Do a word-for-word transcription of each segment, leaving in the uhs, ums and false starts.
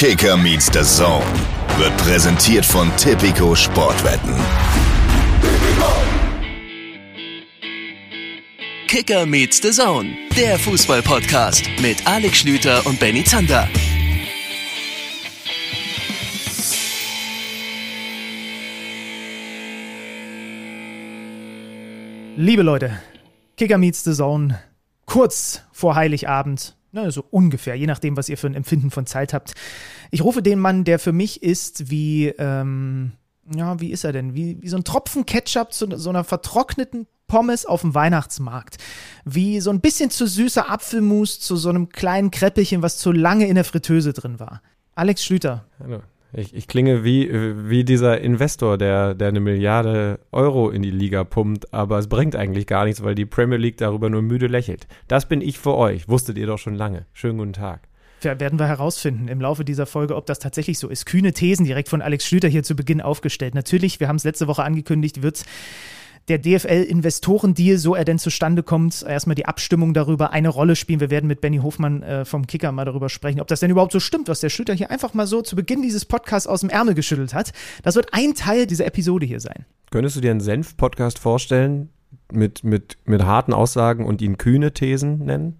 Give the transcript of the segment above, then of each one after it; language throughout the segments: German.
Kicker meets the Zone wird präsentiert von Tipico Sportwetten. Kicker meets the Zone, der Fußball-Podcast mit Alex Schlüter und Benni Zander. Liebe Leute, Kicker meets the Zone, kurz vor Heiligabend, ne, so ungefähr, je nachdem, was ihr für ein Empfinden von Zeit habt. Ich rufe den Mann, der für mich ist wie, ähm, ja, wie ist er denn? Wie, wie so ein Tropfen Ketchup zu so einer vertrockneten Pommes auf dem Weihnachtsmarkt. Wie so ein bisschen zu süßer Apfelmus zu so einem kleinen Kräppelchen, was zu lange in der Fritteuse drin war. Alex Schlüter. Hallo. Ich, ich klinge wie, wie dieser Investor, der, der eine Milliarde Euro in die Liga pumpt, aber es bringt eigentlich gar nichts, weil die Premier League darüber nur müde lächelt. Das bin ich für euch, wusstet ihr doch schon lange. Schönen guten Tag. Ja, werden wir herausfinden im Laufe dieser Folge, ob das tatsächlich so ist. Kühne Thesen direkt von Alex Schlüter hier zu Beginn aufgestellt. Natürlich, wir haben es letzte Woche angekündigt, wird der D F L-Investorendeal, so er denn zustande kommt, erstmal die Abstimmung darüber eine Rolle spielen. Wir werden mit Benni Hofmann äh, vom Kicker mal darüber sprechen, ob das denn überhaupt so stimmt, was der Schlüter hier einfach mal so zu Beginn dieses Podcasts aus dem Ärmel geschüttelt hat. Das wird ein Teil dieser Episode hier sein. Könntest du dir einen Senf-Podcast vorstellen mit, mit, mit harten Aussagen und ihn kühne Thesen nennen?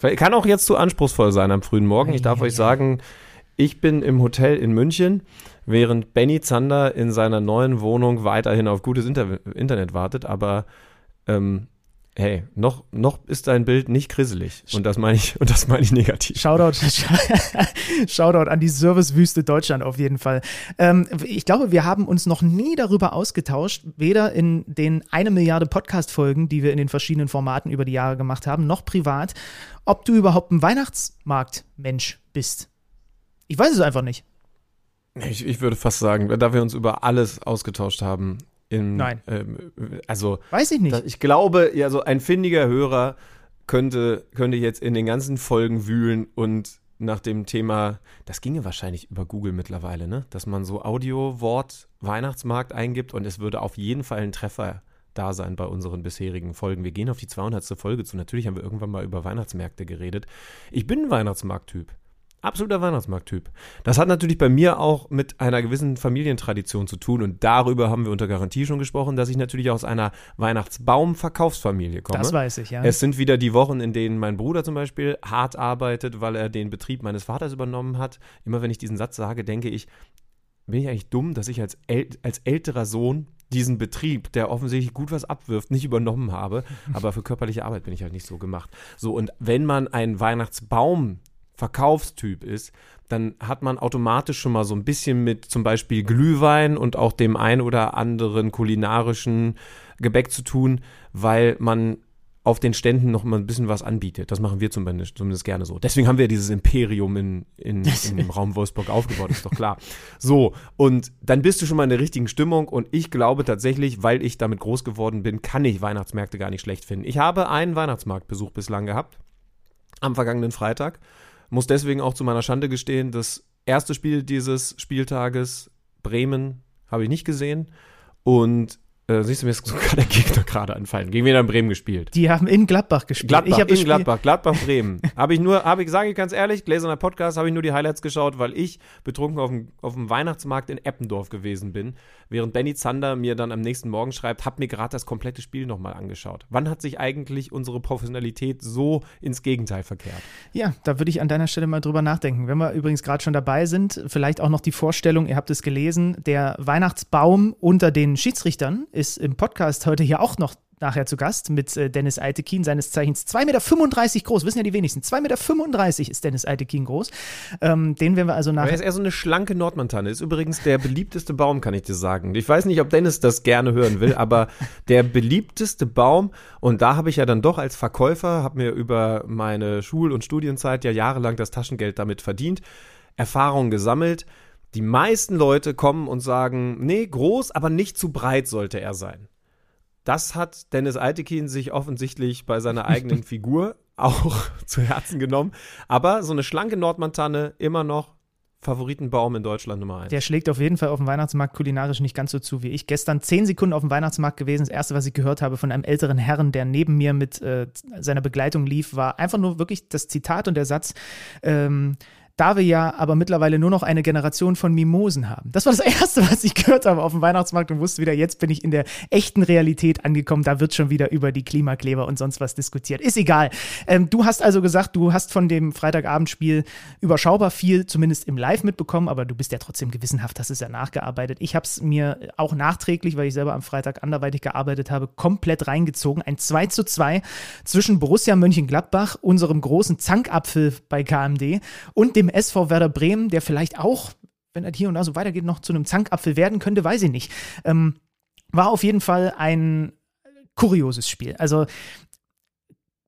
Kann auch jetzt zu anspruchsvoll sein am frühen Morgen. Ich darf ja, euch ja. sagen, ich bin im Hotel in München, während Benni Zander in seiner neuen Wohnung weiterhin auf gutes Inter- Internet wartet. Aber ähm, hey, noch, noch ist dein Bild nicht grisselig. Und das meine ich, und das meine ich negativ. Shoutout, Shoutout an die Servicewüste Deutschland auf jeden Fall. Ähm, ich glaube, wir haben uns noch nie darüber ausgetauscht, weder in den eine Milliarde Podcast-Folgen, die wir in den verschiedenen Formaten über die Jahre gemacht haben, noch privat, ob du überhaupt ein Weihnachtsmarktmensch bist. Ich weiß es einfach nicht. Ich, ich würde fast sagen, da wir uns über alles ausgetauscht haben. In, Nein. Ähm, also, weiß ich nicht. Da, ich glaube, ja, so ein findiger Hörer könnte, könnte jetzt in den ganzen Folgen wühlen und nach dem Thema, das ginge wahrscheinlich über Google mittlerweile, ne? Dass man so Audio-Wort Weihnachtsmarkt eingibt und es würde auf jeden Fall ein Treffer da sein bei unseren bisherigen Folgen. Wir gehen auf die zweihundertste Folge zu. Natürlich haben wir irgendwann mal über Weihnachtsmärkte geredet. Ich bin ein Weihnachtsmarkttyp. Absoluter Weihnachtsmarkttyp. Das hat natürlich bei mir auch mit einer gewissen Familientradition zu tun und darüber haben wir unter Garantie schon gesprochen, dass ich natürlich aus einer Weihnachtsbaum-Verkaufsfamilie komme. Das weiß ich, ja. Es sind wieder die Wochen, in denen mein Bruder zum Beispiel hart arbeitet, weil er den Betrieb meines Vaters übernommen hat. Immer wenn ich diesen Satz sage, denke ich, bin ich eigentlich dumm, dass ich als, äl- als älterer Sohn diesen Betrieb, der offensichtlich gut was abwirft, nicht übernommen habe. Aber für körperliche Arbeit bin ich halt nicht so gemacht. So, und wenn man einen Weihnachtsbaum Verkaufstyp ist, dann hat man automatisch schon mal so ein bisschen mit zum Beispiel Glühwein und auch dem ein oder anderen kulinarischen Gebäck zu tun, weil man auf den Ständen noch mal ein bisschen was anbietet. Das machen wir zumindest gerne so. Deswegen haben wir dieses Imperium in, in, im Raum Wolfsburg aufgebaut, ist doch klar. So, und dann bist du schon mal in der richtigen Stimmung und ich glaube tatsächlich, weil ich damit groß geworden bin, kann ich Weihnachtsmärkte gar nicht schlecht finden. Ich habe einen Weihnachtsmarktbesuch bislang gehabt, am vergangenen Freitag. Muss deswegen auch zu meiner Schande gestehen, das erste Spiel dieses Spieltages, Bremen, habe ich nicht gesehen. Und äh, siehst du, mir ist sogar der Gegner gerade anfallen. Gegen wen haben Bremen gespielt? Die haben in Gladbach gespielt. Gladbach, ich hab in Spiel- Gladbach, Gladbach-Bremen. habe ich nur, habe ich, sage ich ganz ehrlich, Gläserner Podcast, habe ich nur die Highlights geschaut, weil ich betrunken auf dem, auf dem Weihnachtsmarkt in Eppendorf gewesen bin. Während Benni Zander mir dann am nächsten Morgen schreibt, hab mir gerade das komplette Spiel nochmal angeschaut. Wann hat sich eigentlich unsere Professionalität so ins Gegenteil verkehrt? Ja, da würde ich an deiner Stelle mal drüber nachdenken. Wenn wir übrigens gerade schon dabei sind, vielleicht auch noch die Vorstellung, ihr habt es gelesen, der Weihnachtsbaum unter den Schiedsrichtern ist im Podcast heute hier auch noch nachher zu Gast mit äh, Deniz Aytekin, seines Zeichens zwei Komma fünfunddreißig Meter groß, wissen ja die wenigsten, zwei Komma fünfunddreißig Meter ist Deniz Aytekin groß, ähm, den werden wir also nachher... Er ist eher so eine schlanke Nordmantanne, ist übrigens der beliebteste Baum, kann ich dir sagen. Ich weiß nicht, ob Deniz das gerne hören will, aber der beliebteste Baum, und da habe ich ja dann doch als Verkäufer, habe mir über meine Schul- und Studienzeit ja jahrelang das Taschengeld damit verdient, Erfahrung gesammelt. Die meisten Leute kommen und sagen, nee, groß, aber nicht zu breit sollte er sein. Das hat Deniz Aytekin sich offensichtlich bei seiner eigenen Figur auch zu Herzen genommen. Aber so eine schlanke Nordmantanne immer noch Favoritenbaum in Deutschland Nummer eins. Der schlägt auf jeden Fall auf dem Weihnachtsmarkt kulinarisch nicht ganz so zu wie ich. Gestern zehn Sekunden auf dem Weihnachtsmarkt gewesen. Das Erste, was ich gehört habe von einem älteren Herrn, der neben mir mit äh, seiner Begleitung lief, war einfach nur wirklich das Zitat und der Satz, ähm, Da wir ja aber mittlerweile nur noch eine Generation von Mimosen haben. Das war das Erste, was ich gehört habe auf dem Weihnachtsmarkt und wusste wieder, jetzt bin ich in der echten Realität angekommen. Da wird schon wieder über die Klimakleber und sonst was diskutiert. Ist egal. Ähm, du hast also gesagt, du hast von dem Freitagabendspiel überschaubar viel, zumindest im Live mitbekommen, aber du bist ja trotzdem gewissenhaft, hast es ja nachgearbeitet. Ich habe es mir auch nachträglich, weil ich selber am Freitag anderweitig gearbeitet habe, komplett reingezogen. Ein zwei zu zwei zwischen Borussia Mönchengladbach, unserem großen Zankapfel bei K M D, und dem S V Werder Bremen, der vielleicht auch, wenn er hier und da so weitergeht, noch zu einem Zankapfel werden könnte, weiß ich nicht. Ähm, war auf jeden Fall ein kurioses Spiel. Also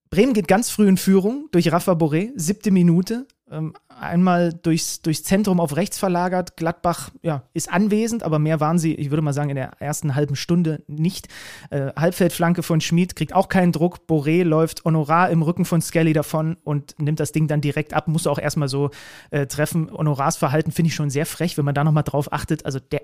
Bremen geht ganz früh in Führung durch Rafa Borré, siebte Minute, ähm, einmal durchs, durchs Zentrum auf rechts verlagert. Gladbach ja, ist anwesend, aber mehr waren sie, ich würde mal sagen, in der ersten halben Stunde nicht. Äh, Halbfeldflanke von Schmid, kriegt auch keinen Druck. Boré läuft Honorar im Rücken von Skelly davon und nimmt das Ding dann direkt ab. Muss auch erstmal so äh, treffen. Honorars Verhalten finde ich schon sehr frech, wenn man da nochmal drauf achtet. Also der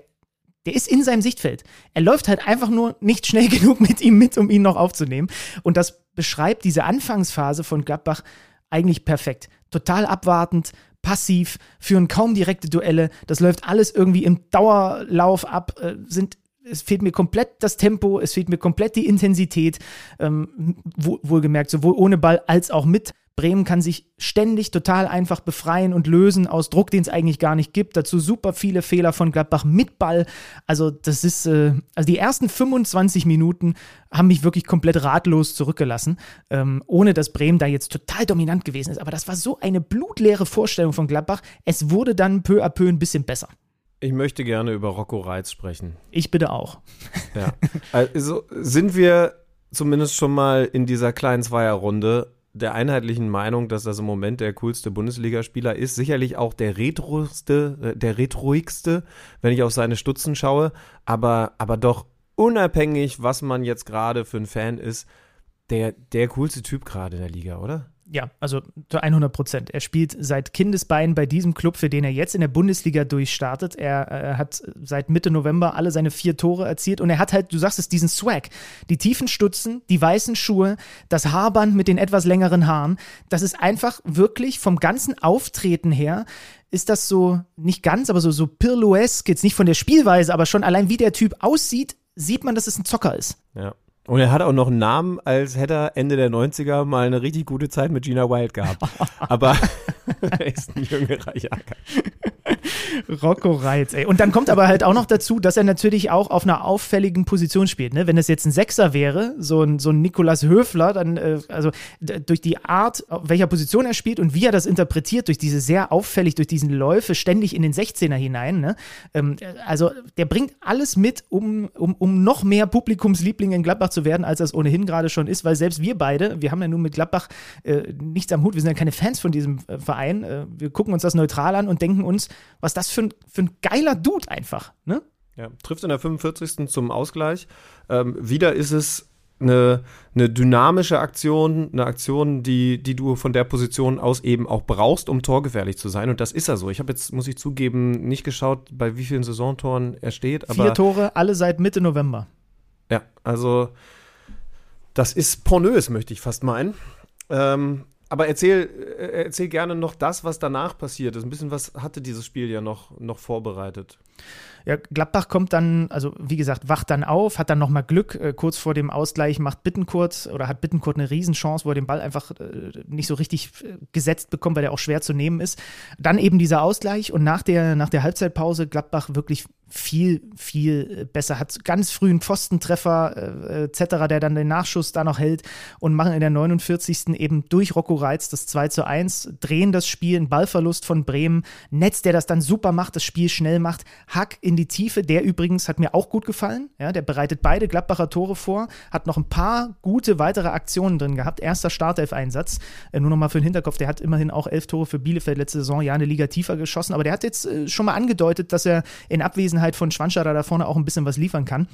Der ist in seinem Sichtfeld. Er läuft halt einfach nur nicht schnell genug mit ihm mit, um ihn noch aufzunehmen. Und das beschreibt diese Anfangsphase von Gladbach eigentlich perfekt. Total abwartend, passiv, führen kaum direkte Duelle. Das läuft alles irgendwie im Dauerlauf ab. Äh, sind, es fehlt mir komplett das Tempo, es fehlt mir komplett die Intensität. Ähm, wohl, wohlgemerkt, sowohl ohne Ball als auch mit. Bremen kann sich ständig total einfach befreien und lösen aus Druck, den es eigentlich gar nicht gibt. Dazu super viele Fehler von Gladbach mit Ball. Also das ist, äh, also die ersten fünfundzwanzig Minuten haben mich wirklich komplett ratlos zurückgelassen, ähm, ohne dass Bremen da jetzt total dominant gewesen ist. Aber das war so eine blutleere Vorstellung von Gladbach. Es wurde dann peu à peu ein bisschen besser. Ich möchte gerne über Rocco Reitz sprechen. Ich bitte auch. Ja. Also sind wir zumindest schon mal in dieser kleinen Zweierrunde der einheitlichen Meinung, dass das im Moment der coolste Bundesligaspieler ist, sicherlich auch der retroste, der retroigste, wenn ich auf seine Stutzen schaue, aber, aber doch unabhängig, was man jetzt gerade für ein Fan ist, der, der coolste Typ gerade in der Liga, oder? Ja, also zu hundert Prozent. Er spielt seit Kindesbeinen bei diesem Club, für den er jetzt in der Bundesliga durchstartet. Er, er hat seit Mitte November alle seine vier Tore erzielt und er hat halt, du sagst es, diesen Swag. Die tiefen Stutzen, die weißen Schuhe, das Haarband mit den etwas längeren Haaren. Das ist einfach wirklich vom ganzen Auftreten her, ist das so, nicht ganz, aber so, so Pirloesque, jetzt nicht von der Spielweise, aber schon allein wie der Typ aussieht, sieht man, dass es ein Zocker ist. Ja. Und er hat auch noch einen Namen, als hätte er Ende der neunziger mal eine richtig gute Zeit mit Gina Wild gehabt. Aber er ist ein jüngerer Jahrgang. Rocco Reitz, ey. Und dann kommt aber halt auch noch dazu, dass er natürlich auch auf einer auffälligen Position spielt, ne? Wenn es jetzt ein Sechser wäre, so ein, so ein Nikolas Höfler, dann, äh, also d- durch die Art, auf welcher Position er spielt und wie er das interpretiert, durch diese sehr auffällig, durch diesen Läufe ständig in den Sechzehner hinein, ne? Ähm, also der bringt alles mit, um, um, um noch mehr Publikumsliebling in Gladbach zu werden, als das ohnehin gerade schon ist, weil selbst wir beide, wir haben ja nun mit Gladbach äh, nichts am Hut, wir sind ja keine Fans von diesem äh, Verein, äh, wir gucken uns das neutral an und denken uns, was das für ein, für ein geiler Dude einfach, ne? Ja, trifft in der fünfundvierzigsten zum Ausgleich. Ähm, wieder ist es eine, eine dynamische Aktion, eine Aktion, die, die du von der Position aus eben auch brauchst, um torgefährlich zu sein. Und das ist er so. Ich habe jetzt, muss ich zugeben, nicht geschaut, bei wie vielen Saisontoren er steht. Aber vier Tore, alle seit Mitte November. Ja, also das ist pornös, möchte ich fast meinen. Ähm, Aber erzähl, erzähl gerne noch das, was danach passiert ist. Ein bisschen was hatte dieses Spiel ja noch, noch vorbereitet. Ja, Gladbach kommt dann, also wie gesagt, wacht dann auf, hat dann nochmal Glück. Äh, kurz vor dem Ausgleich macht Bittencourt oder hat Bittencourt eine Riesenchance, wo er den Ball einfach äh, nicht so richtig äh, gesetzt bekommt, weil der auch schwer zu nehmen ist. Dann eben dieser Ausgleich und nach der, nach der Halbzeitpause Gladbach wirklich viel, viel besser. Hat ganz früh einen Pfostentreffer äh, et cetera, der dann den Nachschuss da noch hält und machen in der neunundvierzigsten eben durch Rocco Reitz das zwei zu eins, drehen das Spiel, ein Ballverlust von Bremen. Netz, der das dann super macht, das Spiel schnell macht. Hack in die Tiefe, der übrigens hat mir auch gut gefallen. Ja, der bereitet beide Gladbacher Tore vor, hat noch ein paar gute weitere Aktionen drin gehabt. Erster Startelf-Einsatz. Äh, nur nochmal für den Hinterkopf, der hat immerhin auch elf Tore für Bielefeld letzte Saison, ja, eine Liga tiefer geschossen. Aber der hat jetzt äh, schon mal angedeutet, dass er in Abwesenheit von Schwansterer da vorne auch ein bisschen was liefern kann.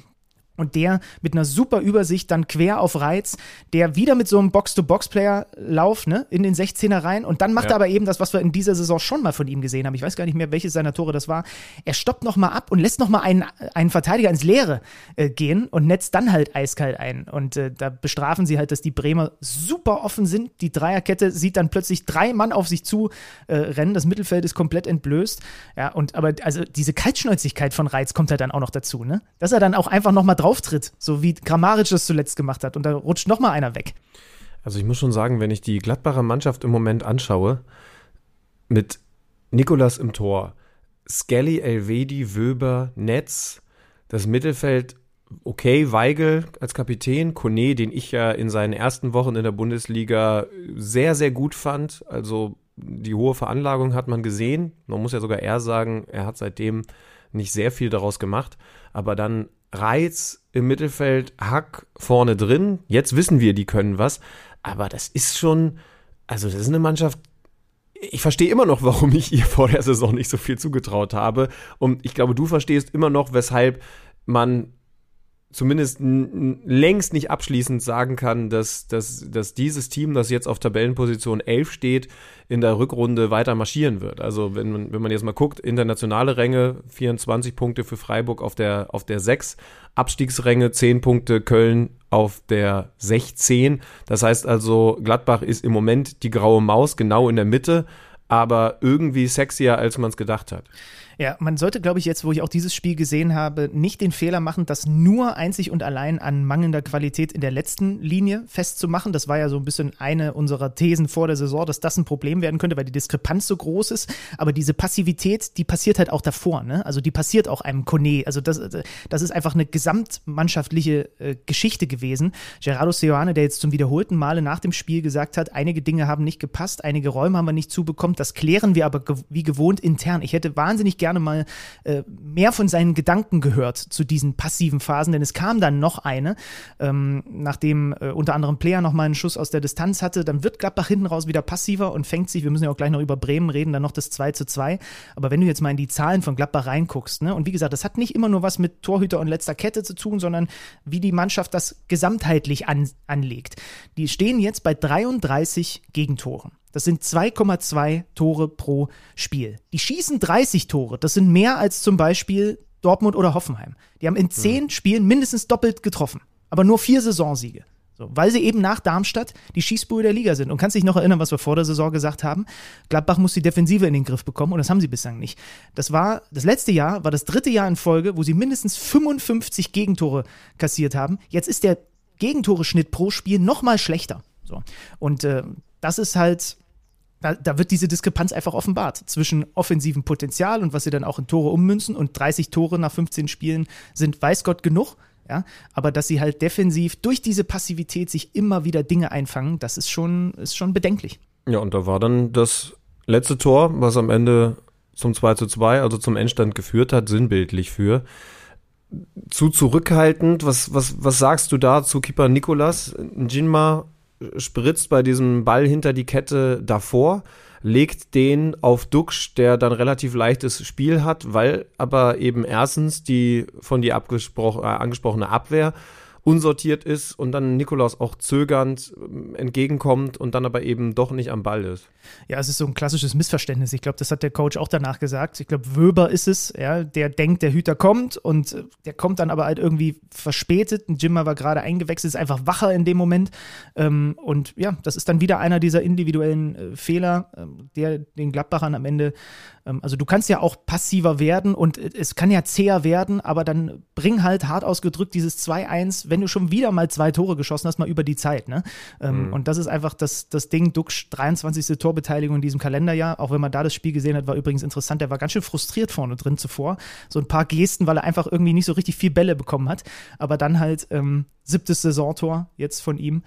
Und der mit einer super Übersicht dann quer auf Reitz, der wieder mit so einem Box-to-Box-Player-Lauf ne, in den sechzehner rein. Und dann macht ja. er aber eben das, was wir in dieser Saison schon mal von ihm gesehen haben. Ich weiß gar nicht mehr, welches seiner Tore das war. Er stoppt nochmal ab und lässt nochmal einen, einen Verteidiger ins Leere äh, gehen und netzt dann halt eiskalt ein. Und äh, da bestrafen sie halt, dass die Bremer super offen sind. Die Dreierkette sieht dann plötzlich drei Mann auf sich zu äh, rennen. Das Mittelfeld ist komplett entblößt. Ja, und aber also diese Kaltschnäuzigkeit von Reitz kommt halt dann auch noch dazu, ne? Dass er dann auch einfach nochmal auftritt, so wie Kramaric das zuletzt gemacht hat und da rutscht nochmal einer weg. Also ich muss schon sagen, wenn ich die Gladbacher Mannschaft im Moment anschaue, mit Nicolas im Tor, Skelly, Elvedi, Wöber, Netz, das Mittelfeld, okay, Weigl als Kapitän, Koné, den ich ja in seinen ersten Wochen in der Bundesliga sehr, sehr gut fand, also die hohe Veranlagung hat man gesehen, man muss ja sogar eher sagen, er hat seitdem nicht sehr viel daraus gemacht, aber dann Reitz im Mittelfeld, Hack vorne drin. Jetzt wissen wir, die können was. Aber das ist schon, also das ist eine Mannschaft, ich verstehe immer noch, warum ich ihr vor der Saison nicht so viel zugetraut habe. Und ich glaube, du verstehst immer noch, weshalb man zumindest n- längst nicht abschließend sagen kann, dass, dass, dass dieses Team, das jetzt auf Tabellenposition elf steht, in der Rückrunde weiter marschieren wird. Also wenn man, wenn man jetzt mal guckt, internationale Ränge, vierundzwanzig Punkte für Freiburg auf der, auf der sechs, Abstiegsränge, zehn Punkte Köln auf der sechzehn. Das heißt also, Gladbach ist im Moment die graue Maus, genau in der Mitte, aber irgendwie sexier, als man es gedacht hat. Ja, man sollte, glaube ich, jetzt, wo ich auch dieses Spiel gesehen habe, nicht den Fehler machen, das nur einzig und allein an mangelnder Qualität in der letzten Linie festzumachen. Das war ja so ein bisschen eine unserer Thesen vor der Saison, dass das ein Problem werden könnte, weil die Diskrepanz so groß ist. Aber diese Passivität, die passiert halt auch davor, ne? Also die passiert auch einem Koné. Also das, das ist einfach eine gesamtmannschaftliche äh, Geschichte gewesen. Gerardo Seoane, der jetzt zum wiederholten Male nach dem Spiel gesagt hat, einige Dinge haben nicht gepasst, einige Räume haben wir nicht zubekommen. Das klären wir aber ge- wie gewohnt intern. Ich hätte wahnsinnig gerne gerne mal äh, mehr von seinen Gedanken gehört zu diesen passiven Phasen, denn es kam dann noch eine, ähm, nachdem äh, unter anderem Player nochmal einen Schuss aus der Distanz hatte, dann wird Gladbach hinten raus wieder passiver und fängt sich, wir müssen ja auch gleich noch über Bremen reden, dann noch das zwei zu zwei, aber wenn du jetzt mal in die Zahlen von Gladbach reinguckst, ne, und wie gesagt, das hat nicht immer nur was mit Torhüter und letzter Kette zu tun, sondern wie die Mannschaft das gesamtheitlich an, anlegt. Die stehen jetzt bei dreiunddreißig Gegentoren. Das sind zwei Komma zwei Tore pro Spiel. Die schießen dreißig Tore. Das sind mehr als zum Beispiel Dortmund oder Hoffenheim. Die haben in zehn mhm. Spielen mindestens doppelt getroffen. Aber nur vier Saisonsiege. So, weil sie eben nach Darmstadt die Schießbude der Liga sind. Und kannst dich noch erinnern, was wir vor der Saison gesagt haben? Gladbach muss die Defensive in den Griff bekommen und das haben sie bislang nicht. Das war, das letzte Jahr war das dritte Jahr in Folge, wo sie mindestens fünfundfünfzig Gegentore kassiert haben. Jetzt ist der Gegentore-Schnitt pro Spiel noch mal schlechter. So. Und äh, das ist halt... Da, da wird diese Diskrepanz einfach offenbart zwischen offensivem Potenzial und was sie dann auch in Tore ummünzen, und dreißig Tore nach fünfzehn Spielen sind weiß Gott genug, ja, aber dass sie halt defensiv durch diese Passivität sich immer wieder Dinge einfangen, das ist schon, ist schon bedenklich. Ja, und da war dann das letzte Tor, was am Ende zum zwei zu zwei, also zum Endstand geführt hat, sinnbildlich für. Zu zurückhaltend, was, was, was sagst du da zu Keeper Nicolas N'Djinma? Spritzt bei diesem Ball hinter die Kette davor, legt den auf Duxch, der dann relativ leichtes Spiel hat, weil aber eben erstens die von dir abgespro- äh, angesprochene Abwehr unsortiert ist und dann Nikolaus auch zögernd entgegenkommt und dann aber eben doch nicht am Ball ist. Ja, es ist so ein klassisches Missverständnis. Ich glaube, das hat der Coach auch danach gesagt. Ich glaube, Wöber ist es, ja, der denkt, der Hüter kommt und der kommt dann aber halt irgendwie verspätet. N'Djinma war gerade eingewechselt, ist einfach wacher in dem Moment. Und ja, das ist dann wieder einer dieser individuellen Fehler, der den Gladbachern am Ende, also du kannst ja auch passiver werden und es kann ja zäher werden, aber dann bring halt hart ausgedrückt dieses zwei eins, wenn du schon wieder mal zwei Tore geschossen hast, mal über die Zeit, ne? Mhm. Und das ist einfach das, das Ding, Duxch, dreiundzwanzigste Torbeteiligung in diesem Kalenderjahr, auch wenn man da das Spiel gesehen hat, war übrigens interessant, der war ganz schön frustriert vorne drin zuvor, so ein paar Gesten, weil er einfach irgendwie nicht so richtig viel Bälle bekommen hat, aber dann halt ähm, siebtes Saisontor jetzt von ihm,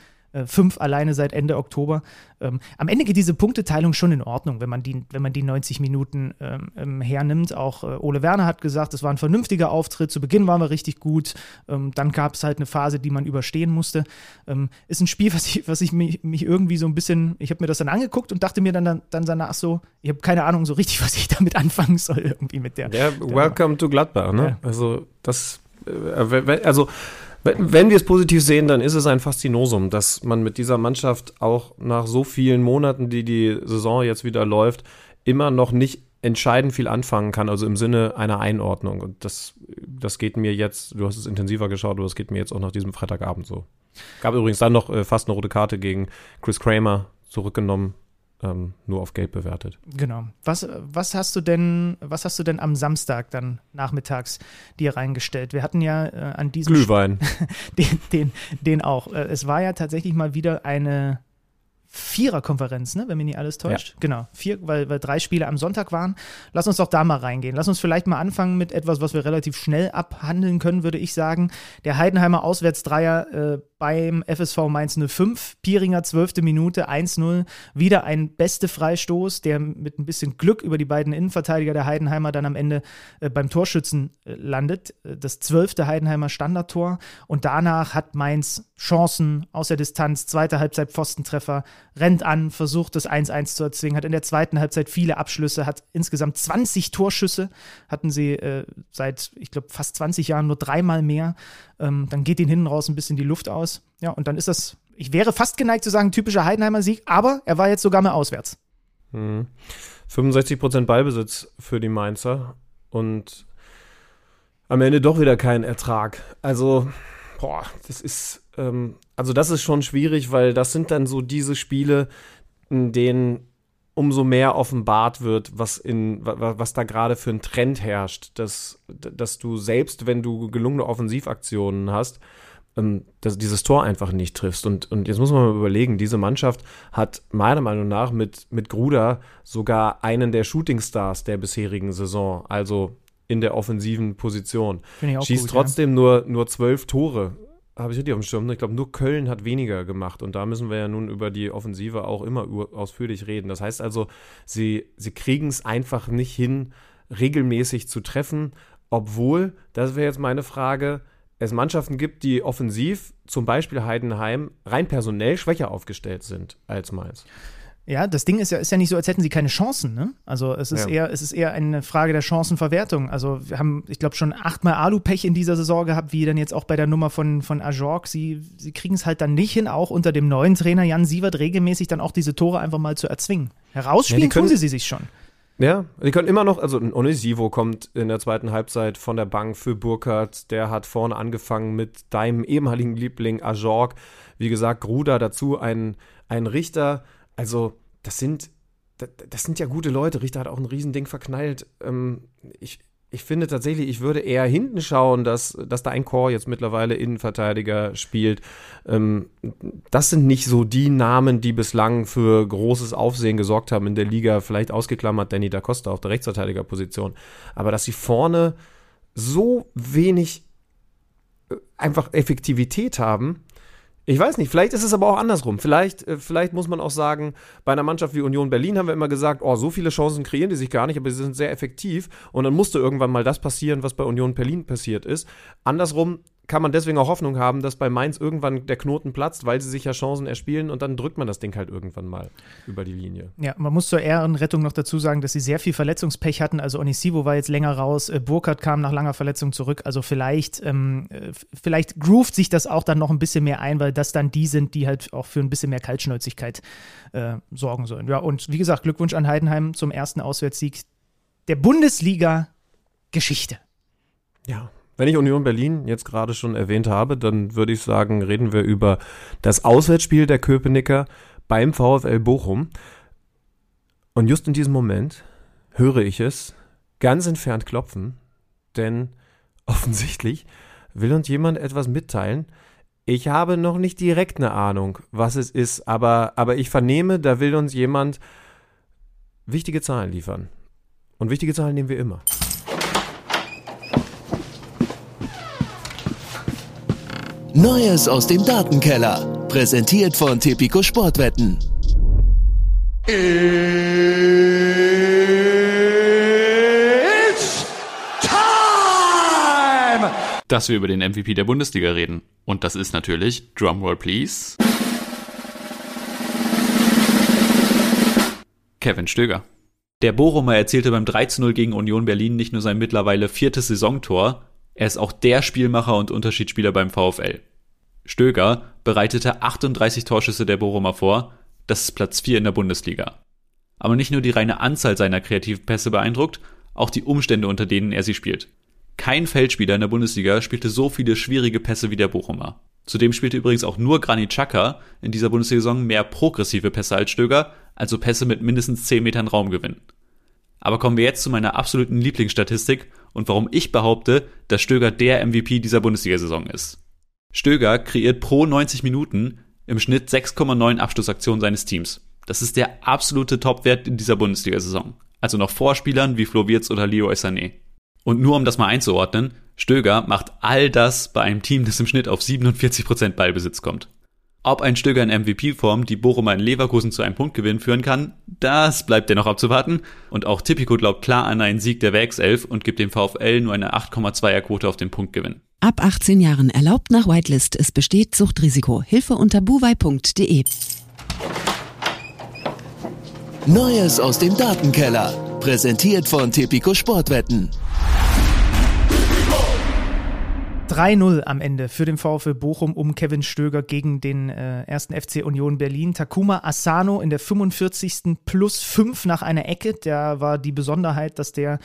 fünf alleine seit Ende Oktober. Ähm, am Ende geht diese Punkteteilung schon in Ordnung, wenn man die, wenn man die neunzig Minuten ähm, hernimmt. Auch äh, Ole Werner hat gesagt, es war ein vernünftiger Auftritt. Zu Beginn waren wir richtig gut. Ähm, dann gab es halt eine Phase, die man überstehen musste. Ähm, ist ein Spiel, was ich, was ich mich, mich irgendwie so ein bisschen, ich habe mir das dann angeguckt und dachte mir dann, dann danach so, ich habe keine Ahnung so richtig, was ich damit anfangen soll irgendwie mit der. Ja, welcome der, to Gladbach, ne? Ja. Also das also wenn wir es positiv sehen, dann ist es ein Faszinosum, dass man mit dieser Mannschaft auch nach so vielen Monaten, die die Saison jetzt wieder läuft, immer noch nicht entscheidend viel anfangen kann, also im Sinne einer Einordnung. Und das, das geht mir jetzt, du hast es intensiver geschaut, aber das geht mir jetzt auch nach diesem Freitagabend so. Gab übrigens dann noch äh, fast eine rote Karte gegen Chris Kramer, zurückgenommen, ähm, nur auf Gelb bewertet. Genau. Was, was hast du denn, was hast du denn am Samstag dann nachmittags dir reingestellt? Wir hatten ja äh, an diesem Glühwein. St- den, den, den auch. Äh, es war ja tatsächlich mal wieder eine Viererkonferenz, ne? Wenn mich nicht alles täuscht. Ja. Genau, vier, weil, weil drei Spiele am Sonntag waren. Lass uns doch da mal reingehen. Lass uns vielleicht mal anfangen mit etwas, was wir relativ schnell abhandeln können, würde ich sagen. Der Heidenheimer Auswärtsdreier äh, beim F S V Mainz null fünf. Pieringer, zwölfte Minute, eins null. Wieder ein beste Freistoß, der mit ein bisschen Glück über die beiden Innenverteidiger der Heidenheimer dann am Ende äh, beim Torschützen äh, landet. Das zwölfte Heidenheimer Standardtor. Und danach hat Mainz Chancen aus der Distanz. Zweite Halbzeit Pfostentreffer. Rennt an, versucht das eins eins zu erzwingen, hat in der zweiten Halbzeit viele Abschlüsse, hat insgesamt zwanzig Torschüsse, hatten sie äh, seit, ich glaube, fast zwanzig Jahren nur dreimal mehr. Ähm, dann geht ihnen hinten raus ein bisschen die Luft aus. Ja, und dann ist das, ich wäre fast geneigt zu sagen, typischer Heidenheimer Sieg, aber er war jetzt sogar mal auswärts. Mhm. fünfundsechzig Prozent Ballbesitz für die Mainzer und am Ende doch wieder kein Ertrag. Also, boah, das ist... Ähm Also das ist schon schwierig, weil das sind dann so diese Spiele, in denen umso mehr offenbart wird, was, in, was da gerade für ein Trend herrscht. Dass, dass du selbst, wenn du gelungene Offensivaktionen hast, dass dieses Tor einfach nicht triffst. Und, und jetzt muss man mal überlegen, diese Mannschaft hat meiner Meinung nach mit, mit Gruda sogar einen der Shootingstars der bisherigen Saison, also in der offensiven Position. Finde ich auch Schießt gut, trotzdem ja. nur, nur zwölf Tore. Habe ich richtig auf dem Schirm. Ich glaube, nur Köln hat weniger gemacht. Und da müssen wir ja nun über die Offensive auch immer ausführlich reden. Das heißt also, sie, sie kriegen es einfach nicht hin, regelmäßig zu treffen. Obwohl, das wäre jetzt meine Frage, es Mannschaften gibt, die offensiv, zum Beispiel Heidenheim, rein personell schwächer aufgestellt sind als Mainz. Ja, das Ding ist ja, ist ja nicht so, als hätten sie keine Chancen, ne? Also es ist ja. eher, es ist eher eine Frage der Chancenverwertung. Also wir haben, ich glaube, schon achtmal Alu-Pech in dieser Saison gehabt, wie dann jetzt auch bei der Nummer von, von Ajorg. Sie, sie kriegen es halt dann nicht hin, auch unter dem neuen Trainer Jan Sievert regelmäßig dann auch diese Tore einfach mal zu erzwingen. Herausspielen ja, können, tun sie sie sich schon. Ja, die können immer noch, also Onisivo kommt in der zweiten Halbzeit von der Bank für Burkhardt. Der hat vorne angefangen mit deinem ehemaligen Liebling Ajorg. Wie gesagt, Gruda dazu, ein, ein Richter. Also, das sind, das, das sind ja gute Leute. Richter hat auch ein Riesending verknallt. Ähm, ich, ich finde tatsächlich, ich würde eher hinten schauen, dass, dass da ein Chor jetzt mittlerweile Innenverteidiger spielt. Ähm, das sind nicht so die Namen, die bislang für großes Aufsehen gesorgt haben in der Liga. Vielleicht ausgeklammert Danny Da Costa auf der Rechtsverteidigerposition. Aber dass sie vorne so wenig einfach Effektivität haben, ich weiß nicht, vielleicht ist es aber auch andersrum. Vielleicht, vielleicht muss man auch sagen, bei einer Mannschaft wie Union Berlin haben wir immer gesagt, oh, so viele Chancen kreieren die sich gar nicht, aber sie sind sehr effektiv. Und dann musste irgendwann mal das passieren, was bei Union Berlin passiert ist. Andersrum kann man deswegen auch Hoffnung haben, dass bei Mainz irgendwann der Knoten platzt, weil sie sich ja Chancen erspielen und dann drückt man das Ding halt irgendwann mal über die Linie. Ja, man muss zur Ehrenrettung noch dazu sagen, dass sie sehr viel Verletzungspech hatten. Also Onisivo war jetzt länger raus, Burkhardt kam nach langer Verletzung zurück. Also vielleicht, ähm, vielleicht groovt sich das auch dann noch ein bisschen mehr ein, weil das dann die sind, die halt auch für ein bisschen mehr Kaltschnäuzigkeit äh, sorgen sollen. Ja, und wie gesagt, Glückwunsch an Heidenheim zum ersten Auswärtssieg der Bundesliga-Geschichte. Ja. Wenn ich Union Berlin jetzt gerade schon erwähnt habe, dann würde ich sagen, reden wir über das Auswärtsspiel der Köpenicker beim VfL Bochum. Und just in diesem Moment höre ich es ganz entfernt klopfen, denn offensichtlich will uns jemand etwas mitteilen. Ich habe noch nicht direkt eine Ahnung, was es ist, aber, aber ich vernehme, da will uns jemand wichtige Zahlen liefern. Und wichtige Zahlen nehmen wir immer. Neues aus dem Datenkeller. Präsentiert von Tipico Sportwetten. It's time! Dass wir über den M V P der Bundesliga reden. Und das ist natürlich, Drumroll please, Kevin Stöger. Der Bochumer erzielte beim drei zu null gegen Union Berlin nicht nur sein mittlerweile viertes Saisontor, Er ist auch der Spielmacher und Unterschiedsspieler beim VfL. Stöger bereitete achtunddreißig Torschüsse der Bochumer vor, das ist Platz vier in der Bundesliga. Aber nicht nur die reine Anzahl seiner kreativen Pässe beeindruckt, auch die Umstände, unter denen er sie spielt. Kein Feldspieler in der Bundesliga spielte so viele schwierige Pässe wie der Bochumer. Zudem spielte übrigens auch nur Granit Xhaka in dieser Bundesliga-Saison mehr progressive Pässe als Stöger, also Pässe mit mindestens zehn Metern Raumgewinn. Aber kommen wir jetzt zu meiner absoluten Lieblingsstatistik und warum ich behaupte, dass Stöger der M V P dieser Bundesliga-Saison ist. Stöger kreiert pro neunzig Minuten im Schnitt sechs Komma neun Abschlussaktionen seines Teams. Das ist der absolute Topwert in dieser Bundesliga-Saison. Also noch vor Spielern wie Flo Wirtz oder Leroy Sané. Und nur um das mal einzuordnen, Stöger macht all das bei einem Team, das im Schnitt auf siebenundvierzig Prozent Ballbesitz kommt. Ob ein Stöger in M V P-Form die Bochumer in Leverkusen zu einem Punktgewinn führen kann, das bleibt dennoch abzuwarten. Und auch Tipico glaubt klar an einen Sieg der Werkself und gibt dem VfL nur eine acht Komma zweier Quote auf den Punktgewinn. Ab achtzehn Jahren erlaubt nach Whitelist. Es besteht Suchtrisiko. Hilfe unter buwei punkt de. Neues aus dem Datenkeller. Präsentiert von Tipico Sportwetten. drei null am Ende für den VfL Bochum um Kevin Stöger gegen den äh, ersten F C Union Berlin. Takuma Asano in der fünfundvierzigsten plus fünf nach einer Ecke. Da war die Besonderheit, dass der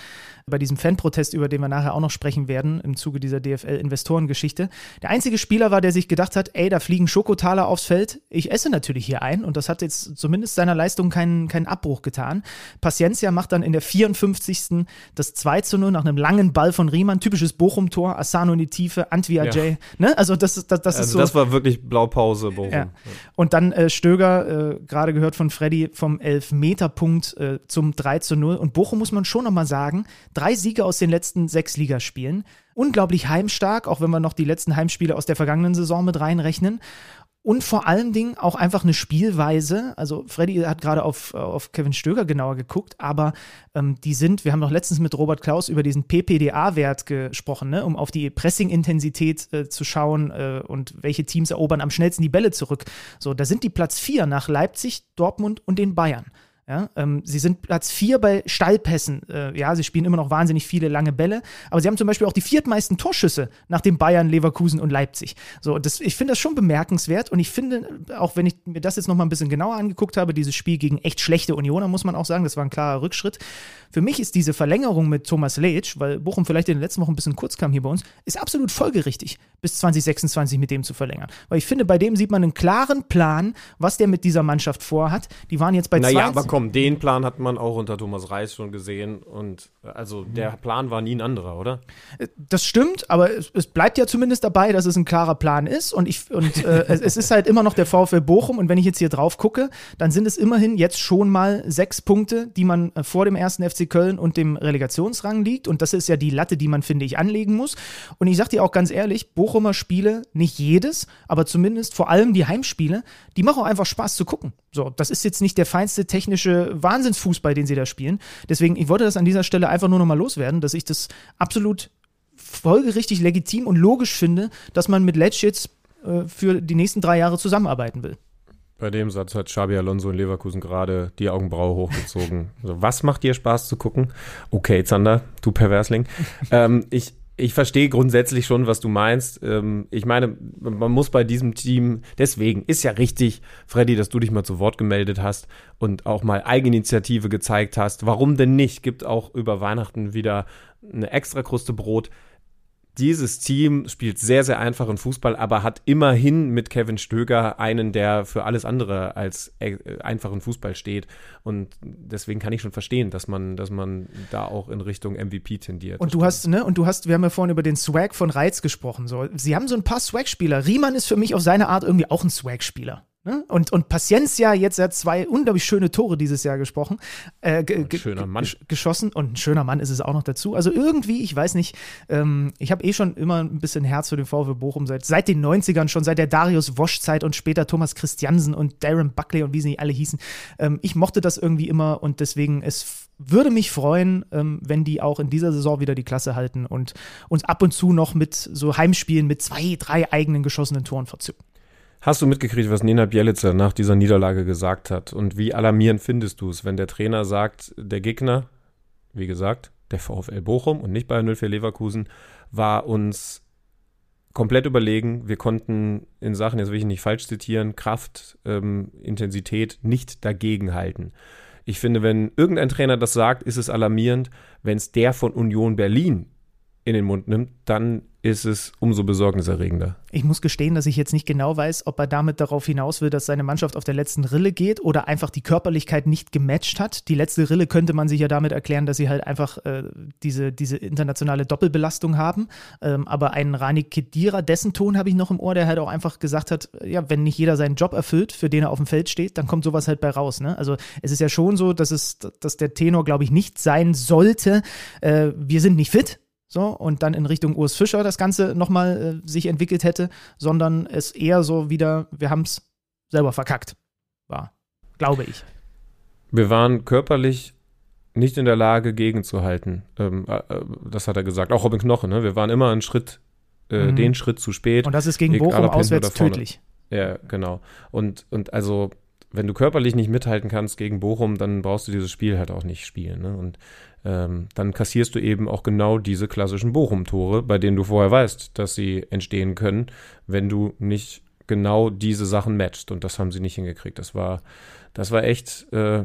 bei diesem Fanprotest, über den wir nachher auch noch sprechen werden, im Zuge dieser D F L-Investorengeschichte, der einzige Spieler war, der sich gedacht hat, ey, da fliegen Schokotaler aufs Feld. Ich esse natürlich hier ein, und das hat jetzt zumindest seiner Leistung keinen, keinen Abbruch getan. Paciencia macht dann in der vierundfünfzigsten das zwei zu null nach einem langen Ball von Riemann. Typisches Bochum-Tor, Asano in die Tiefe. Antwi Ajay, ja. ne? Also das, das, das also ist so. Das war wirklich Blaupause, Bochum. Ja. Und dann äh, Stöger, äh, gerade gehört von Freddy, vom Elfmeterpunkt äh, zum drei zu null. Und Bochum muss man schon nochmal sagen, drei Siege aus den letzten sechs Ligaspielen. Unglaublich heimstark, auch wenn wir noch die letzten Heimspiele aus der vergangenen Saison mit reinrechnen. Und vor allen Dingen auch einfach eine Spielweise, also Freddy hat gerade auf, auf Kevin Stöger genauer geguckt, aber ähm, die sind, wir haben noch letztens mit Robert Klaus über diesen P P D A-Wert gesprochen, ne, um auf die Pressing-Intensität äh, zu schauen äh, und welche Teams erobern am schnellsten die Bälle zurück. So, da sind die Platz vier nach Leipzig, Dortmund und den Bayern. Ja, ähm, sie sind Platz vier bei Steilpässen. Äh, ja, sie spielen immer noch wahnsinnig viele lange Bälle, aber sie haben zum Beispiel auch die viertmeisten Torschüsse nach den Bayern, Leverkusen und Leipzig. So, das, ich finde das schon bemerkenswert, und ich finde, auch wenn ich mir das jetzt nochmal ein bisschen genauer angeguckt habe, dieses Spiel gegen echt schlechte Unioner, muss man auch sagen, das war ein klarer Rückschritt. Für mich ist diese Verlängerung mit Thomas Leitsch, weil Bochum vielleicht in den letzten Wochen ein bisschen kurz kam hier bei uns, ist absolut folgerichtig, bis zwanzig sechsundzwanzig mit dem zu verlängern. Weil ich finde, bei dem sieht man einen klaren Plan, was der mit dieser Mannschaft vorhat. Die waren jetzt bei Na ja, aber komm, den Plan hat man auch unter Thomas Reis schon gesehen. Und also der Plan war nie ein anderer, oder? Das stimmt, aber es, es bleibt ja zumindest dabei, dass es ein klarer Plan ist. Und, ich, und äh, es, es ist halt immer noch der VfL Bochum. Und wenn ich jetzt hier drauf gucke, dann sind es immerhin jetzt schon mal sechs Punkte, die man vor dem ersten F C Köln und dem Relegationsrang liegt, und das ist ja die Latte, die man, finde ich, anlegen muss. Und ich sage dir auch ganz ehrlich, Bochumer Spiele, nicht jedes, aber zumindest vor allem die Heimspiele, die machen auch einfach Spaß zu gucken. So, das ist jetzt nicht der feinste technische Wahnsinnsfußball, den sie da spielen. Deswegen, ich wollte das an dieser Stelle einfach nur nochmal loswerden, dass ich das absolut folgerichtig, legitim und logisch finde, dass man mit Leitsch jetzt äh, für die nächsten drei Jahre zusammenarbeiten will. Bei dem Satz hat Xabi Alonso in Leverkusen gerade die Augenbraue hochgezogen. Also, was macht dir Spaß zu gucken? Okay, Zander, du Perversling. ähm, ich ich verstehe grundsätzlich schon, was du meinst. Ähm, ich meine, man muss bei diesem Team, deswegen ist ja richtig, Freddy, dass du dich mal zu Wort gemeldet hast und auch mal Eigeninitiative gezeigt hast. Warum denn nicht? Gibt auch über Weihnachten wieder eine extra Kruste Brot. Dieses Team spielt sehr, sehr einfachen Fußball, aber hat immerhin mit Kevin Stöger einen, der für alles andere als einfachen Fußball steht. Und deswegen kann ich schon verstehen, dass man, dass man da auch in Richtung M V P tendiert. Und du hast, ne, und du hast, wir haben ja vorhin über den Swag von Reitz gesprochen. So. Sie haben so ein paar Swag-Spieler. Riemann ist für mich auf seine Art irgendwie auch ein Swag-Spieler. Ne? Und, und Paciencia, jetzt hat zwei unglaublich schöne Tore dieses Jahr gesprochen, äh, ge- ein schöner Mann. G- geschossen und ein schöner Mann ist es auch noch dazu. Also irgendwie, ich weiß nicht, ähm, ich habe eh schon immer ein bisschen Herz für den VfB Bochum, seit, seit den neunzigern schon, seit der Darius Wosch-Zeit und später Thomas Christiansen und Darren Buckley und wie sie nicht alle hießen. Ähm, ich mochte das irgendwie immer, und deswegen, es würde mich freuen, ähm, wenn die auch in dieser Saison wieder die Klasse halten und uns ab und zu noch mit so Heimspielen mit zwei, drei eigenen geschossenen Toren verzücken. Hast du mitgekriegt, was Nena Bjelica nach dieser Niederlage gesagt hat? Und wie alarmierend findest du es, wenn der Trainer sagt, der Gegner, wie gesagt, der VfL Bochum und nicht Bayer null vier Leverkusen, war uns komplett überlegen. Wir konnten in Sachen, jetzt will ich nicht falsch zitieren, Kraft, ähm, Intensität nicht dagegenhalten. Ich finde, wenn irgendein Trainer das sagt, ist es alarmierend. Wenn es der von Union Berlin in den Mund nimmt, dann ist es umso besorgniserregender. Ich muss gestehen, dass ich jetzt nicht genau weiß, ob er damit darauf hinaus will, dass seine Mannschaft auf der letzten Rille geht oder einfach die Körperlichkeit nicht gematcht hat. Die letzte Rille könnte man sich ja damit erklären, dass sie halt einfach äh, diese, diese internationale Doppelbelastung haben. Ähm, aber einen Rani Kedira, dessen Ton habe ich noch im Ohr, der halt auch einfach gesagt hat, ja, wenn nicht jeder seinen Job erfüllt, für den er auf dem Feld steht, dann kommt sowas halt bei raus. Ne? Also es ist ja schon so, dass, es, dass der Tenor, glaube ich, nicht sein sollte, äh, wir sind nicht fit. So, und dann in Richtung Urs Fischer das Ganze nochmal äh, sich entwickelt hätte, sondern es eher so wieder, wir haben es selber verkackt war, glaube ich. Wir waren körperlich nicht in der Lage, gegenzuhalten. Ähm, äh, das hat er gesagt, auch Robin Knoche. Ne? Wir waren immer einen Schritt, äh, mhm. den Schritt zu spät. Und das ist gegen Bochum auswärts tödlich. Ja, genau. Und, und also, wenn du körperlich nicht mithalten kannst gegen Bochum, dann brauchst du dieses Spiel halt auch nicht spielen. Ne? Und ähm, dann kassierst du eben auch genau diese klassischen Bochum-Tore, bei denen du vorher weißt, dass sie entstehen können, wenn du nicht genau diese Sachen matchst. Und das haben sie nicht hingekriegt. Das war, das war echt, äh,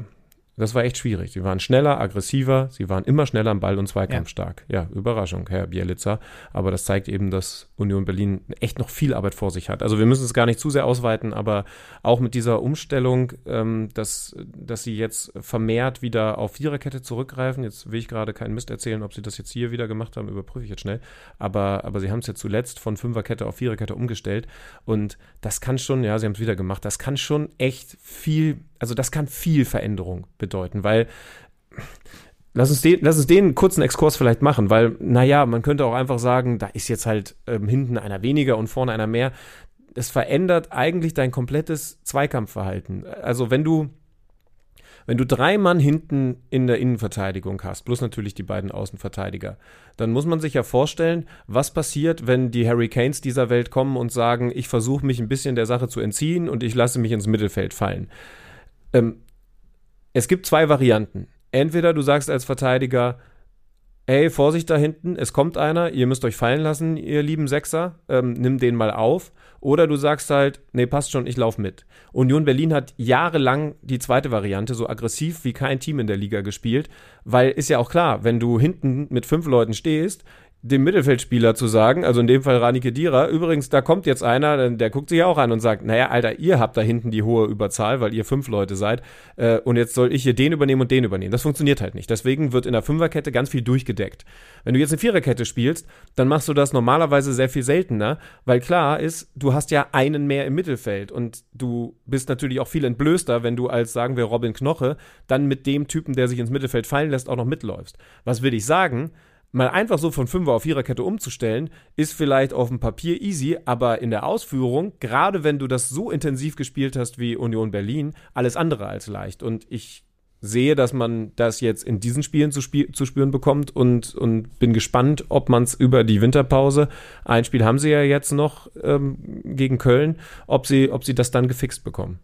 das war echt schwierig. Sie waren schneller, aggressiver, sie waren immer schneller am Ball und zweikampfstark. Ja, ja, Überraschung, Herr Bielitzer. Aber das zeigt eben, dass Union Berlin echt noch viel Arbeit vor sich hat. Also wir müssen es gar nicht zu sehr ausweiten, aber auch mit dieser Umstellung, ähm, dass, dass sie jetzt vermehrt wieder auf Viererkette zurückgreifen. Jetzt will ich gerade keinen Mist erzählen, ob sie das jetzt hier wieder gemacht haben, überprüfe ich jetzt schnell. Aber, aber sie haben es ja zuletzt von Fünferkette auf Viererkette umgestellt. Und das kann schon, ja, sie haben es wieder gemacht, das kann schon echt viel, also das kann viel Veränderung bedeuten, weil Lass uns, den, lass uns den kurzen Exkurs vielleicht machen, weil, naja, man könnte auch einfach sagen, da ist jetzt halt ähm, hinten einer weniger und vorne einer mehr. Es verändert eigentlich dein komplettes Zweikampfverhalten. Also wenn du, wenn du drei Mann hinten in der Innenverteidigung hast, plus natürlich die beiden Außenverteidiger, dann muss man sich ja vorstellen, was passiert, wenn die Harry Kanes dieser Welt kommen und sagen, ich versuche mich ein bisschen der Sache zu entziehen und ich lasse mich ins Mittelfeld fallen. Ähm, es gibt zwei Varianten. Entweder du sagst als Verteidiger, ey, Vorsicht da hinten, es kommt einer, ihr müsst euch fallen lassen, ihr lieben Sechser, ähm, nimm den mal auf. Oder du sagst halt, nee, passt schon, ich laufe mit. Union Berlin hat jahrelang die zweite Variante so aggressiv wie kein Team in der Liga gespielt, weil ist ja auch klar, wenn du hinten mit fünf Leuten stehst, dem Mittelfeldspieler zu sagen, also in dem Fall Rani Kedira, übrigens, da kommt jetzt einer, der guckt sich auch an und sagt, naja, Alter, ihr habt da hinten die hohe Überzahl, weil ihr fünf Leute seid äh, und jetzt soll ich hier den übernehmen und den übernehmen. Das funktioniert halt nicht. Deswegen wird in der Fünferkette ganz viel durchgedeckt. Wenn du jetzt eine Viererkette spielst, dann machst du das normalerweise sehr viel seltener, weil klar ist, du hast ja einen mehr im Mittelfeld und du bist natürlich auch viel entblößter, wenn du als, sagen wir, Robin Knoche, dann mit dem Typen, der sich ins Mittelfeld fallen lässt, auch noch mitläufst. Was will ich sagen? Mal einfach so von Fünfer auf Viererkette umzustellen, ist vielleicht auf dem Papier easy, aber in der Ausführung, gerade wenn du das so intensiv gespielt hast wie Union Berlin, alles andere als leicht. Und ich sehe, dass man das jetzt in diesen Spielen zu, spiel- zu spüren bekommt und, und bin gespannt, ob man es über die Winterpause, ein Spiel haben sie ja jetzt noch ähm, gegen Köln, ob sie, ob sie das dann gefixt bekommen.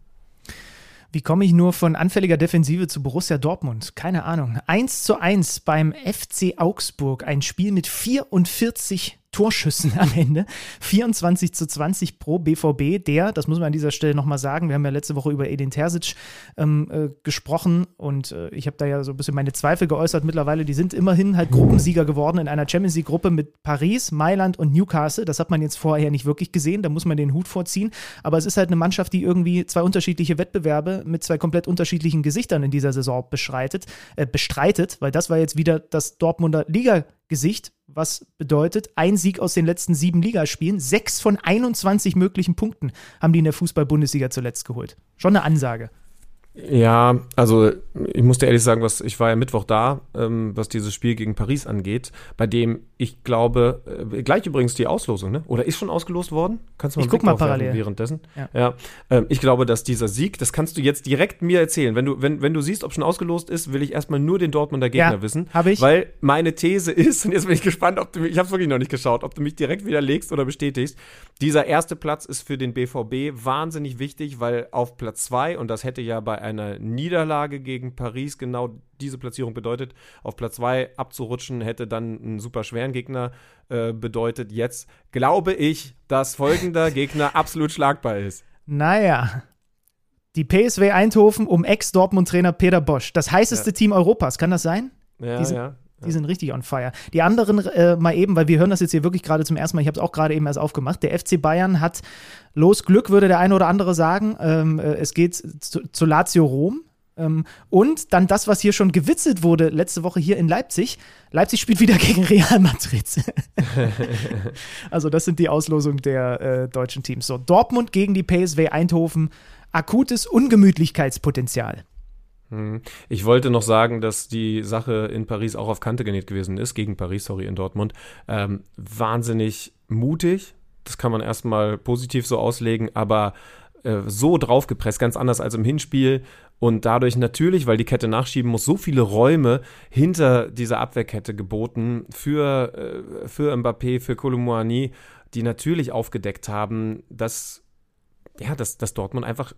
Wie komme ich nur von anfälliger Defensive zu Borussia Dortmund? Keine Ahnung. eins zu eins beim F C Augsburg. Ein Spiel mit vierundvierzig Torschüssen am Ende. vierundzwanzig zu zwanzig pro B V B. Der, das muss man an dieser Stelle nochmal sagen, wir haben ja letzte Woche über Edin Terzic ähm, äh, gesprochen und äh, ich habe da ja so ein bisschen meine Zweifel geäußert mittlerweile. Die sind immerhin halt Gruppensieger geworden in einer Champions-League-Gruppe mit Paris, Mailand und Newcastle. Das hat man jetzt vorher nicht wirklich gesehen, da muss man den Hut vorziehen. Aber es ist halt eine Mannschaft, die irgendwie zwei unterschiedliche Wettbewerbe mit zwei komplett unterschiedlichen Gesichtern in dieser Saison beschreitet, äh, bestreitet, weil das war jetzt wieder das Dortmunder Liga-Gesicht. Was bedeutet, ein Sieg aus den letzten sieben Ligaspielen, sechs von einundzwanzig möglichen Punkten haben die in der Fußball-Bundesliga zuletzt geholt. Schon eine Ansage. Ja, also ich muss dir ehrlich sagen, was ich war ja Mittwoch da, ähm, was dieses Spiel gegen Paris angeht, bei dem ich glaube, äh, gleich übrigens die Auslosung, ne? Oder ist schon ausgelost worden? Kannst du mal ich guck mal parallel währenddessen. Ja, ja. Ähm, ich glaube, dass dieser Sieg, das kannst du jetzt direkt mir erzählen. Wenn du wenn wenn du siehst, ob schon ausgelost ist, will ich erstmal nur den Dortmunder Gegner ja, wissen, hab ich. Weil meine These ist und jetzt bin ich gespannt, ob du mich, ich habe es wirklich noch nicht geschaut, ob du mich direkt widerlegst oder bestätigst. Dieser erste Platz ist für den B V B wahnsinnig wichtig, weil auf Platz zwei und das hätte ja bei einer Niederlage gegen Paris genau diese Platzierung bedeutet. Auf Platz zwei abzurutschen, hätte dann einen super schweren Gegner äh, bedeutet. Jetzt glaube ich, dass folgender Gegner absolut schlagbar ist. Naja, die P S W Eindhoven um Ex-Dortmund-Trainer Peter Bosz. Das heißeste ja. Team Europas, kann das sein? Ja, Diese? ja. Die sind richtig on fire. Die anderen äh, mal eben, weil wir hören das jetzt hier wirklich gerade zum ersten Mal, ich habe es auch gerade eben erst aufgemacht, der F C Bayern hat los Glück, würde der eine oder andere sagen. Ähm, äh, es geht zu, zu Lazio Rom. Ähm, und dann das, was hier schon gewitzelt wurde letzte Woche hier in Leipzig. Leipzig spielt wieder gegen Real Madrid. Also das sind die Auslosungen der äh, deutschen Teams. So, Dortmund gegen die P S V Eindhoven. Akutes Ungemütlichkeitspotenzial. Ich wollte noch sagen, dass die Sache in Paris auch auf Kante genäht gewesen ist, gegen Paris, sorry, in Dortmund. Ähm, wahnsinnig mutig, das kann man erstmal positiv so auslegen, aber äh, so draufgepresst, ganz anders als im Hinspiel und dadurch natürlich, weil die Kette nachschieben muss, so viele Räume hinter dieser Abwehrkette geboten für, äh, für Mbappé, für Koulibaly, die natürlich aufgedeckt haben, dass Ja, dass, dass Dortmund einfach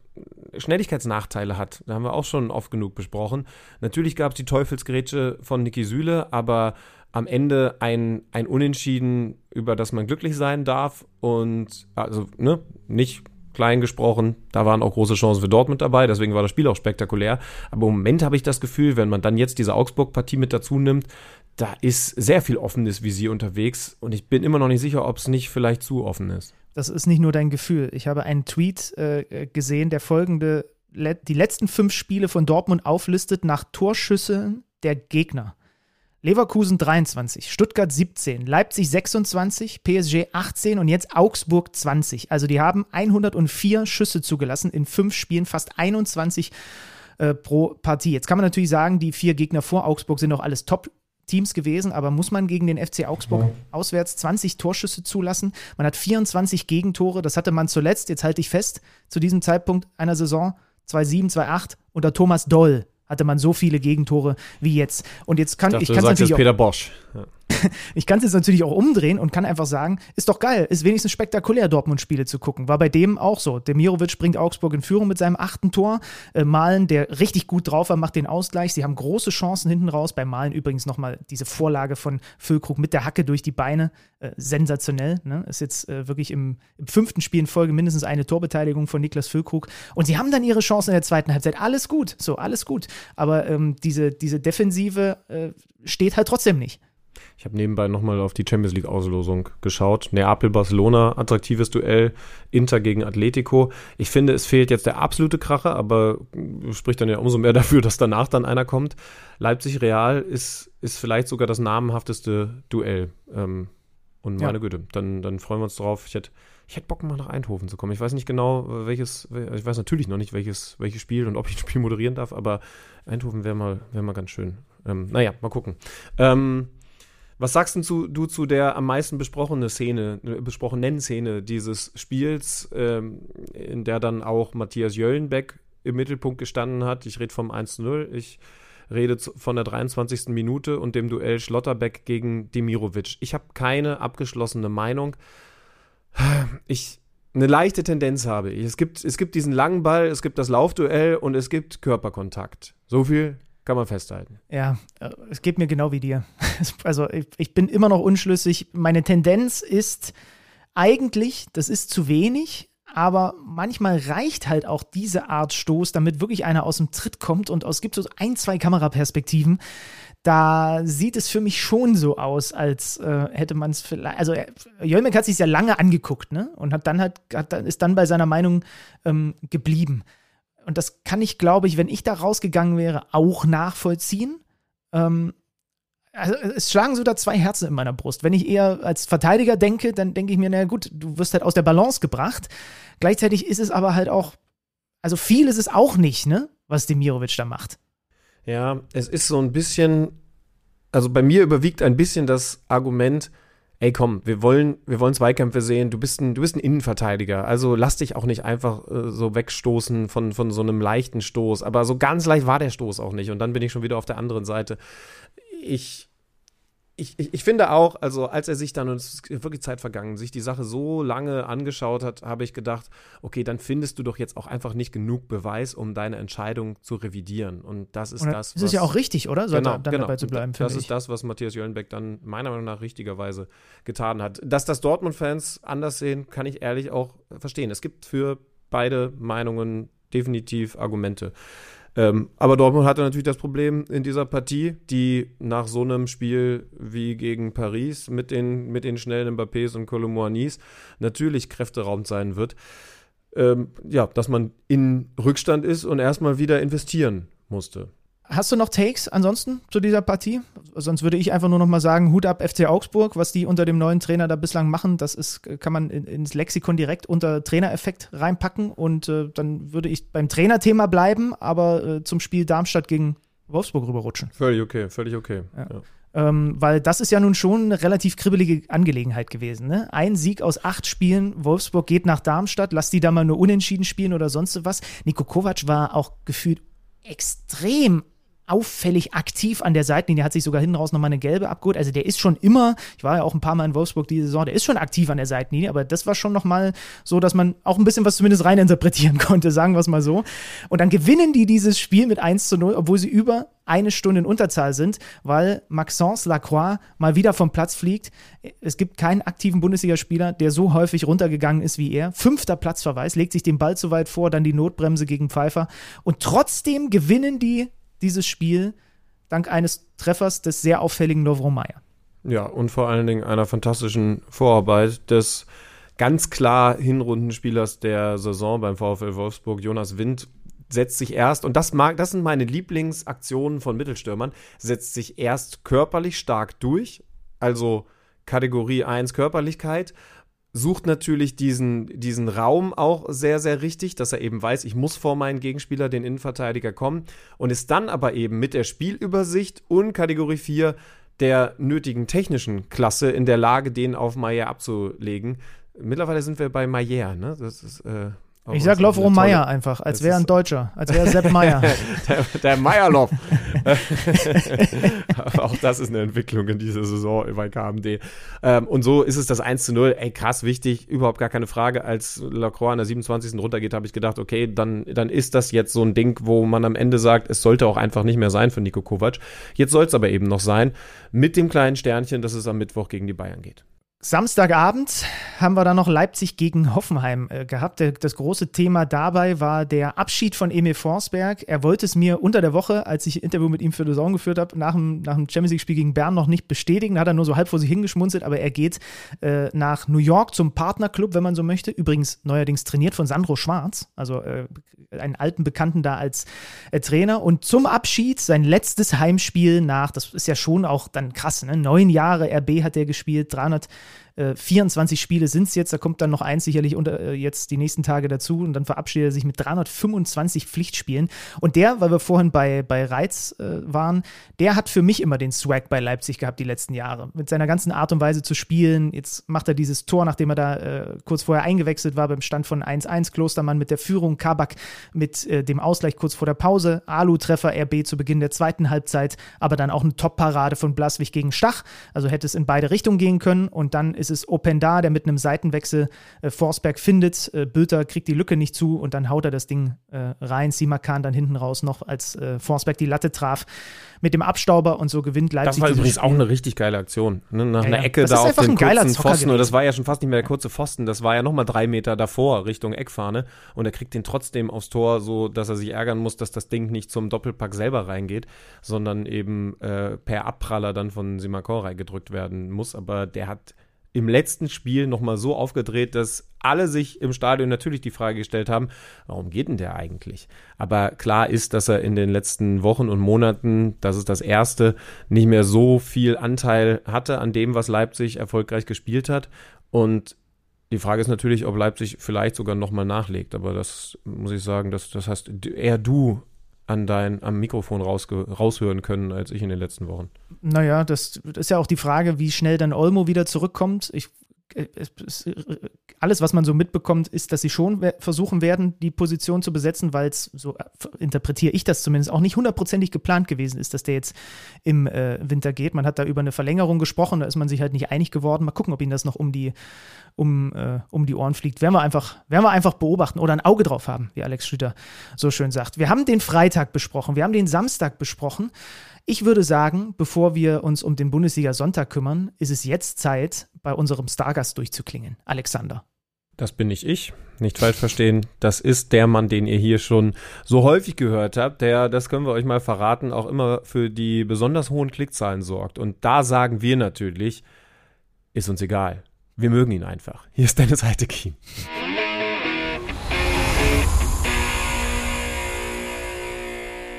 Schnelligkeitsnachteile hat. Da haben wir auch schon oft genug besprochen. Natürlich gab es die Teufelsgrätsche von Niki Süle, aber am Ende ein, ein Unentschieden, über das man glücklich sein darf. Und also, ne, nicht klein gesprochen, da waren auch große Chancen für Dortmund dabei, deswegen war das Spiel auch spektakulär. Aber im Moment habe ich das Gefühl, wenn man dann jetzt diese Augsburg-Partie mit dazu nimmt, da ist sehr viel offenes Visier unterwegs und ich bin immer noch nicht sicher, ob es nicht vielleicht zu offen ist. Das ist nicht nur dein Gefühl. Ich habe einen Tweet äh, gesehen, der folgende, le- die letzten fünf Spiele von Dortmund auflistet nach Torschüssen der Gegner. Leverkusen dreiundzwanzig, Stuttgart siebzehn, Leipzig sechsundzwanzig, P S G achtzehn und jetzt Augsburg zwanzig. Also die haben hundertvier Schüsse zugelassen in fünf Spielen, fast einundzwanzig äh, pro Partie. Jetzt kann man natürlich sagen, die vier Gegner vor Augsburg sind auch alles top Teams gewesen, aber muss man gegen den F C Augsburg ja. auswärts zwanzig Torschüsse zulassen? Man hat vierundzwanzig Gegentore, das hatte man zuletzt, jetzt halte ich fest, zu diesem Zeitpunkt einer Saison zweitausendsieben, zweitausendacht unter Thomas Doll hatte man so viele Gegentore wie jetzt. Und jetzt kann ich, dachte, ich kann's natürlich auch, Peter Bosz. Ja. Ich kann es jetzt natürlich auch umdrehen und kann einfach sagen, ist doch geil, ist wenigstens spektakulär, Dortmund-Spiele zu gucken. War bei dem auch so. Demirovic bringt Augsburg in Führung mit seinem achten Tor. Äh, Malen, der richtig gut drauf war, macht den Ausgleich. Sie haben große Chancen hinten raus. Bei Malen übrigens nochmal diese Vorlage von Füllkrug mit der Hacke durch die Beine. Äh, sensationell. Ne? Ist jetzt äh, wirklich im, im fünften Spiel in Folge mindestens eine Torbeteiligung von Niklas Füllkrug. Und sie haben dann ihre Chancen in der zweiten Halbzeit. Alles gut. So, alles gut. Aber ähm, diese, diese Defensive äh, steht halt trotzdem nicht. Ich habe nebenbei nochmal auf die Champions-League-Auslosung geschaut. Neapel-Barcelona, attraktives Duell, Inter gegen Atletico. Ich finde, es fehlt jetzt der absolute Kracher, aber spricht dann ja umso mehr dafür, dass danach dann einer kommt. Leipzig-Real ist, ist vielleicht sogar das namenhafteste Duell. Ähm, und meine ja. Güte, dann, dann freuen wir uns drauf. Ich hätte ich hätt Bock, mal nach Eindhoven zu kommen. Ich weiß nicht genau, welches, ich weiß natürlich noch nicht, welches, welches Spiel und ob ich ein Spiel moderieren darf, aber Eindhoven wäre mal, wär mal ganz schön. Ähm, naja, mal gucken. Ähm, Was sagst denn zu, du zu der am meisten besprochenen Szene, besprochenen Szene dieses Spiels, ähm, in der dann auch Matthias Jöllenbeck im Mittelpunkt gestanden hat? Ich rede vom eins zu null, ich rede von der dreiundzwanzigsten Minute und dem Duell Schlotterbeck gegen Demirovic. Ich habe keine abgeschlossene Meinung. Ich eine leichte Tendenz habe ich. Es gibt, es gibt diesen langen Ball, es gibt das Laufduell und es gibt Körperkontakt. So viel kann man festhalten. Ja, es geht mir genau wie dir. Also ich, ich bin immer noch unschlüssig. Meine Tendenz ist eigentlich, das ist zu wenig, aber manchmal reicht halt auch diese Art Stoß, damit wirklich einer aus dem Tritt kommt und es gibt so ein, zwei Kameraperspektiven. Da sieht es für mich schon so aus, als äh, hätte man es vielleicht, also Jölmek hat sich ja lange angeguckt, ne? Und hat dann halt, hat, ist dann bei seiner Meinung ähm, geblieben. Und das kann ich, glaube ich, wenn ich da rausgegangen wäre, auch nachvollziehen. Ähm, also es schlagen so da zwei Herzen in meiner Brust. Wenn ich eher als Verteidiger denke, dann denke ich mir, naja gut, du wirst halt aus der Balance gebracht. Gleichzeitig ist es aber halt auch, also viel ist es auch nicht, ne, was Demirovic da macht. Ja, es ist so ein bisschen, also bei mir überwiegt ein bisschen das Argument, ey komm, wir wollen, wir wollen Zweikämpfe sehen, du bist ein, du bist ein Innenverteidiger, also lass dich auch nicht einfach äh, so wegstoßen von, von so einem leichten Stoß, aber so ganz leicht war der Stoß auch nicht und dann bin ich schon wieder auf der anderen Seite. Ich Ich, ich, ich finde auch, also als er sich dann, und es ist wirklich Zeit vergangen, sich die Sache so lange angeschaut hat, habe ich gedacht, okay, dann findest du doch jetzt auch einfach nicht genug Beweis, um deine Entscheidung zu revidieren. Und das ist und das, das ist was, ja auch richtig, oder? Sollte genau, dann genau. dabei zu bleiben, finde ich. Das ist das, was Matthias Jöllenbeck dann meiner Meinung nach richtigerweise getan hat. Dass das Dortmund-Fans anders sehen, kann ich ehrlich auch verstehen. Es gibt für beide Meinungen definitiv Argumente. Ähm, aber Dortmund hatte natürlich das Problem in dieser Partie, die nach so einem Spiel wie gegen Paris mit den, mit den schnellen Mbappés und Colomboanis natürlich kräfteraubend sein wird, ähm, ja, dass man in Rückstand ist und erstmal wieder investieren musste. Hast du noch Takes ansonsten zu dieser Partie? Sonst würde ich einfach nur noch mal sagen, Hut ab F C Augsburg, was die unter dem neuen Trainer da bislang machen, das ist, kann man in, ins Lexikon direkt unter Trainereffekt reinpacken und äh, dann würde ich beim Trainerthema bleiben, aber äh, zum Spiel Darmstadt gegen Wolfsburg rüberrutschen. Völlig okay, völlig okay. Ja. Ja. Ähm, weil das ist ja nun schon eine relativ kribbelige Angelegenheit gewesen. Ne? Ein Sieg aus acht Spielen, Wolfsburg geht nach Darmstadt, lass die da mal nur unentschieden spielen oder sonst was. Niko Kovac war auch gefühlt extrem auffällig aktiv an der Seitenlinie, hat sich sogar hinten raus nochmal eine gelbe abgeholt, also der ist schon immer, ich war ja auch ein paar Mal in Wolfsburg diese Saison, der ist schon aktiv an der Seitenlinie, aber das war schon nochmal so, dass man auch ein bisschen was zumindest reininterpretieren konnte, sagen wir es mal so. Und dann gewinnen die dieses Spiel mit eins zu null, obwohl sie über eine Stunde in Unterzahl sind, weil Maxence Lacroix mal wieder vom Platz fliegt. Es gibt keinen aktiven Bundesligaspieler, der so häufig runtergegangen ist wie er. Fünfter Platzverweis, legt sich den Ball zu weit vor, dann die Notbremse gegen Pfeiffer und trotzdem gewinnen die dieses Spiel dank eines Treffers des sehr auffälligen Lovro Majer. Ja, und vor allen Dingen einer fantastischen Vorarbeit des ganz klar Hinrundenspielers der Saison beim VfL Wolfsburg, Jonas Wind, setzt sich erst, und das mag, das sind meine Lieblingsaktionen von Mittelstürmern, setzt sich erst körperlich stark durch, also Kategorie eins Körperlichkeit, sucht natürlich diesen, diesen Raum auch sehr, sehr richtig, dass er eben weiß, ich muss vor meinen Gegenspieler, den Innenverteidiger, kommen und ist dann aber eben mit der Spielübersicht und Kategorie vier der nötigen technischen Klasse in der Lage, den auf Majer abzulegen. Mittlerweile sind wir bei Majer, ne? Das ist, äh, ich sag Lovro Majer einfach, als wäre ein Deutscher, als wäre Sepp Mayer. der der Majerloff. Auch das ist eine Entwicklung in dieser Saison bei K M D. Ähm, und so ist es das eins zu null. Ey, krass wichtig, überhaupt gar keine Frage. Als Lacroix an der siebenundzwanzigsten runtergeht, habe ich gedacht, okay, dann, dann ist das jetzt so ein Ding, wo man am Ende sagt, es sollte auch einfach nicht mehr sein für Niko Kovac. Jetzt soll es aber eben noch sein, mit dem kleinen Sternchen, dass es am Mittwoch gegen die Bayern geht. Samstagabend haben wir dann noch Leipzig gegen Hoffenheim äh, gehabt. Das große Thema dabei war der Abschied von Emil Forsberg. Er wollte es mir unter der Woche, als ich ein Interview mit ihm für die Saison geführt habe, nach dem, nach dem Champions-League-Spiel gegen Bern noch nicht bestätigen. Da hat er nur so halb vor sich hingeschmunzelt, aber er geht äh, nach New York zum Partnerclub, wenn man so möchte. Übrigens neuerdings trainiert von Sandro Schwarz, also äh, einen alten Bekannten da als äh, Trainer. Und zum Abschied sein letztes Heimspiel nach, das ist ja schon auch dann krass, ne? Neun Jahre R B hat er gespielt, dreihundertvierundzwanzig Spiele sind es jetzt, da kommt dann noch eins sicherlich unter, äh, jetzt die nächsten Tage dazu und dann verabschiedet er sich mit dreihundertfünfundzwanzig Pflichtspielen und der, weil wir vorhin bei, bei Reitz äh, waren, der hat für mich immer den Swag bei Leipzig gehabt die letzten Jahre, mit seiner ganzen Art und Weise zu spielen. Jetzt macht er dieses Tor, nachdem er da äh, kurz vorher eingewechselt war beim Stand von eins eins, Klostermann mit der Führung, Kabak mit äh, dem Ausgleich kurz vor der Pause, Alu-Treffer R B zu Beginn der zweiten Halbzeit, aber dann auch eine Top-Parade von Blaswig gegen Stach, also hätte es in beide Richtungen gehen können und dann ist es Openda, der mit einem Seitenwechsel äh, Forsberg findet, äh, Bülter kriegt die Lücke nicht zu und dann haut er das Ding äh, rein, Simakan dann hinten raus noch, als äh, Forsberg die Latte traf mit dem Abstauber und so gewinnt Leipzig. Das war übrigens auch eine richtig geile Aktion, ne? Nach ja, einer Ecke da auf den kurzen Pfosten, und das war ja schon fast nicht mehr der kurze Pfosten, das war ja nochmal drei Meter davor Richtung Eckfahne und er kriegt den trotzdem aufs Tor, so dass er sich ärgern muss, dass das Ding nicht zum Doppelpack selber reingeht, sondern eben äh, per Abpraller dann von Simakan reingedrückt werden muss, aber der hat im letzten Spiel nochmal so aufgedreht, dass alle sich im Stadion natürlich die Frage gestellt haben, warum geht denn der eigentlich? Aber klar ist, dass er in den letzten Wochen und Monaten, das ist das Erste, nicht mehr so viel Anteil hatte an dem, was Leipzig erfolgreich gespielt hat. Und die Frage ist natürlich, ob Leipzig vielleicht sogar nochmal nachlegt. Aber das muss ich sagen, das, das hast eher du an dein, am Mikrofon rausge- raushören können, als ich in den letzten Wochen. Naja, das ist ja auch die Frage, wie schnell dann Olmo wieder zurückkommt. Ich alles, was man so mitbekommt, ist, dass sie schon versuchen werden, die Position zu besetzen, weil es, so interpretiere ich das zumindest, auch nicht hundertprozentig geplant gewesen ist, dass der jetzt im äh, Winter geht. Man hat da über eine Verlängerung gesprochen, da ist man sich halt nicht einig geworden. Mal gucken, ob ihnen das noch um die, um, äh, um die Ohren fliegt. Werden wir, einfach, werden wir einfach beobachten oder ein Auge drauf haben, wie Alex Schlüter so schön sagt. Wir haben den Freitag besprochen, wir haben den Samstag besprochen. Ich würde sagen, bevor wir uns um den Bundesliga-Sonntag kümmern, ist es jetzt Zeit, bei unserem Stargast durchzuklingen. Alexander. Das bin nicht ich. Nicht falsch verstehen. Das ist der Mann, den ihr hier schon so häufig gehört habt, der, das können wir euch mal verraten, auch immer für die besonders hohen Klickzahlen sorgt. Und da sagen wir natürlich, ist uns egal. Wir mögen ihn einfach. Hier ist Deniz Aytekin.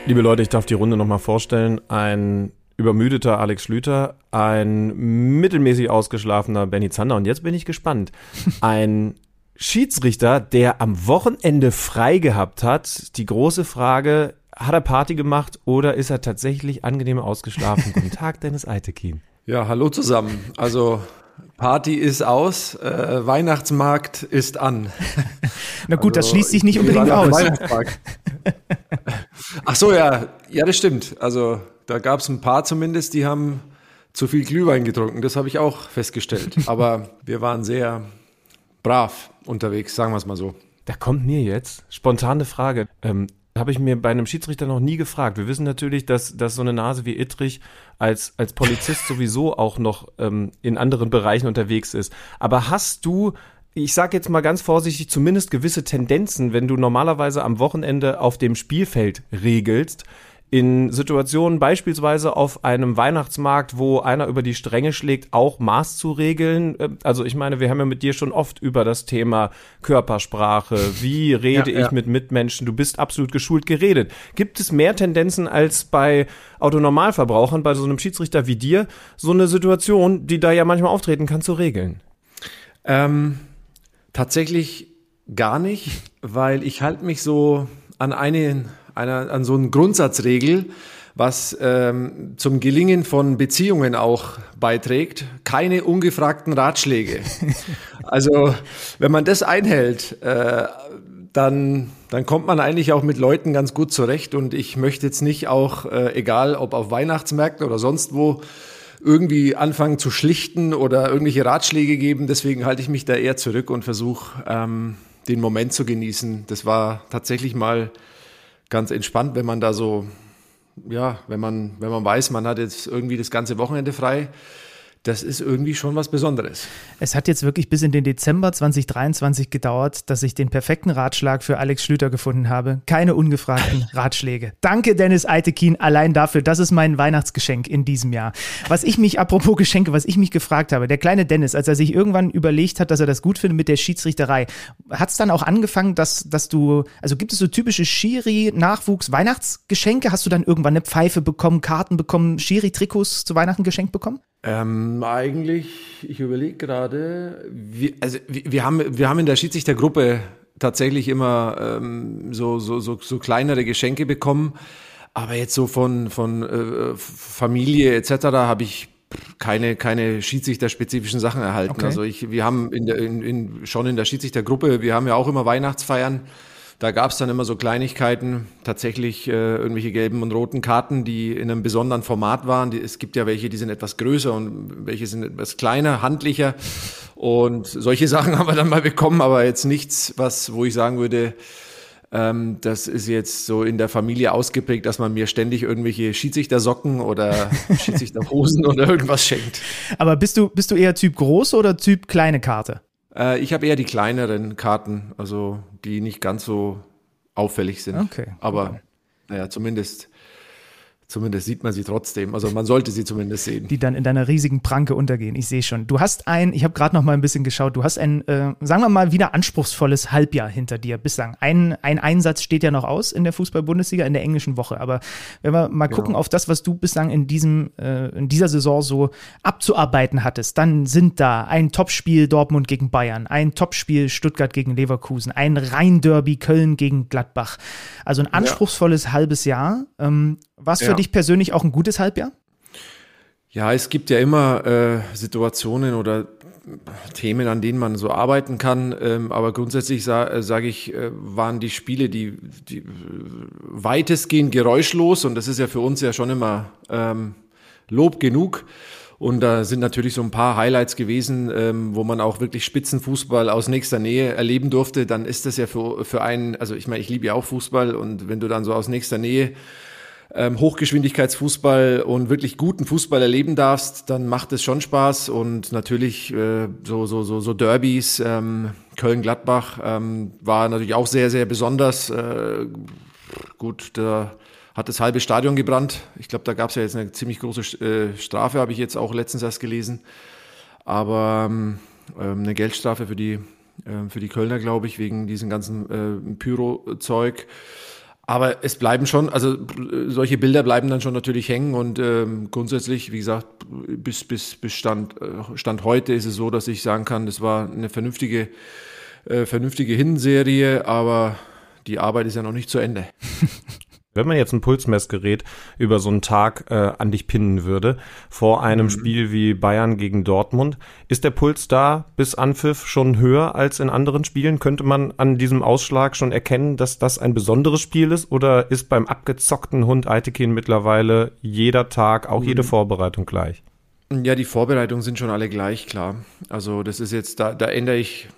Liebe Leute, ich darf die Runde nochmal vorstellen. Ein übermüdeter Alex Schlüter, ein mittelmäßig ausgeschlafener Benni Zander. Und jetzt bin ich gespannt. Ein Schiedsrichter, der am Wochenende frei gehabt hat. Die große Frage, hat er Party gemacht oder ist er tatsächlich angenehm ausgeschlafen? Guten Tag, Deniz Aytekin. Ja, hallo zusammen. Also Party ist aus, äh, Weihnachtsmarkt ist an. Na gut, also, das schließt sich nicht unbedingt aus. Weihnachtsmarkt. Ach so, ja, ja, das stimmt. Also da gab es ein paar zumindest, die haben zu viel Glühwein getrunken. Das habe ich auch festgestellt. Aber wir waren sehr brav unterwegs, sagen wir es mal so. Da kommt mir jetzt spontane Frage. Ähm, habe ich mir bei einem Schiedsrichter noch nie gefragt. Wir wissen natürlich, dass, dass so eine Nase wie Ittrich als, als Polizist sowieso auch noch ähm, in anderen Bereichen unterwegs ist. Aber hast du, ich sage jetzt mal ganz vorsichtig, zumindest gewisse Tendenzen, wenn du normalerweise am Wochenende auf dem Spielfeld regelst, in Situationen beispielsweise auf einem Weihnachtsmarkt, wo einer über die Stränge schlägt, auch Maß zu regeln? Also ich meine, wir haben ja mit dir schon oft über das Thema Körpersprache, wie rede ja, ja. ich mit Mitmenschen, du bist absolut geschult geredet. Gibt es mehr Tendenzen als bei Autonormalverbrauchern, bei so einem Schiedsrichter wie dir, so eine Situation, die da ja manchmal auftreten kann, zu regeln? Ähm, tatsächlich gar nicht, weil ich halte mich so an einen Einer, an so einen Grundsatzregel, was ähm, zum Gelingen von Beziehungen auch beiträgt, keine ungefragten Ratschläge. Also wenn man das einhält, äh, dann, dann kommt man eigentlich auch mit Leuten ganz gut zurecht. Und ich möchte jetzt nicht auch, äh, egal ob auf Weihnachtsmärkten oder sonst wo, irgendwie anfangen zu schlichten oder irgendwelche Ratschläge geben. Deswegen halte ich mich da eher zurück und versuche, ähm, den Moment zu genießen. Das war tatsächlich mal ganz entspannt, wenn man da so, ja, wenn man, wenn man weiß, man hat jetzt irgendwie das ganze Wochenende frei. Das ist irgendwie schon was Besonderes. Es hat jetzt wirklich bis in den Dezember zwanzig dreiundzwanzig gedauert, dass ich den perfekten Ratschlag für Alex Schlüter gefunden habe. Keine ungefragten Ratschläge. Danke, Deniz Aytekin, allein dafür. Das ist mein Weihnachtsgeschenk in diesem Jahr. Was ich mich, apropos Geschenke, was ich mich gefragt habe, der kleine Deniz, als er sich irgendwann überlegt hat, dass er das gut findet mit der Schiedsrichterei, hat es dann auch angefangen, dass, dass du, also gibt es so typische Schiri-Nachwuchs-Weihnachtsgeschenke? Hast du dann irgendwann eine Pfeife bekommen, Karten bekommen, Schiri-Trikots zu Weihnachten geschenkt bekommen? Ähm, eigentlich, ich überlege gerade, wir, also wir, wir haben wir haben in der Schiedsrichtergruppe tatsächlich immer ähm, so, so so so kleinere Geschenke bekommen, aber jetzt so von von äh, Familie et cetera habe ich keine keine Schiedsrichterspezifischen Sachen erhalten. Okay. Also ich wir haben in der in, in, schon in der Schiedsrichtergruppe, wir haben ja auch immer Weihnachtsfeiern. Da gab es dann immer so Kleinigkeiten, tatsächlich äh, irgendwelche gelben und roten Karten, die in einem besonderen Format waren. Die, es gibt ja welche, die sind etwas größer und welche sind etwas kleiner, handlicher. Und solche Sachen haben wir dann mal bekommen, aber jetzt nichts, was, wo ich sagen würde, ähm, das ist jetzt so in der Familie ausgeprägt, dass man mir ständig irgendwelche Schiedsrichtersocken oder Schiedsrichterhosen oder irgendwas schenkt. Aber bist du, bist du eher Typ große oder Typ kleine Karte? Ich habe eher die kleineren Karten, also die nicht ganz so auffällig sind. Okay. Aber naja, zumindest, zumindest sieht man sie trotzdem. Also man sollte sie zumindest sehen. Die dann in deiner riesigen Pranke untergehen. Ich sehe schon. Du hast ein, ich habe gerade noch mal ein bisschen geschaut, du hast ein, äh, sagen wir mal, wieder anspruchsvolles Halbjahr hinter dir bislang. Ein, ein Einsatz steht ja noch aus in der Fußball-Bundesliga, in der englischen Woche. Aber wenn wir mal gucken ja. auf das, was du bislang in diesem, äh, in dieser Saison so abzuarbeiten hattest, dann sind da ein Topspiel Dortmund gegen Bayern, ein Topspiel Stuttgart gegen Leverkusen, ein Rhein-Derby Köln gegen Gladbach. Also ein anspruchsvolles ja. halbes Jahr. Ähm, War es für ja. dich persönlich auch ein gutes Halbjahr? Ja, es gibt ja immer äh, Situationen oder Themen, an denen man so arbeiten kann. Ähm, aber grundsätzlich sa- sage ich, äh, waren die Spiele, die, die weitestgehend geräuschlos, und das ist ja für uns ja schon immer ähm, Lob genug. Und da sind natürlich so ein paar Highlights gewesen, ähm, wo man auch wirklich Spitzenfußball aus nächster Nähe erleben durfte. Dann ist das ja für, für einen, also ich meine, ich liebe ja auch Fußball, und wenn du dann so aus nächster Nähe ähm, Hochgeschwindigkeitsfußball und wirklich guten Fußball erleben darfst, dann macht es schon Spaß. Und natürlich äh, so, so, so, so Derbys, ähm, Köln-Gladbach ähm, war natürlich auch sehr, sehr besonders. Äh, gut, da hat das halbe Stadion gebrannt. Ich glaube, da gab es ja jetzt eine ziemlich große äh, Strafe, habe ich jetzt auch letztens erst gelesen. Aber ähm, eine Geldstrafe für die, äh, für die Kölner, glaube ich, wegen diesem ganzen äh, Pyro-Zeug. Aber es bleiben schon, also solche Bilder bleiben dann schon natürlich hängen. Und ähm, grundsätzlich, wie gesagt, bis, bis, bis Stand, Stand heute ist es so, dass ich sagen kann, das war eine vernünftige, äh, vernünftige Hinserie, aber die Arbeit ist ja noch nicht zu Ende. Wenn man jetzt ein Pulsmessgerät über so einen Tag äh, an dich pinnen würde, vor einem mhm. Spiel wie Bayern gegen Dortmund, ist der Puls da bis Anpfiff schon höher als in anderen Spielen? Könnte man an diesem Ausschlag schon erkennen, dass das ein besonderes Spiel ist? Oder ist beim abgezockten Hund Aytekin mittlerweile jeder Tag, auch mhm. jede Vorbereitung gleich? Ja, die Vorbereitungen sind schon alle gleich, klar. Also das ist jetzt, da, da ändere ich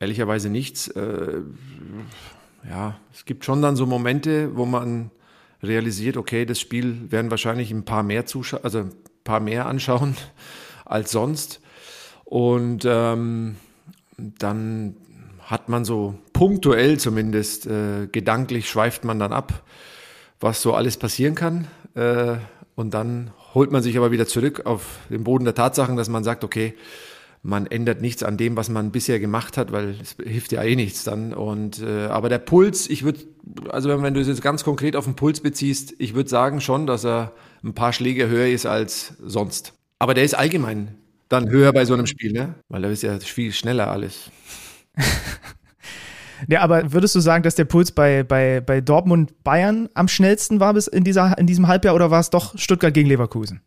ehrlicherweise nichts. Äh, ja, es gibt schon dann so Momente, wo man realisiert, okay, das Spiel werden wahrscheinlich ein paar mehr Zuschauer, also ein paar mehr anschauen als sonst. Und ähm, dann hat man so punktuell zumindest, äh, gedanklich schweift man dann ab, was so alles passieren kann. Äh, und dann holt man sich aber wieder zurück auf den Boden der Tatsachen, dass man sagt, okay, man ändert nichts an dem, was man bisher gemacht hat, weil es hilft ja eh nichts dann. Und äh, aber der Puls, ich würde, also wenn, wenn du es jetzt ganz konkret auf den Puls beziehst, ich würde sagen schon, dass er ein paar Schläge höher ist als sonst. Aber der ist allgemein dann höher bei so einem Spiel, ne? Weil da ist ja viel schneller alles. Ja, aber würdest du sagen, dass der Puls bei, bei, bei Dortmund-Bayern am schnellsten war bis in, dieser, in diesem Halbjahr, oder war es doch Stuttgart gegen Leverkusen?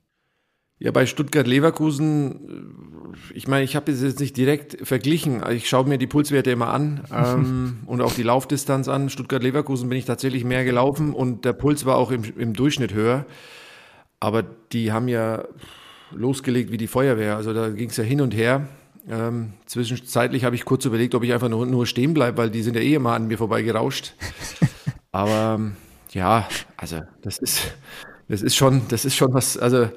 Ja, bei Stuttgart-Leverkusen, ich meine, ich habe es jetzt nicht direkt verglichen. Ich schaue mir die Pulswerte immer an ähm, und auch die Laufdistanz an. Stuttgart-Leverkusen bin ich tatsächlich mehr gelaufen, und der Puls war auch im, im Durchschnitt höher. Aber die haben ja losgelegt wie die Feuerwehr. Also da ging es ja hin und her. Ähm, zwischenzeitlich habe ich kurz überlegt, ob ich einfach nur, nur stehen bleibe, weil die sind ja eh immer an mir vorbeigerauscht. Aber ja, also das ist, das ist schon, das ist schon was, also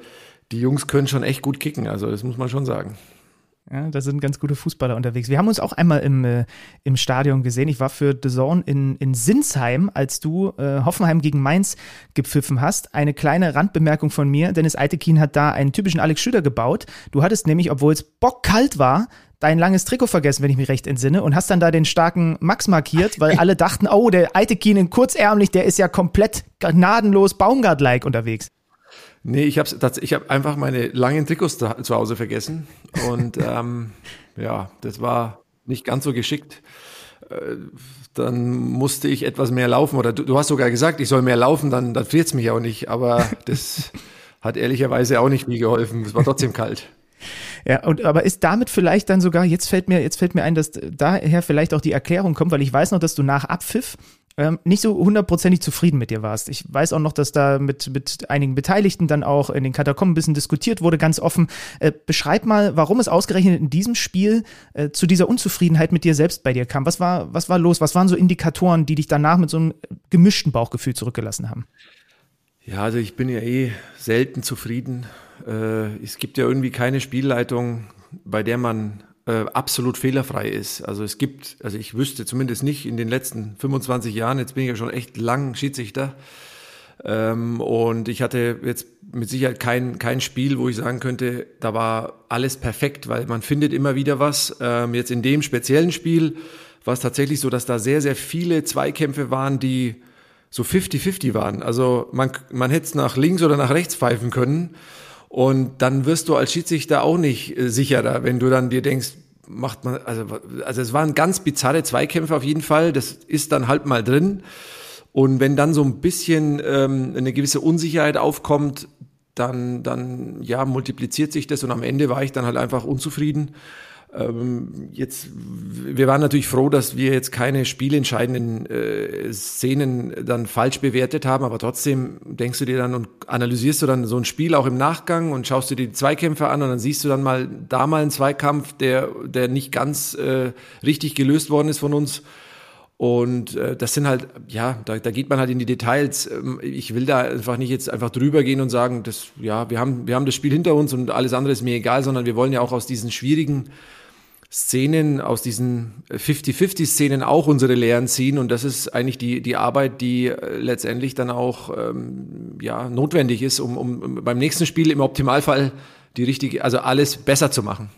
die Jungs können schon echt gut kicken, also das muss man schon sagen. Ja, da sind ganz gute Fußballer unterwegs. Wir haben uns auch einmal im, äh, im Stadion gesehen. Ich war für The Zone in, in Sinsheim, als du äh, Hoffenheim gegen Mainz gepfiffen hast. Eine kleine Randbemerkung von mir: Deniz Aytekin hat da einen typischen Alex Schlüter gebaut. Du hattest nämlich, obwohl es bockkalt war, dein langes Trikot vergessen, wenn ich mich recht entsinne, und hast dann da den starken Max markiert, weil alle dachten, oh, der Aytekin in kurzärmlich, der ist ja komplett gnadenlos Baumgart-like unterwegs. Nee, ich habe ich hab einfach meine langen Trikots da, zu Hause vergessen. Und ähm, ja, das war nicht ganz so geschickt. Äh, dann musste ich etwas mehr laufen. Oder du, du hast sogar gesagt, ich soll mehr laufen, dann, dann friert es mich auch nicht. Aber das hat ehrlicherweise auch nicht viel geholfen. Es war trotzdem kalt. Ja, und aber ist damit vielleicht dann sogar, jetzt fällt mir, jetzt fällt mir ein, dass daher vielleicht auch die Erklärung kommt, weil ich weiß noch, dass du nach Abpfiff Ähm, nicht so hundertprozentig zufrieden mit dir warst. Ich weiß auch noch, dass da mit, mit einigen Beteiligten dann auch in den Katakomben ein bisschen diskutiert wurde, ganz offen. Äh, beschreib mal, warum es ausgerechnet in diesem Spiel äh, zu dieser Unzufriedenheit mit dir selbst bei dir kam. Was war, was war los? Was waren so Indikatoren, die dich danach mit so einem gemischten Bauchgefühl zurückgelassen haben? Ja, also ich bin ja eh selten zufrieden. Äh, es gibt ja irgendwie keine Spielleitung, bei der man Äh, absolut fehlerfrei ist. Also es gibt, also ich wüsste zumindest nicht in den letzten fünfundzwanzig Jahren, jetzt bin ich ja schon echt lang Schiedsrichter, ähm, und ich hatte jetzt mit Sicherheit kein, kein Spiel, wo ich sagen könnte, da war alles perfekt, weil man findet immer wieder was. Ähm, jetzt in dem speziellen Spiel war es tatsächlich so, dass da sehr, sehr viele Zweikämpfe waren, die so fifty-fifty waren. Also man, man hätte es nach links oder nach rechts pfeifen können. Und dann wirst du als Schiedsrichter auch nicht äh, sicherer, wenn du dann dir denkst, macht man, also, also es waren ganz bizarre Zweikämpfe auf jeden Fall, das ist dann halt mal drin. Und wenn dann so ein bisschen ähm, eine gewisse Unsicherheit aufkommt, dann, dann, ja, multipliziert sich das, und am Ende war ich dann halt einfach unzufrieden. Ähm, jetzt, wir waren natürlich froh, dass wir jetzt keine spielentscheidenden äh, Szenen dann falsch bewertet haben, aber trotzdem denkst du dir dann und analysierst du dann so ein Spiel auch im Nachgang und schaust dir die Zweikämpfe an und dann siehst du dann mal da mal einen Zweikampf, der, der nicht ganz äh, richtig gelöst worden ist von uns. Und äh, das sind halt, ja, da, da geht man halt in die Details. Ich will da einfach nicht jetzt einfach drüber gehen und sagen, das, ja, wir haben, wir haben das Spiel hinter uns und alles andere ist mir egal, sondern wir wollen ja auch aus diesen schwierigen Szenen, aus diesen fifty-fifty-Szenen auch unsere Lehren ziehen. Und das ist eigentlich die, die Arbeit, die letztendlich dann auch ähm, ja, notwendig ist, um, um beim nächsten Spiel im Optimalfall die richtige, also alles besser zu machen.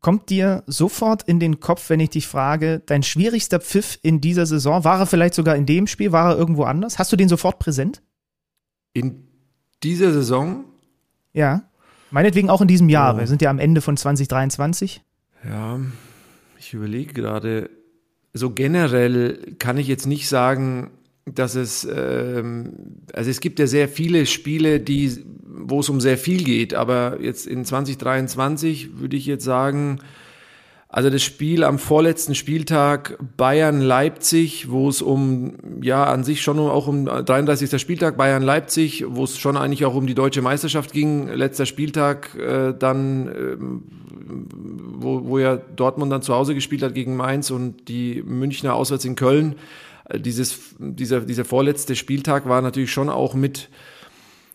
Kommt dir sofort in den Kopf, wenn ich dich frage, dein schwierigster Pfiff in dieser Saison, war er vielleicht sogar in dem Spiel, war er irgendwo anders? Hast du den sofort präsent? In dieser Saison? Ja, meinetwegen auch in diesem Jahr, oh. Wir sind ja am Ende von zwanzig dreiundzwanzig. Ja, ich überlege gerade, so generell kann ich jetzt nicht sagen, dass es, ähm, also es gibt ja sehr viele Spiele, die, wo es um sehr viel geht, aber jetzt in zwanzig dreiundzwanzig würde ich jetzt sagen, also das Spiel am vorletzten Spieltag Bayern-Leipzig, wo es um, ja an sich schon auch um dreiunddreißigsten Spieltag Bayern-Leipzig, wo es schon eigentlich auch um die deutsche Meisterschaft ging, letzter Spieltag äh, dann, äh, wo, wo ja Dortmund dann zu Hause gespielt hat gegen Mainz und die Münchner auswärts in Köln. Dieses, dieser, dieser vorletzte Spieltag war natürlich schon auch mit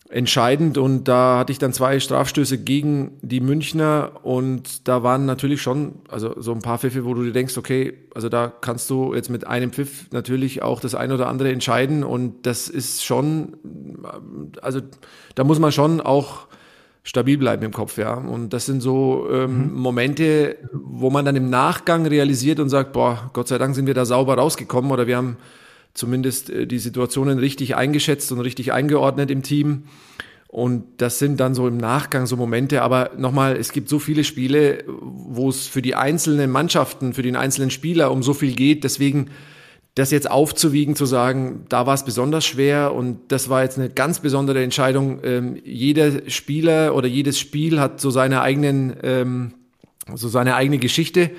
entscheidend und da hatte ich dann zwei Strafstöße gegen die Münchner und da waren natürlich schon also so ein paar Pfiffe, wo du dir denkst, okay, also da kannst du jetzt mit einem Pfiff natürlich auch das ein oder andere entscheiden und das ist schon, also da muss man schon auch stabil bleiben im Kopf, ja. Und das sind so ähm, mhm. Momente, wo man dann im Nachgang realisiert und sagt, boah, Gott sei Dank sind wir da sauber rausgekommen oder wir haben zumindest äh, die Situationen richtig eingeschätzt und richtig eingeordnet im Team. Und das sind dann so im Nachgang so Momente. Aber nochmal, es gibt so viele Spiele, wo es für die einzelnen Mannschaften, für den einzelnen Spieler um so viel geht. Deswegen das jetzt aufzuwiegen, zu sagen, da war es besonders schwer und das war jetzt eine ganz besondere Entscheidung. Ähm, jeder Spieler oder jedes Spiel hat so seine eigenen, ähm, so seine eigene Geschichte.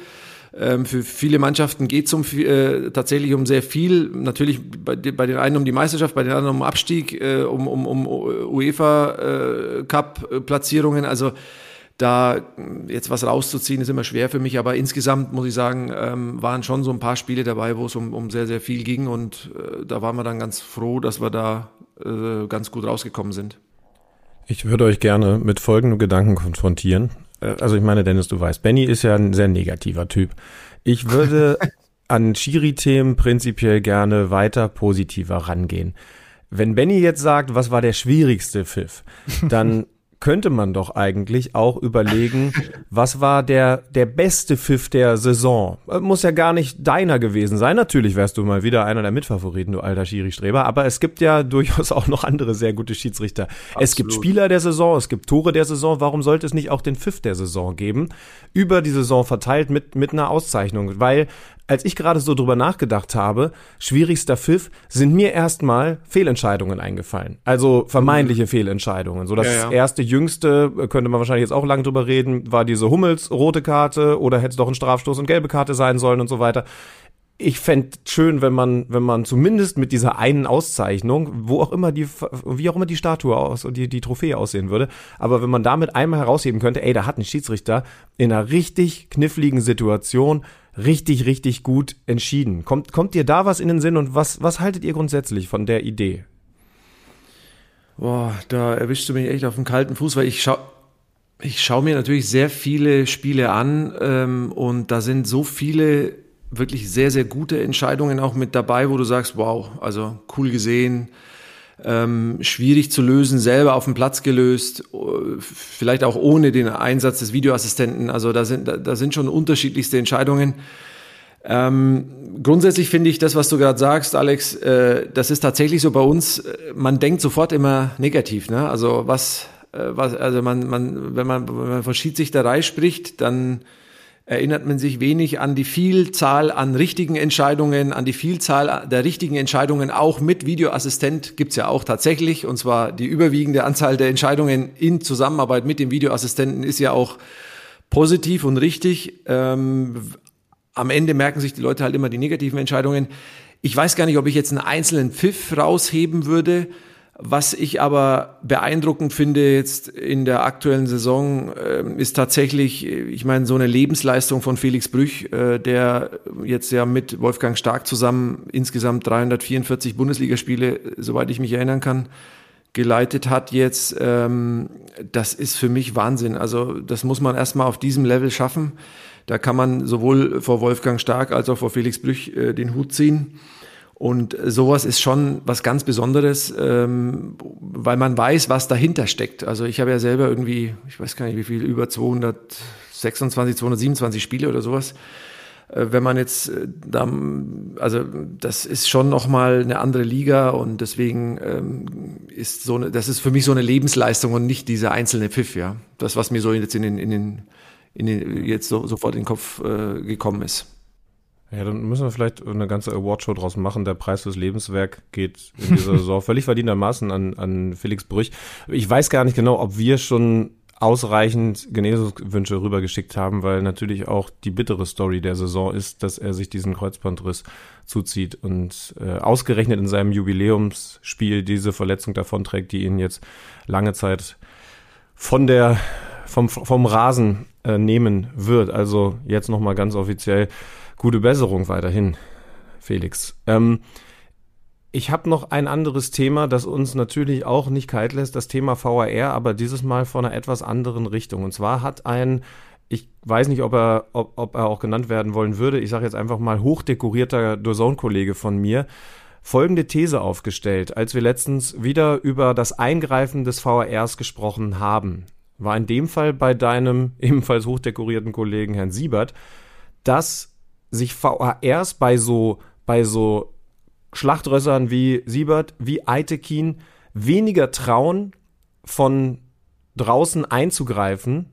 Ähm, für viele Mannschaften geht es um, äh, tatsächlich um sehr viel. Natürlich bei, bei den einen um die Meisterschaft, bei den anderen um Abstieg, äh, um, um, um UEFA äh, Cup-Platzierungen. Also da jetzt was rauszuziehen, ist immer schwer für mich, aber insgesamt muss ich sagen, ähm, waren schon so ein paar Spiele dabei, wo es um, um sehr, sehr viel ging und äh, da waren wir dann ganz froh, dass wir da äh, ganz gut rausgekommen sind. Ich würde euch gerne mit folgendem Gedanken konfrontieren. Also ich meine, Dennis, du weißt, Benni ist ja ein sehr negativer Typ. Ich würde an Schiri-Themen prinzipiell gerne weiter positiver rangehen. Wenn Benni jetzt sagt, was war der schwierigste Pfiff, dann könnte man doch eigentlich auch überlegen, was war der der beste Pfiff der Saison? Muss ja gar nicht deiner gewesen sein. Natürlich wärst du mal wieder einer der Mitfavoriten, du alter Schiri-Streber. Aber es gibt ja durchaus auch noch andere sehr gute Schiedsrichter. Absolut. Es gibt Spieler der Saison, es gibt Tore der Saison. Warum sollte es nicht auch den Pfiff der Saison geben? Über die Saison verteilt mit mit einer Auszeichnung. Weil, als ich gerade so drüber nachgedacht habe, schwierigster Pfiff, sind mir erstmal Fehlentscheidungen eingefallen. Also vermeintliche mhm. Fehlentscheidungen. So das ja, ja. erste Jüngste, könnte man wahrscheinlich jetzt auch lang drüber reden, war diese Hummels rote Karte oder hätte es doch ein Strafstoß und gelbe Karte sein sollen und so weiter. Ich fände schön, wenn man, wenn man zumindest mit dieser einen Auszeichnung, wo auch immer die, wie auch immer die Statue aus und die, die Trophäe aussehen würde, aber wenn man damit einmal herausheben könnte, ey, da hat ein Schiedsrichter in einer richtig kniffligen Situation richtig, richtig gut entschieden. Kommt, kommt dir da was in den Sinn und was, was haltet ihr grundsätzlich von der Idee? Boah, da erwischst du mich echt auf dem kalten Fuß, weil ich schaue ich schau mir natürlich sehr viele Spiele an ähm, und da sind so viele wirklich sehr, sehr gute Entscheidungen auch mit dabei, wo du sagst, wow, also cool gesehen, ähm, schwierig zu lösen, selber auf dem Platz gelöst, vielleicht auch ohne den Einsatz des Videoassistenten. Also da sind, da, da sind schon unterschiedlichste Entscheidungen. Ähm, grundsätzlich finde ich das, was du gerade sagst, Alex, äh, das ist tatsächlich so bei uns, man denkt sofort immer negativ, ne? Also was, äh, was, also man, man, wenn man, wenn man von Schiedsrichterei spricht, dann erinnert man sich wenig an die Vielzahl an richtigen Entscheidungen, an die Vielzahl der richtigen Entscheidungen, auch mit Videoassistent gibt's ja auch tatsächlich, und zwar die überwiegende Anzahl der Entscheidungen in Zusammenarbeit mit dem Videoassistenten ist ja auch positiv und richtig. Ähm, am Ende merken sich die Leute halt immer die negativen Entscheidungen. Ich weiß gar nicht, ob ich jetzt einen einzelnen Pfiff rausheben würde. Was ich aber beeindruckend finde jetzt in der aktuellen Saison, äh, ist tatsächlich, ich meine, so eine Lebensleistung von Felix Brüch, äh, der jetzt ja mit Wolfgang Stark zusammen insgesamt dreihundertvierundvierzig Bundesligaspiele, soweit ich mich erinnern kann, geleitet hat jetzt. Ähm, das ist für mich Wahnsinn. Also das muss man erstmal auf diesem Level schaffen. Da kann man sowohl vor Wolfgang Stark als auch vor Felix Brüch äh, den Hut ziehen. Und sowas ist schon was ganz Besonderes, ähm, weil man weiß, was dahinter steckt. Also ich habe ja selber irgendwie, ich weiß gar nicht wie viel, über zweihundertsechsundzwanzig, zweihundertsiebenundzwanzig Spiele oder sowas. Äh, wenn man jetzt, äh, da, also das ist schon nochmal eine andere Liga und deswegen ähm, ist so eine, das ist für mich so eine Lebensleistung und nicht dieser einzelne Pfiff, ja. Das, was mir so jetzt in den, in den, in den jetzt so, sofort in den Kopf äh, gekommen ist. Ja, dann müssen wir vielleicht eine ganze Awardshow draus machen. Der Preis fürs Lebenswerk geht in dieser Saison völlig verdientermaßen an, an Felix Brüch. Ich weiß gar nicht genau, ob wir schon ausreichend Genesungswünsche rübergeschickt haben, weil natürlich auch die bittere Story der Saison ist, dass er sich diesen Kreuzbandriss zuzieht und äh, ausgerechnet in seinem Jubiläumsspiel diese Verletzung davonträgt, die ihn jetzt lange Zeit von der, vom, vom Rasen äh, nehmen wird. Also jetzt nochmal ganz offiziell. Gute Besserung weiterhin, Felix. Ähm, ich habe noch ein anderes Thema, das uns natürlich auch nicht kalt lässt, das Thema V A R, aber dieses Mal von einer etwas anderen Richtung. Und zwar hat ein, ich weiß nicht, ob er, ob, ob er auch genannt werden wollen würde, ich sage jetzt einfach mal hochdekorierter DAZN-Kollege von mir, folgende These aufgestellt, als wir letztens wieder über das Eingreifen des V A Rs gesprochen haben. War in dem Fall bei deinem ebenfalls hochdekorierten Kollegen Herrn Siebert, dass sich V A Rs bei so, bei so Schlachtrössern wie Siebert, wie Aytekin weniger trauen, von draußen einzugreifen,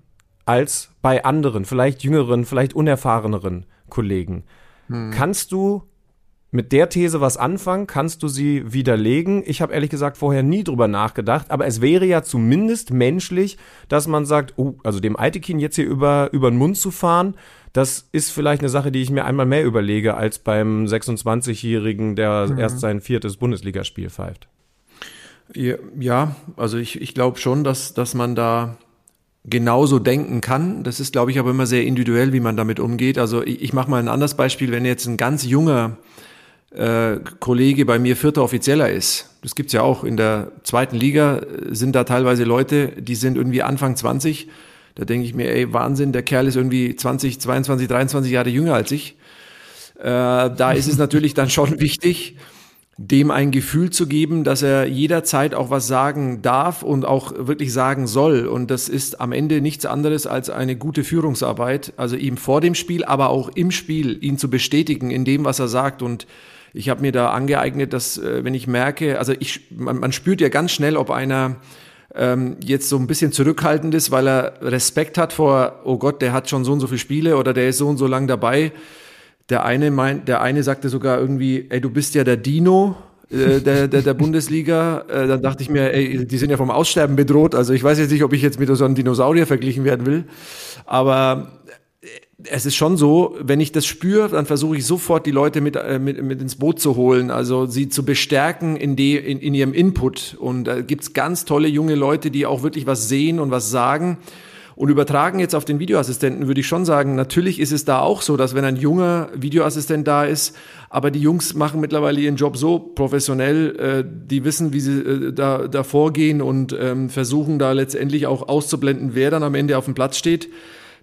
als bei anderen, vielleicht jüngeren, vielleicht unerfahreneren Kollegen. Hm. Kannst du mit der These was anfangen? Kannst du sie widerlegen? Ich habe ehrlich gesagt vorher nie drüber nachgedacht, aber es wäre ja zumindest menschlich, dass man sagt, oh, also dem Aytekin jetzt hier über, über den Mund zu fahren, das ist vielleicht eine Sache, die ich mir einmal mehr überlege, als beim sechsundzwanzigjährigen, der mhm. erst sein viertes Bundesligaspiel pfeift. Ja, also ich, ich glaube schon, dass, dass man da genauso denken kann. Das ist, glaube ich, aber immer sehr individuell, wie man damit umgeht. Also ich, ich mache mal ein anderes Beispiel, wenn jetzt ein ganz junger äh, Kollege bei mir vierter Offizieller ist. Das gibt's ja auch in der zweiten Liga, sind da teilweise Leute, die sind irgendwie Anfang zwanzig. Da denke ich mir, ey, Wahnsinn, der Kerl ist irgendwie zwanzig, zweiundzwanzig, dreiundzwanzig Jahre jünger als ich. Äh, da ist es natürlich dann schon wichtig, dem ein Gefühl zu geben, dass er jederzeit auch was sagen darf und auch wirklich sagen soll. Und das ist am Ende nichts anderes als eine gute Führungsarbeit. Also ihm vor dem Spiel, aber auch im Spiel, ihn zu bestätigen in dem, was er sagt. Und ich habe mir da angeeignet, dass, wenn ich merke, also ich, man, man spürt ja ganz schnell, ob einer jetzt so ein bisschen zurückhaltend ist, weil er Respekt hat vor, oh Gott, der hat schon so und so viele Spiele oder der ist so und so lang dabei. Der eine meint, der eine sagte sogar irgendwie, ey, du bist ja der Dino äh, der, der, der Bundesliga. Äh, dann dachte ich mir, ey, die sind ja vom Aussterben bedroht. Also ich weiß jetzt nicht, ob ich jetzt mit so einem Dinosaurier verglichen werden will. Aber es ist schon so, wenn ich das spüre, dann versuche ich sofort, die Leute mit, äh, mit, mit ins Boot zu holen, also sie zu bestärken in, die, in, in ihrem Input. Und da gibt's ganz tolle junge Leute, die auch wirklich was sehen und was sagen. Und übertragen jetzt auf den Videoassistenten würde ich schon sagen, natürlich ist es da auch so, dass wenn ein junger Videoassistent da ist, aber die Jungs machen mittlerweile ihren Job so professionell, äh, die wissen, wie sie äh, da, da vorgehen und ähm, versuchen da letztendlich auch auszublenden, wer dann am Ende auf dem Platz steht.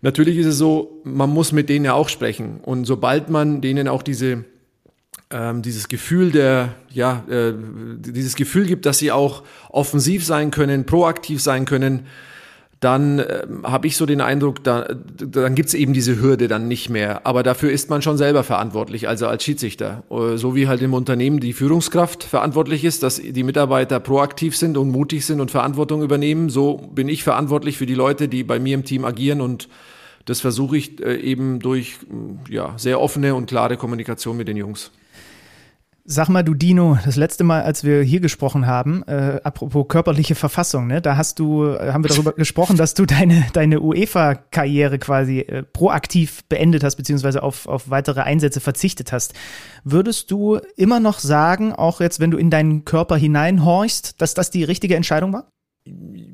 Natürlich ist es so, man muss mit denen ja auch sprechen. Und sobald man denen auch diese, ähm, dieses Gefühl der, ja, äh, dieses Gefühl gibt, dass sie auch offensiv sein können, proaktiv sein können, dann äh, habe ich so den Eindruck, da, dann gibt's eben diese Hürde dann nicht mehr. Aber dafür ist man schon selber verantwortlich, also als Schiedsrichter. So wie halt im Unternehmen die Führungskraft verantwortlich ist, dass die Mitarbeiter proaktiv sind und mutig sind und Verantwortung übernehmen. So bin ich verantwortlich für die Leute, die bei mir im Team agieren. Und das versuche ich äh, eben durch ja, sehr offene und klare Kommunikation mit den Jungs. Sag mal, du Dino, das letzte Mal, als wir hier gesprochen haben, äh, apropos körperliche Verfassung, ne, da hast du, haben wir darüber gesprochen, dass du deine, deine UEFA-Karriere quasi äh, proaktiv beendet hast, beziehungsweise auf, auf weitere Einsätze verzichtet hast. Würdest du immer noch sagen, auch jetzt, wenn du in deinen Körper hineinhorchst, dass das die richtige Entscheidung war?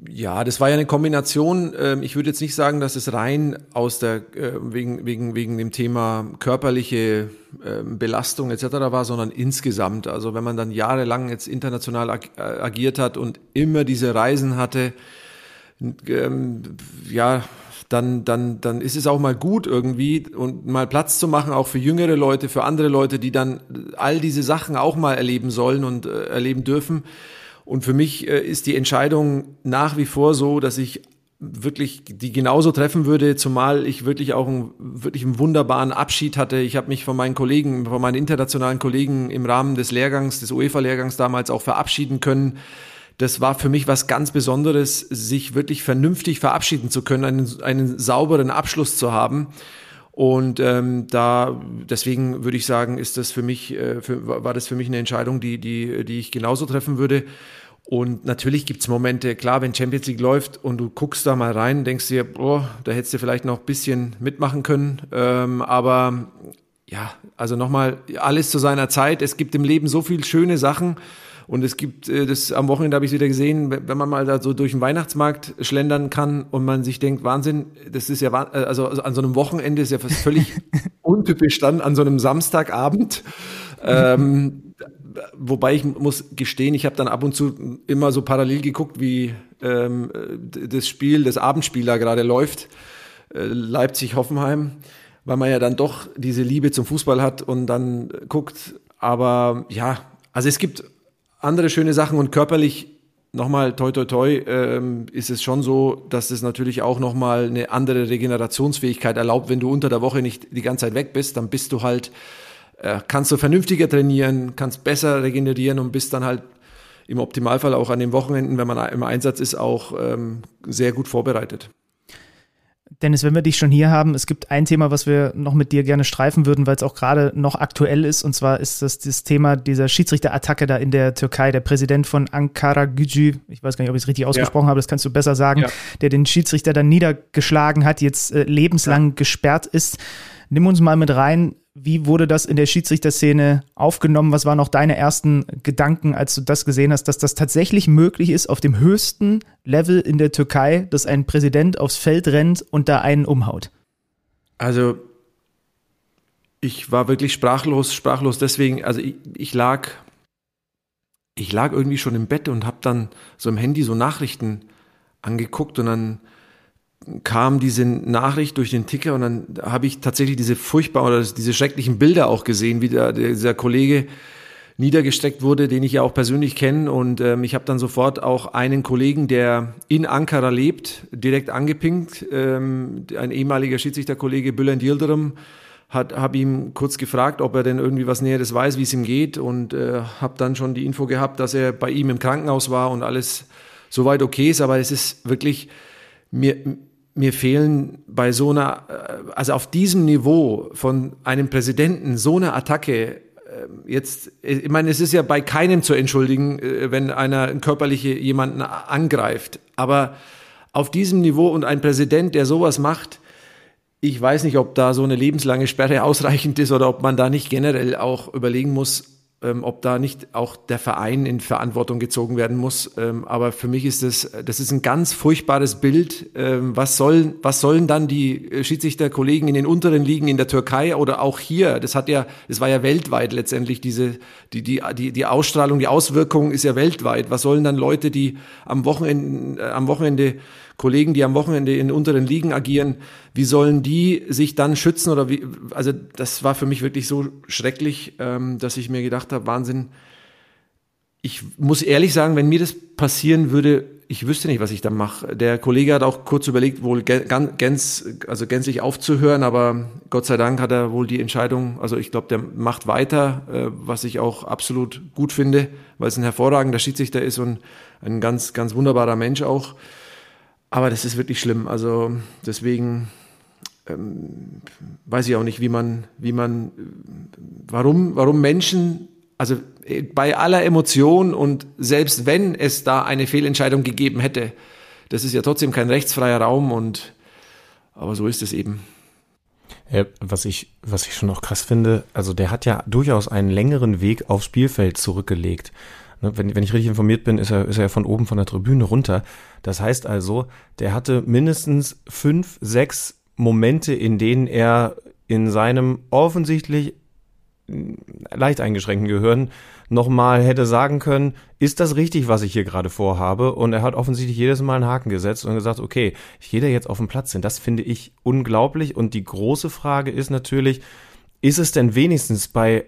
Ja, das war ja eine Kombination. Ich würde jetzt nicht sagen, dass es rein aus der wegen wegen wegen dem Thema körperliche Belastung et cetera war, sondern insgesamt. Also wenn man dann jahrelang jetzt international ag- agiert hat und immer diese Reisen hatte, ähm, ja, dann dann dann ist es auch mal gut irgendwie und mal Platz zu machen, auch für jüngere Leute, für andere Leute, die dann all diese Sachen auch mal erleben sollen und äh, erleben dürfen. Und für mich äh, ist die Entscheidung nach wie vor so, dass ich wirklich die genauso treffen würde, zumal ich wirklich auch einen, wirklich einen wunderbaren Abschied hatte. Ich habe mich von meinen Kollegen, von meinen internationalen Kollegen im Rahmen des Lehrgangs, des UEFA-Lehrgangs damals auch verabschieden können. Das war für mich was ganz Besonderes, sich wirklich vernünftig verabschieden zu können, einen, einen sauberen Abschluss zu haben. Und ähm, da deswegen würde ich sagen, ist das für mich, äh, für, war das für mich eine Entscheidung, die die die ich genauso treffen würde. Und natürlich gibt's Momente, klar, wenn Champions League läuft und du guckst da mal rein, denkst dir, boah, da hättest du vielleicht noch ein bisschen mitmachen können. Ähm, aber ja, also nochmal, alles zu seiner Zeit. Es gibt im Leben so viele schöne Sachen. Und es gibt, das am Wochenende habe ich es wieder gesehen, wenn man mal da so durch den Weihnachtsmarkt schlendern kann und man sich denkt, Wahnsinn, das ist ja, also an so einem Wochenende ist ja fast völlig untypisch dann, an so einem Samstagabend. Ähm, wobei ich muss gestehen, ich habe dann ab und zu immer so parallel geguckt, wie ähm, das Spiel, das Abendspiel da gerade läuft, äh, Leipzig-Hoffenheim, weil man ja dann doch diese Liebe zum Fußball hat und dann guckt. Aber ja, also es gibt andere schöne Sachen und körperlich, nochmal toi toi toi, ähm, ist es schon so, dass es natürlich auch nochmal eine andere Regenerationsfähigkeit erlaubt. Wenn du unter der Woche nicht die ganze Zeit weg bist, dann bist du halt, äh, kannst du vernünftiger trainieren, kannst besser regenerieren und bist dann halt im Optimalfall auch an den Wochenenden, wenn man im Einsatz ist, auch ähm, sehr gut vorbereitet. Dennis, wenn wir dich schon hier haben, es gibt ein Thema, was wir noch mit dir gerne streifen würden, weil es auch gerade noch aktuell ist, und zwar ist das das Thema dieser Schiedsrichterattacke da in der Türkei. Der Präsident von Ankara Gücü, ich weiß gar nicht, ob ich es richtig ausgesprochen ja. habe, das kannst du besser sagen, ja. der den Schiedsrichter dann niedergeschlagen hat, jetzt äh, lebenslang ja. gesperrt ist. Nimm uns mal mit rein, wie wurde das in der Schiedsrichterszene aufgenommen? Was waren auch deine ersten Gedanken, als du das gesehen hast, dass das tatsächlich möglich ist, auf dem höchsten Level in der Türkei, dass ein Präsident aufs Feld rennt und da einen umhaut? Also ich war wirklich sprachlos, sprachlos deswegen, also ich, ich lag ich lag irgendwie schon im Bett und habe dann so im Handy so Nachrichten angeguckt und dann kam diese Nachricht durch den Ticker und dann habe ich tatsächlich diese furchtbaren oder diese schrecklichen Bilder auch gesehen, wie der, dieser Kollege niedergestreckt wurde, den ich ja auch persönlich kenne. Und ähm, ich habe dann sofort auch einen Kollegen, der in Ankara lebt, direkt angepinkt. Ähm, ein ehemaliger Schiedsrichterkollege, Bülent Yildirim, hat habe ihm kurz gefragt, ob er denn irgendwie was Näheres weiß, wie es ihm geht, und äh, habe dann schon die Info gehabt, dass er bei ihm im Krankenhaus war und alles soweit okay ist. Aber es ist wirklich, mir Mir fehlen bei so einer, also auf diesem Niveau von einem Präsidenten so eine Attacke jetzt, ich meine, es ist ja bei keinem zu entschuldigen, wenn einer körperlich jemanden angreift, aber auf diesem Niveau und ein Präsident, der sowas macht, ich weiß nicht, ob da so eine lebenslange Sperre ausreichend ist oder ob man da nicht generell auch überlegen muss, ob da nicht auch der Verein in Verantwortung gezogen werden muss. Aber für mich ist das, das ist ein ganz furchtbares Bild. Was sollen, was sollen dann die Schiedsrichterkollegen in den unteren Ligen in der Türkei oder auch hier? Das hat ja, das war ja weltweit letztendlich diese, die, die, die, die Ausstrahlung, die Auswirkung ist ja weltweit. Was sollen dann Leute, die am Wochenende, am Wochenende Kollegen, die am Wochenende in unteren Ligen agieren, wie sollen die sich dann schützen? Oder wie? Also das war für mich wirklich so schrecklich, dass ich mir gedacht habe, Wahnsinn. Ich muss ehrlich sagen, wenn mir das passieren würde, ich wüsste nicht, was ich da mache. Der Kollege hat auch kurz überlegt, wohl ganz, also gänzlich aufzuhören, aber Gott sei Dank hat er wohl die Entscheidung, also ich glaube, der macht weiter, was ich auch absolut gut finde, weil es ein hervorragender Schiedsrichter ist und ein ganz, ganz wunderbarer Mensch auch. Aber das ist wirklich schlimm. Also deswegen ähm, weiß ich auch nicht, wie man, wie man, warum, warum Menschen Also bei aller Emotion und selbst wenn es da eine Fehlentscheidung gegeben hätte, das ist ja trotzdem kein rechtsfreier Raum, und aber so ist es eben. Ja, was ich, was ich schon auch krass finde, also der hat ja durchaus einen längeren Weg aufs Spielfeld zurückgelegt. Wenn, wenn ich richtig informiert bin, ist er, ist er von oben von der Tribüne runter. Das heißt also, der hatte mindestens fünf, sechs Momente, in denen er in seinem offensichtlich leicht eingeschränkten Gehirn nochmal hätte sagen können, ist das richtig, was ich hier gerade vorhabe? Und er hat offensichtlich jedes Mal einen Haken gesetzt und gesagt, okay, ich gehe da jetzt auf den Platz hin. Das finde ich unglaublich. Und die große Frage ist natürlich, ist es denn wenigstens bei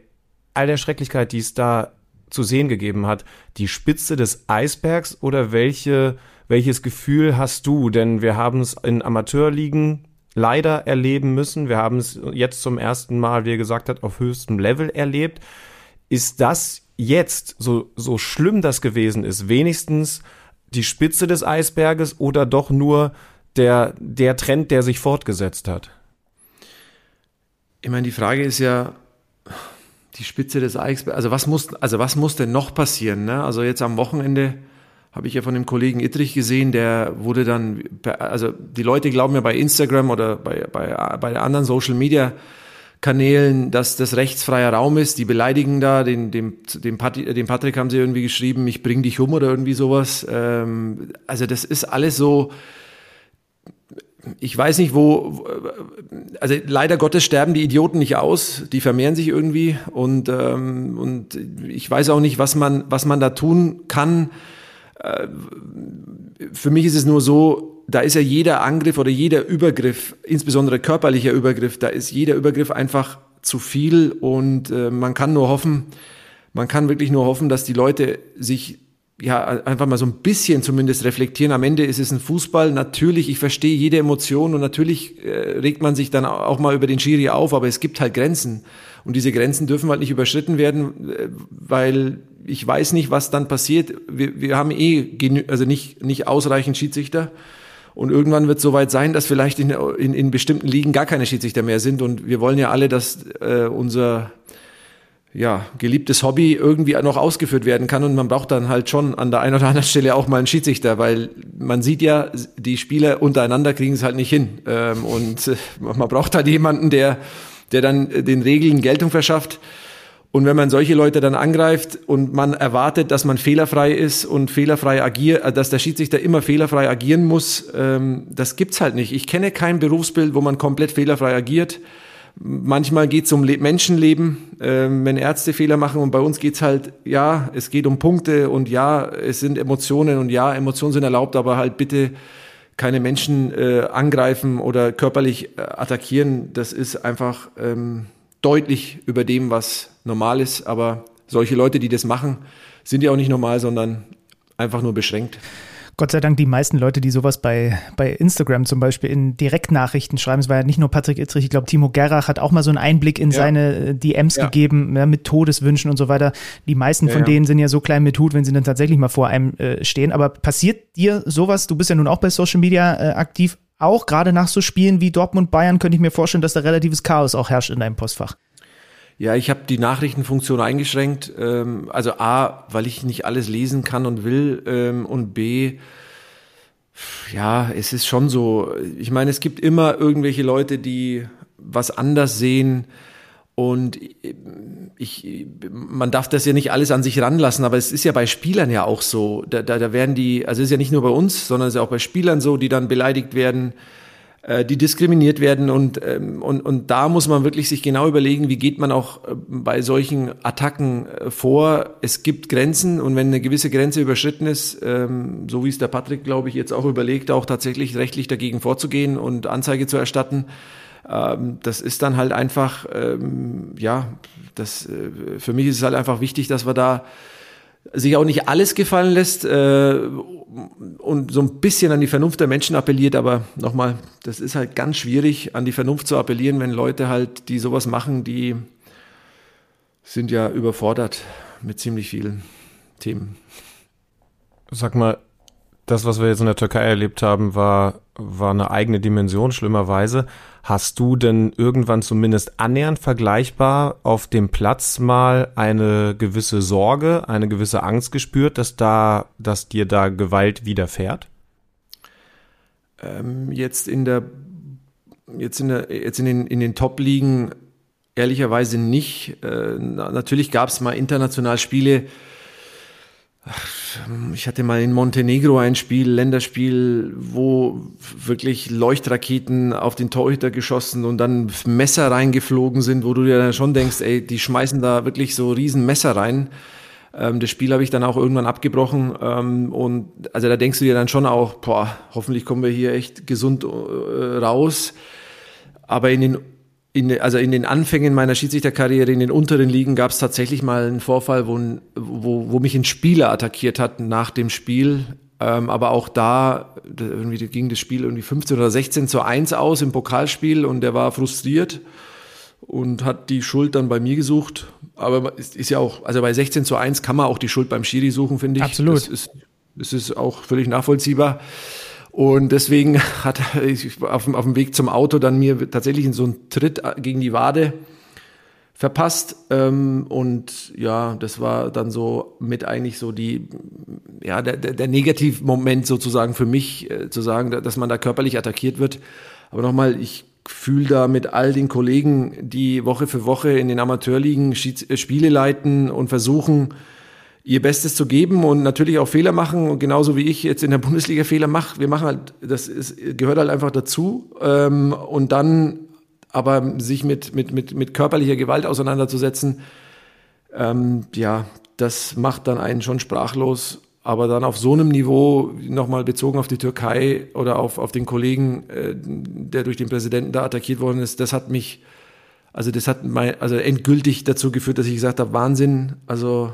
all der Schrecklichkeit, die es da zu sehen gegeben hat, die Spitze des Eisbergs, oder welche, welches Gefühl hast du? Denn wir haben es in Amateurligen leider erleben müssen. Wir haben es jetzt zum ersten Mal, wie er gesagt hat, auf höchstem Level erlebt. Ist das jetzt, so, so schlimm das gewesen ist, wenigstens die Spitze des Eisberges oder doch nur der, der Trend, der sich fortgesetzt hat? Ich meine, die Frage ist ja, die Spitze des Eisbergs, also was muss, also was muss denn noch passieren, ne? Also jetzt am Wochenende habe ich ja von dem Kollegen Ittrich gesehen, der wurde dann, also die Leute glauben ja bei Instagram oder bei, bei, bei anderen Social Media Kanälen, dass das rechtsfreier Raum ist, die beleidigen da, den, dem, dem, Pat, dem Patrick haben sie irgendwie geschrieben, ich bring dich um oder irgendwie sowas, also das ist alles so, ich weiß nicht, wo, also leider Gottes sterben die Idioten nicht aus, die vermehren sich irgendwie, und, ähm, und ich weiß auch nicht, was man, was man da tun kann. Äh, für mich ist es nur so, da ist ja jeder Angriff oder jeder Übergriff, insbesondere körperlicher Übergriff, da ist jeder Übergriff einfach zu viel, und äh, man kann nur hoffen, man kann wirklich nur hoffen, dass die Leute sich ja einfach mal so ein bisschen zumindest reflektieren. Am Ende ist es ein Fußball. Natürlich, ich verstehe jede Emotion, und natürlich äh, regt man sich dann auch mal über den Schiri auf, aber es gibt halt Grenzen. Und diese Grenzen dürfen halt nicht überschritten werden, äh, weil ich weiß nicht, was dann passiert. Wir, wir haben eh genü- also nicht, nicht ausreichend Schiedsrichter. Und irgendwann wird es soweit sein, dass vielleicht in, in, in bestimmten Ligen gar keine Schiedsrichter mehr sind. Und wir wollen ja alle, dass äh, unser ja, geliebtes Hobby irgendwie noch ausgeführt werden kann, und man braucht dann halt schon an der einen oder anderen Stelle auch mal einen Schiedsrichter, weil man sieht ja, die Spieler untereinander kriegen es halt nicht hin, und man braucht halt jemanden, der, der dann den Regeln Geltung verschafft. Und wenn man solche Leute dann angreift und man erwartet, dass man fehlerfrei ist und fehlerfrei agiert, dass der Schiedsrichter immer fehlerfrei agieren muss, das gibt's halt nicht. Ich kenne kein Berufsbild, wo man komplett fehlerfrei agiert. Manchmal geht es um Le- Menschenleben, äh, wenn Ärzte Fehler machen, und bei uns geht es halt, ja, es geht um Punkte, und ja, es sind Emotionen, und ja, Emotionen sind erlaubt, aber halt bitte keine Menschen äh, angreifen oder körperlich äh, attackieren. Das ist einfach ähm, deutlich über dem, was normal ist, aber solche Leute, die das machen, sind ja auch nicht normal, sondern einfach nur beschränkt. Gott sei Dank die meisten Leute, die sowas bei, bei Instagram zum Beispiel in Direktnachrichten schreiben. Es war ja nicht nur Patrick Ittrich, ich glaube Timo Gerrach hat auch mal so einen Einblick in ja. seine D Ms ja. gegeben, ja, mit Todeswünschen und so weiter. Die meisten ja, von ja. denen sind ja so klein mit Hut, wenn sie dann tatsächlich mal vor einem äh, stehen. Aber passiert dir sowas? Du bist ja nun auch bei Social Media äh, aktiv. Auch gerade nach so Spielen wie Dortmund-Bayern könnte ich mir vorstellen, dass da relatives Chaos auch herrscht in deinem Postfach. Ja, ich habe die Nachrichtenfunktion eingeschränkt, ähm, also A, weil ich nicht alles lesen kann und will, ähm, und B, ja, es ist schon so, ich meine, es gibt immer irgendwelche Leute, die was anders sehen, und ich, man darf das ja nicht alles an sich ranlassen, aber es ist ja bei Spielern ja auch so, da, da, da werden die, also es ist ja nicht nur bei uns, sondern es ist ja auch bei Spielern so, die dann beleidigt werden, die diskriminiert werden, und, und, und da muss man wirklich sich genau überlegen, wie geht man auch bei solchen Attacken vor. Es gibt Grenzen, und wenn eine gewisse Grenze überschritten ist, so wie es der Patrick, glaube ich, jetzt auch überlegt, auch tatsächlich rechtlich dagegen vorzugehen und Anzeige zu erstatten, das ist dann halt einfach, ja, das, für mich ist es halt einfach wichtig, dass wir da sich auch nicht alles gefallen lässt äh, und so ein bisschen an die Vernunft der Menschen appelliert, aber nochmal, das ist halt ganz schwierig, an die Vernunft zu appellieren, wenn Leute halt, die sowas machen, die sind ja überfordert mit ziemlich vielen Themen. Sag mal, das, was wir jetzt in der Türkei erlebt haben, war, war eine eigene Dimension, schlimmerweise. Hast du denn irgendwann zumindest annähernd vergleichbar auf dem Platz mal eine gewisse Sorge, eine gewisse Angst gespürt, dass da, dass dir da Gewalt widerfährt? Ähm, jetzt in der, jetzt in der, jetzt in den, in den Top-Ligen ehrlicherweise nicht. Äh, natürlich gab es mal international Spiele. Ich hatte mal in Montenegro ein Spiel, Länderspiel, wo wirklich Leuchtraketen auf den Torhüter geschossen und dann Messer reingeflogen sind, wo du dir dann schon denkst, ey, die schmeißen da wirklich so riesen Messer rein. Ähm, das Spiel habe ich dann auch irgendwann abgebrochen. Ähm, und also da denkst du dir dann schon auch, boah, hoffentlich kommen wir hier echt gesund äh, raus. Aber in den In, also in den Anfängen meiner Schiedsrichterkarriere in den unteren Ligen gab es tatsächlich mal einen Vorfall, wo, wo, wo mich ein Spieler attackiert hat nach dem Spiel. Ähm, aber auch da, irgendwie ging das Spiel irgendwie fünfzehn oder sechzehn zu eins aus im Pokalspiel und der war frustriert und hat die Schuld dann bei mir gesucht. Aber es ist ja auch, also bei sechzehn zu eins kann man auch die Schuld beim Schiri suchen, finde ich. Absolut. Das ist, das ist auch völlig nachvollziehbar. Und deswegen hat ich auf dem, auf dem Weg zum Auto dann mir tatsächlich so einen Tritt gegen die Wade verpasst. Und ja, das war dann so mit eigentlich so die, ja, der, der Negativmoment sozusagen für mich, zu sagen, dass man da körperlich attackiert wird. Aber nochmal, ich fühle da mit all den Kollegen, die Woche für Woche in den Amateurligen Spiele leiten und versuchen, ihr Bestes zu geben und natürlich auch Fehler machen und genauso wie ich jetzt in der Bundesliga Fehler mache. Wir machen halt, das ist, gehört halt einfach dazu und dann aber sich mit, mit, mit, mit körperlicher Gewalt auseinanderzusetzen, ähm, ja, das macht dann einen schon sprachlos, aber dann auf so einem Niveau, nochmal bezogen auf die Türkei oder auf, auf den Kollegen, der durch den Präsidenten da attackiert worden ist, das hat mich, also das hat mein, also endgültig dazu geführt, dass ich gesagt habe, Wahnsinn, also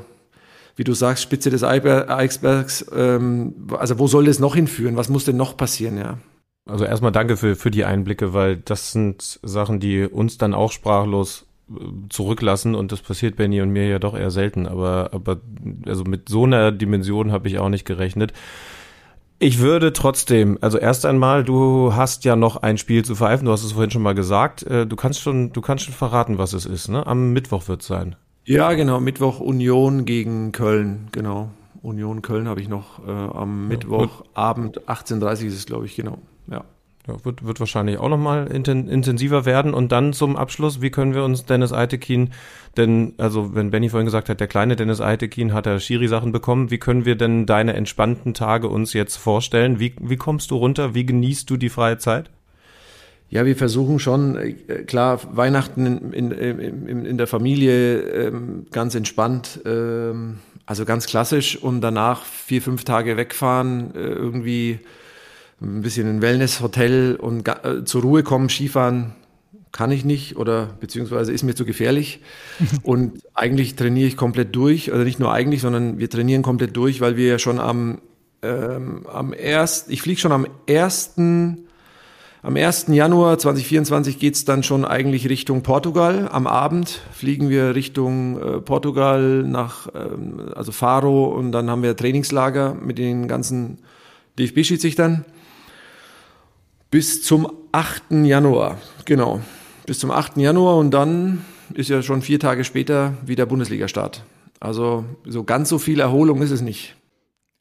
wie du sagst, Spitze des Eisbergs, ähm, also wo soll das noch hinführen? Was muss denn noch passieren, ja? Also erstmal danke für, für die Einblicke, weil das sind Sachen, die uns dann auch sprachlos zurücklassen und das passiert Benni und mir ja doch eher selten, aber, aber also mit so einer Dimension habe ich auch nicht gerechnet. Ich würde trotzdem, also erst einmal, du hast ja noch ein Spiel zu pfeifen, du hast es vorhin schon mal gesagt, du kannst schon, du kannst schon verraten, was es ist, ne? Am Mittwoch wird es sein. Ja, genau, Mittwoch Union gegen Köln, genau. Union Köln habe ich noch äh, am Mittwochabend, achtzehn Uhr dreißig ist es, glaube ich, genau, ja. ja wird, wird wahrscheinlich auch nochmal inten, intensiver werden und dann zum Abschluss, wie können wir uns Deniz Aytekin, denn, also wenn Benni vorhin gesagt hat, der kleine Deniz Aytekin hat da Schiri-Sachen bekommen, wie können wir denn deine entspannten Tage uns jetzt vorstellen? Wie, wie kommst du runter, wie genießt du die freie Zeit? Ja, wir versuchen schon, klar, Weihnachten in, in, in, in der Familie ähm, ganz entspannt, ähm, also ganz klassisch und danach vier, fünf Tage wegfahren, äh, irgendwie ein bisschen in ein Wellness-Hotel und äh, zur Ruhe kommen, Skifahren kann ich nicht oder beziehungsweise ist mir zu gefährlich und eigentlich trainiere ich komplett durch, also nicht nur eigentlich, sondern wir trainieren komplett durch, weil wir ja schon am, ähm, am ersten, ich fliege schon am ersten Am ersten Januar zweitausendvierundzwanzig geht's dann schon eigentlich Richtung Portugal. Am Abend fliegen wir Richtung äh, Portugal nach ähm, also Faro und dann haben wir Trainingslager mit den ganzen D F B-Schiedsrichtern bis zum achten Januar. Genau, bis zum achten Januar und dann ist ja schon vier Tage später wieder Bundesliga-Start. Also so ganz so viel Erholung ist es nicht.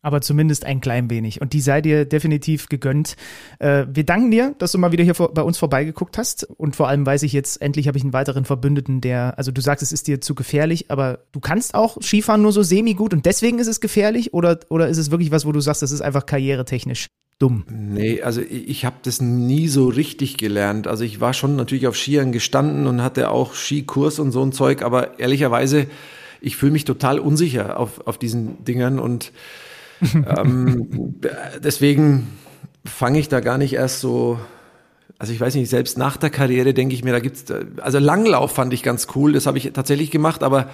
Aber zumindest ein klein wenig. Und die sei dir definitiv gegönnt. Äh, wir danken dir, dass du mal wieder hier vor, bei uns vorbeigeguckt hast. Und vor allem weiß ich jetzt, endlich habe ich einen weiteren Verbündeten, der, also du sagst, es ist dir zu gefährlich, aber du kannst auch Skifahren nur so semi-gut und deswegen ist es gefährlich? Oder, oder ist es wirklich was, wo du sagst, das ist einfach karrieretechnisch dumm? Nee, also ich, ich habe das nie so richtig gelernt. Also ich war schon natürlich auf Skiern gestanden und hatte auch Skikurs und so ein Zeug, aber ehrlicherweise, ich fühle mich total unsicher auf, auf diesen Dingern und ähm, deswegen fange ich da gar nicht erst so, also ich weiß nicht, selbst nach der Karriere denke ich mir, da gibt's, also Langlauf fand ich ganz cool, das habe ich tatsächlich gemacht, aber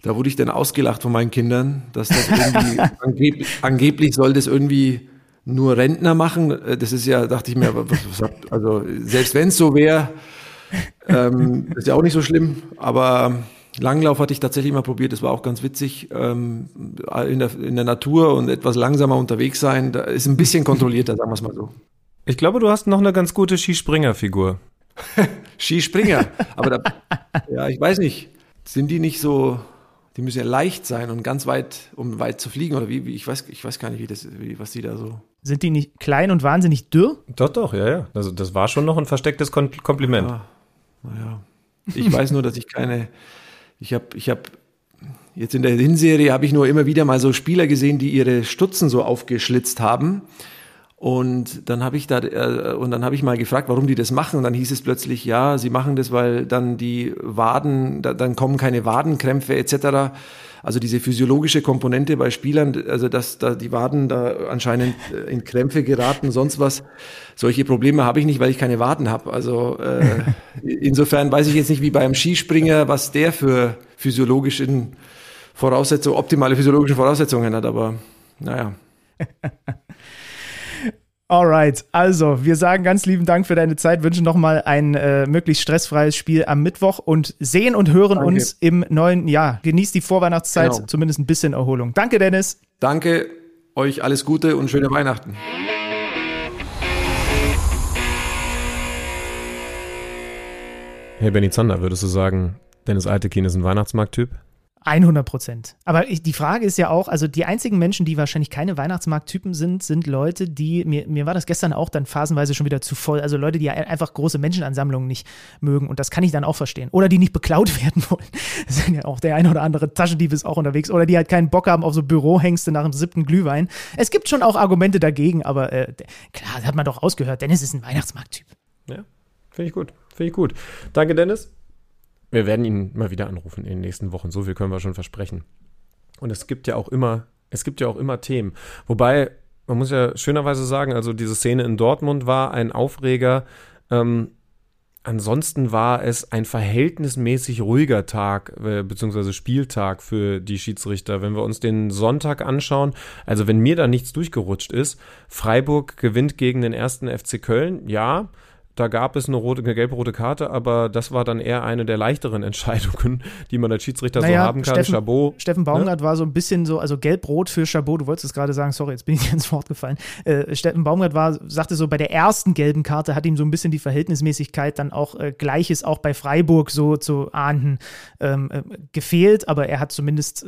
da wurde ich dann ausgelacht von meinen Kindern, dass das irgendwie, angeb, angeblich soll das irgendwie nur Rentner machen, das ist ja, dachte ich mir, also selbst wenn es so wäre, ähm, ist ja auch nicht so schlimm, aber Langlauf hatte ich tatsächlich mal probiert, das war auch ganz witzig. Ähm, in der, in der Natur und etwas langsamer unterwegs sein, da ist ein bisschen kontrollierter, sagen wir es mal so. Ich glaube, du hast noch eine ganz gute Skispringer-Figur. Skispringer, aber da, ja, ich weiß nicht, sind die nicht so, die müssen ja leicht sein und ganz weit, um weit zu fliegen oder wie, wie ich weiß, ich weiß gar nicht, wie das, wie, was die da so. Sind die nicht klein und wahnsinnig dürr? Doch, doch, ja, ja. Also das war schon noch ein verstecktes Kon- Kompliment. Ja, naja, ich weiß nur, dass ich keine, ich habe, ich habe, jetzt in der Hinserie habe ich nur immer wieder mal so Spieler gesehen, die ihre Stutzen so aufgeschlitzt haben. Und dann habe ich da äh, und dann habe ich mal gefragt, warum die das machen. Und dann hieß es plötzlich, ja, sie machen das, weil dann die Waden, da, dann kommen keine Wadenkrämpfe et cetera. Also diese physiologische Komponente bei Spielern, also dass da die Waden da anscheinend in Krämpfe geraten, sonst was. Solche Probleme habe ich nicht, weil ich keine Waden habe. Also äh, insofern weiß ich jetzt nicht, wie beim Skispringer, was der für physiologischen Voraussetzungen, optimale physiologische Voraussetzungen hat. Aber naja. Alright, also wir sagen ganz lieben Dank für deine Zeit, wünschen nochmal ein äh, möglichst stressfreies Spiel am Mittwoch und sehen und hören Danke. Uns im neuen Jahr. Genießt die Vorweihnachtszeit, genau. Zumindest ein bisschen Erholung. Danke, Dennis. Danke, euch alles Gute und schöne Weihnachten. Hey Benni Zander, würdest du sagen, Deniz Aytekin ist ein Weihnachtsmarkttyp? hundert Prozent. Aber ich, die Frage ist ja auch, also die einzigen Menschen, die wahrscheinlich keine Weihnachtsmarkttypen sind, sind Leute, die, mir, mir war das gestern auch dann phasenweise schon wieder zu voll, also Leute, die einfach große Menschenansammlungen nicht mögen und das kann ich dann auch verstehen. Oder die nicht beklaut werden wollen. Das sind ja auch der ein oder andere Taschendieb ist auch unterwegs. Oder die halt keinen Bock haben auf so Bürohengste nach dem siebten Glühwein. Es gibt schon auch Argumente dagegen, aber äh, klar, das hat man doch rausgehört. Dennis ist ein Weihnachtsmarkttyp. Ja, finde ich gut. Finde ich gut. Danke, Dennis. Wir werden ihn mal wieder anrufen in den nächsten Wochen. So viel können wir schon versprechen. Und es gibt ja auch immer, es gibt ja auch immer Themen. Wobei, man muss ja schönerweise sagen, also diese Szene in Dortmund war ein Aufreger. Ähm, ansonsten war es ein verhältnismäßig ruhiger Tag, äh, beziehungsweise Spieltag für die Schiedsrichter. Wenn wir uns den Sonntag anschauen, also wenn mir da nichts durchgerutscht ist, Freiburg gewinnt gegen den ersten F C Köln, ja. Da gab es eine, rote, eine gelb-rote Karte, aber das war dann eher eine der leichteren Entscheidungen, die man als Schiedsrichter naja, so haben kann. Steffen, Chabot, Steffen Baumgart ne? war so ein bisschen so, also gelb-rot für Chabot, du wolltest es gerade sagen, sorry, jetzt bin ich ins Wort gefallen. Äh, Steffen Baumgart war, sagte so, bei der ersten gelben Karte hat ihm so ein bisschen die Verhältnismäßigkeit dann auch äh, Gleiches auch bei Freiburg so zu ahnden ähm, äh, gefehlt, aber er hat zumindest...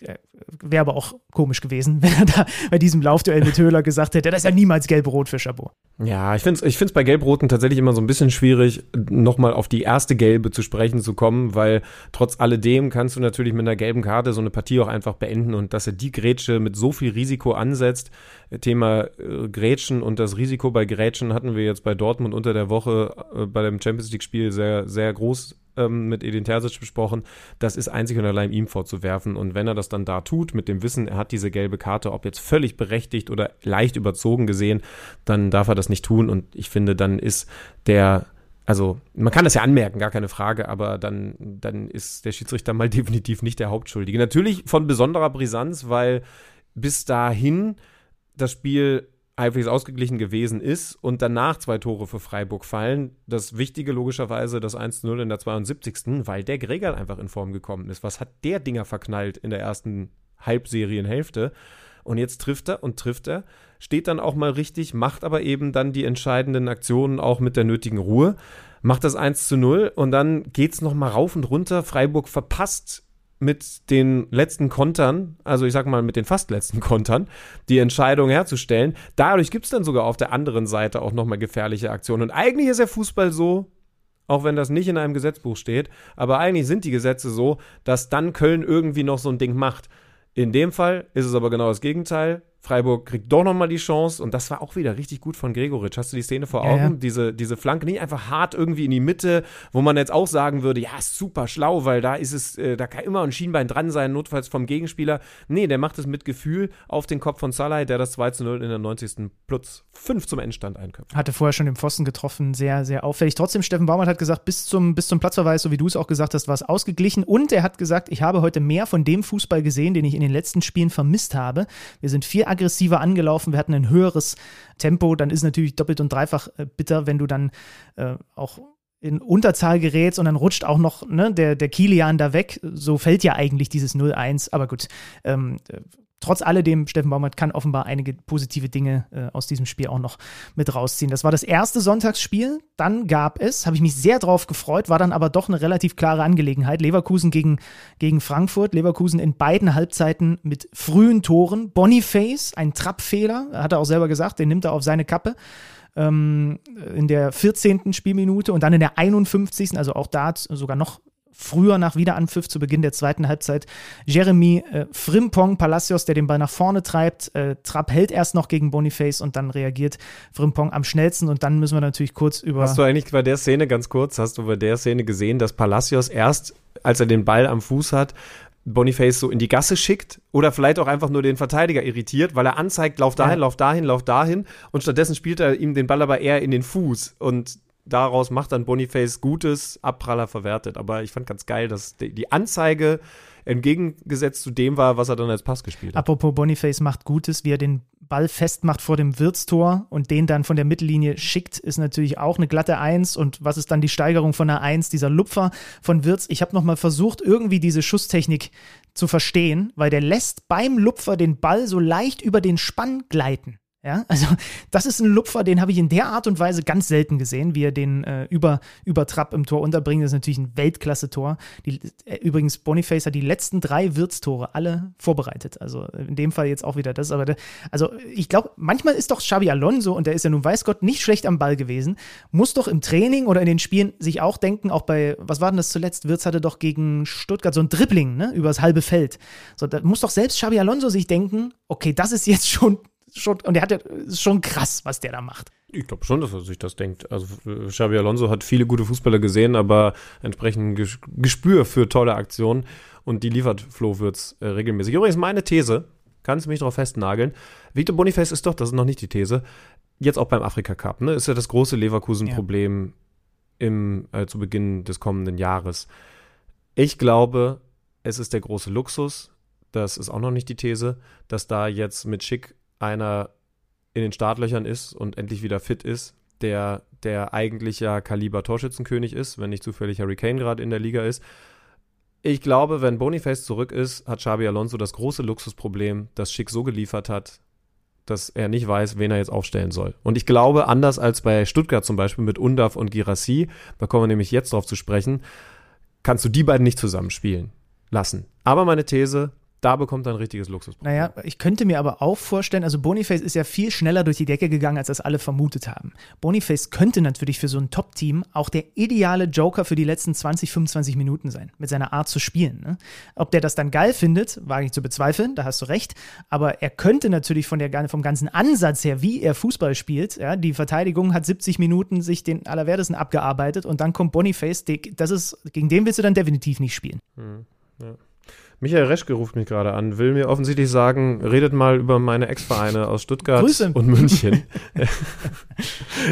Äh, wäre aber auch komisch gewesen, wenn er da bei diesem Laufduell mit Höhler gesagt hätte, das ist ja niemals gelb-rot für Chabot. Ja, ich finde es ich find's bei gelb-roten tatsächlich immer so ein bisschen schwierig, nochmal auf die erste gelbe zu sprechen zu kommen, weil trotz alledem kannst du natürlich mit einer gelben Karte so eine Partie auch einfach beenden und dass er die Grätsche mit so viel Risiko ansetzt, Thema Grätschen und das Risiko bei Grätschen hatten wir jetzt bei Dortmund unter der Woche bei dem Champions-League-Spiel sehr, sehr groß ähm, mit Edin Terzic besprochen, das ist einzig und allein ihm vorzuwerfen und wenn er das dann da tut, mit dem Wissen, er hat diese gelbe Karte, ob jetzt völlig berechtigt oder leicht überzogen gesehen, dann darf er das nicht tun und ich finde, dann ist der, also man kann das ja anmerken, gar keine Frage, aber dann, dann ist der Schiedsrichter mal definitiv nicht der Hauptschuldige. Natürlich von besonderer Brisanz, weil bis dahin das Spiel halbwegs ausgeglichen gewesen ist und danach zwei Tore für Freiburg fallen. Das Wichtige logischerweise das eins zu null in der zweiundsiebzigsten weil der Gregor einfach in Form gekommen ist. Was hat der Dinger verknallt in der ersten Halbserienhälfte? Und jetzt trifft er und trifft er, steht dann auch mal richtig, macht aber eben dann die entscheidenden Aktionen auch mit der nötigen Ruhe, macht das eins zu null und dann geht's nochmal rauf und runter. Freiburg verpasst mit den letzten Kontern, also ich sag mal mit den fast letzten Kontern, die Entscheidung herzustellen. Dadurch gibt es dann sogar auf der anderen Seite auch nochmal gefährliche Aktionen. Und eigentlich ist ja Fußball so, auch wenn das nicht in einem Gesetzbuch steht, aber eigentlich sind die Gesetze so, dass dann Köln irgendwie noch so ein Ding macht. In dem Fall ist es aber genau das Gegenteil. Freiburg kriegt doch nochmal die Chance und das war auch wieder richtig gut von Gregoritsch. Hast du die Szene vor Augen? Ja, ja. Diese, diese Flanke, nicht einfach hart irgendwie in die Mitte, wo man jetzt auch sagen würde, ja, super schlau, weil da ist es, äh, da kann immer ein Schienbein dran sein, notfalls vom Gegenspieler. Nee, der macht es mit Gefühl auf den Kopf von Salai, der das zwei zu null in der neunzigsten plus fünf zum Endstand einköpft. Hatte vorher schon den Pfosten getroffen, sehr, sehr auffällig. Trotzdem, Steffen Baumgart hat gesagt, bis zum, bis zum Platzverweis, so wie du es auch gesagt hast, war es ausgeglichen und er hat gesagt, ich habe heute mehr von dem Fußball gesehen, den ich in den letzten Spielen vermisst habe. Wir sind vier aggressiver angelaufen, wir hatten ein höheres Tempo, dann ist natürlich doppelt und dreifach bitter, wenn du dann äh, auch in Unterzahl gerätst und dann rutscht auch noch ne, der, der Kilian da weg. So fällt ja eigentlich dieses null eins. Aber gut, ähm, trotz alledem, Steffen Baumgart kann offenbar einige positive Dinge äh, aus diesem Spiel auch noch mit rausziehen. Das war das erste Sonntagsspiel. Dann gab es, habe ich mich sehr drauf gefreut, war dann aber doch eine relativ klare Angelegenheit. Leverkusen gegen, gegen Frankfurt. Leverkusen in beiden Halbzeiten mit frühen Toren. Boniface, ein Trappfehler, hat er auch selber gesagt, den nimmt er auf seine Kappe. In der vierzehnten Spielminute und dann in der einundfünfzigsten, also auch da sogar noch früher nach Wiederanpfiff zu Beginn der zweiten Halbzeit, Jeremy äh, Frimpong Palacios, der den Ball nach vorne treibt. Äh, Trapp hält erst noch gegen Boniface und dann reagiert Frimpong am schnellsten und dann müssen wir natürlich kurz über... Hast du eigentlich bei der Szene, ganz kurz, hast du bei der Szene gesehen, dass Palacios erst, als er den Ball am Fuß hat, Boniface so in die Gasse schickt oder vielleicht auch einfach nur den Verteidiger irritiert, weil er anzeigt, lauf dahin, ja. lauf dahin, lauf dahin und stattdessen spielt er ihm den Ball aber eher in den Fuß und daraus macht dann Boniface Gutes, Abpraller verwertet. Aber ich fand ganz geil, dass die Anzeige entgegengesetzt zu dem war, was er dann als Pass gespielt hat. Apropos Boniface macht Gutes, wie er den Ball festmacht vor dem Wirtstor und den dann von der Mittellinie schickt, ist natürlich auch eine glatte Eins. Und was ist dann die Steigerung von einer Eins? Dieser Lupfer von Wirtz. Ich habe nochmal versucht, irgendwie diese Schusstechnik zu verstehen, weil der lässt beim Lupfer den Ball so leicht über den Spann gleiten. Ja, also das ist ein Lupfer, den habe ich in der Art und Weise ganz selten gesehen, wie er den äh, über, über Trapp im Tor unterbringt. Das ist natürlich ein Weltklasse-Tor. Die, äh, übrigens, Boniface hat die letzten drei Wirtstore alle vorbereitet. Also in dem Fall jetzt auch wieder das. Aber der, also ich glaube, manchmal ist doch Xabi Alonso, und der ist ja nun weiß Gott nicht schlecht am Ball gewesen, muss doch im Training oder in den Spielen sich auch denken, auch bei, was war denn das zuletzt? Wirtz hatte doch gegen Stuttgart so ein Dribbling, ne, über das halbe Feld. So, da muss doch selbst Xabi Alonso sich denken, okay, das ist jetzt schon... Schon, und der hat ja, ist schon krass, was der da macht. Ich glaube schon, dass er sich das denkt. Also Xabi Alonso hat viele gute Fußballer gesehen, aber entsprechend Gespür für tolle Aktionen und die liefert Flo Wirtz äh, regelmäßig. Übrigens meine These, kannst du mich drauf festnageln, Victor Boniface ist doch, das ist noch nicht die These, jetzt auch beim Afrika Cup, ne? Ist ja das große Leverkusen-Problem ja. im, äh, zu Beginn des kommenden Jahres. Ich glaube, es ist der große Luxus, das ist auch noch nicht die These, dass da jetzt mit Schick einer in den Startlöchern ist und endlich wieder fit ist, der, der eigentlich ja Kaliber-Torschützenkönig ist, wenn nicht zufällig Harry Kane gerade in der Liga ist. Ich glaube, wenn Boniface zurück ist, hat Xabi Alonso das große Luxusproblem, das Schick so geliefert hat, dass er nicht weiß, wen er jetzt aufstellen soll. Und ich glaube, anders als bei Stuttgart zum Beispiel mit Undav und Girassi, da kommen wir nämlich jetzt drauf zu sprechen, kannst du die beiden nicht zusammenspielen lassen. Aber meine These... Da bekommt er ein richtiges Luxusproblem. Naja, ich könnte mir aber auch vorstellen, also Boniface ist ja viel schneller durch die Decke gegangen, als das alle vermutet haben. Boniface könnte natürlich für so ein Top-Team auch der ideale Joker für die letzten zwanzig, fünfundzwanzig Minuten sein, mit seiner Art zu spielen. Ne? Ob der das dann geil findet, wage ich zu bezweifeln, da hast du recht, aber er könnte natürlich von der, vom ganzen Ansatz her, wie er Fußball spielt, ja, die Verteidigung hat siebzig Minuten sich den Allerwertesten abgearbeitet und dann kommt Boniface, das ist, gegen den willst du dann definitiv nicht spielen. Mhm, ja. Michael Reschke ruft mich gerade an, will mir offensichtlich sagen, redet mal über meine Ex-Vereine aus Stuttgart Grüße. Und München.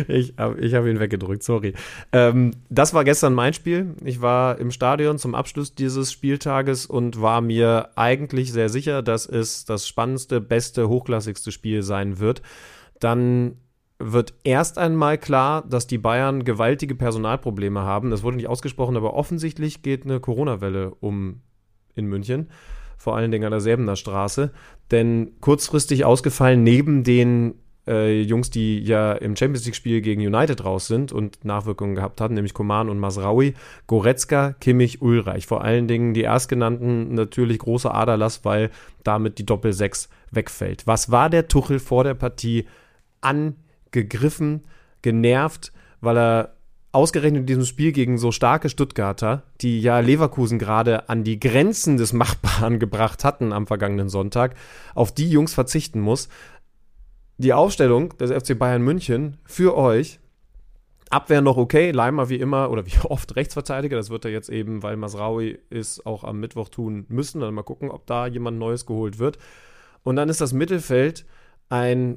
ich habe ich hab ihn weggedrückt, sorry. Ähm, das war gestern mein Spiel. Ich war im Stadion zum Abschluss dieses Spieltages und war mir eigentlich sehr sicher, dass es das spannendste, beste, hochklassigste Spiel sein wird. Dann wird erst einmal klar, dass die Bayern gewaltige Personalprobleme haben. Das wurde nicht ausgesprochen, aber offensichtlich geht eine Corona-Welle um in München, vor allen Dingen an der Säbener Straße, denn kurzfristig ausgefallen neben den äh, Jungs, die ja im Champions-League-Spiel gegen United raus sind und Nachwirkungen gehabt hatten, nämlich Coman und Masraoui, Goretzka, Kimmich, Ulreich, vor allen Dingen die Erstgenannten natürlich großer Aderlass, weil damit die Doppel-Sechs wegfällt. Was war der Tuchel vor der Partie angegriffen, genervt, weil er ausgerechnet in diesem Spiel gegen so starke Stuttgarter, die ja Leverkusen gerade an die Grenzen des Machbaren gebracht hatten am vergangenen Sonntag, auf die Jungs verzichten muss. Die Aufstellung des F C Bayern München für euch, Abwehr noch okay, Leimer wie immer oder wie oft Rechtsverteidiger, das wird er jetzt eben, weil Masraoui ist, auch am Mittwoch tun müssen, dann mal gucken, ob da jemand Neues geholt wird. Und dann ist das Mittelfeld ein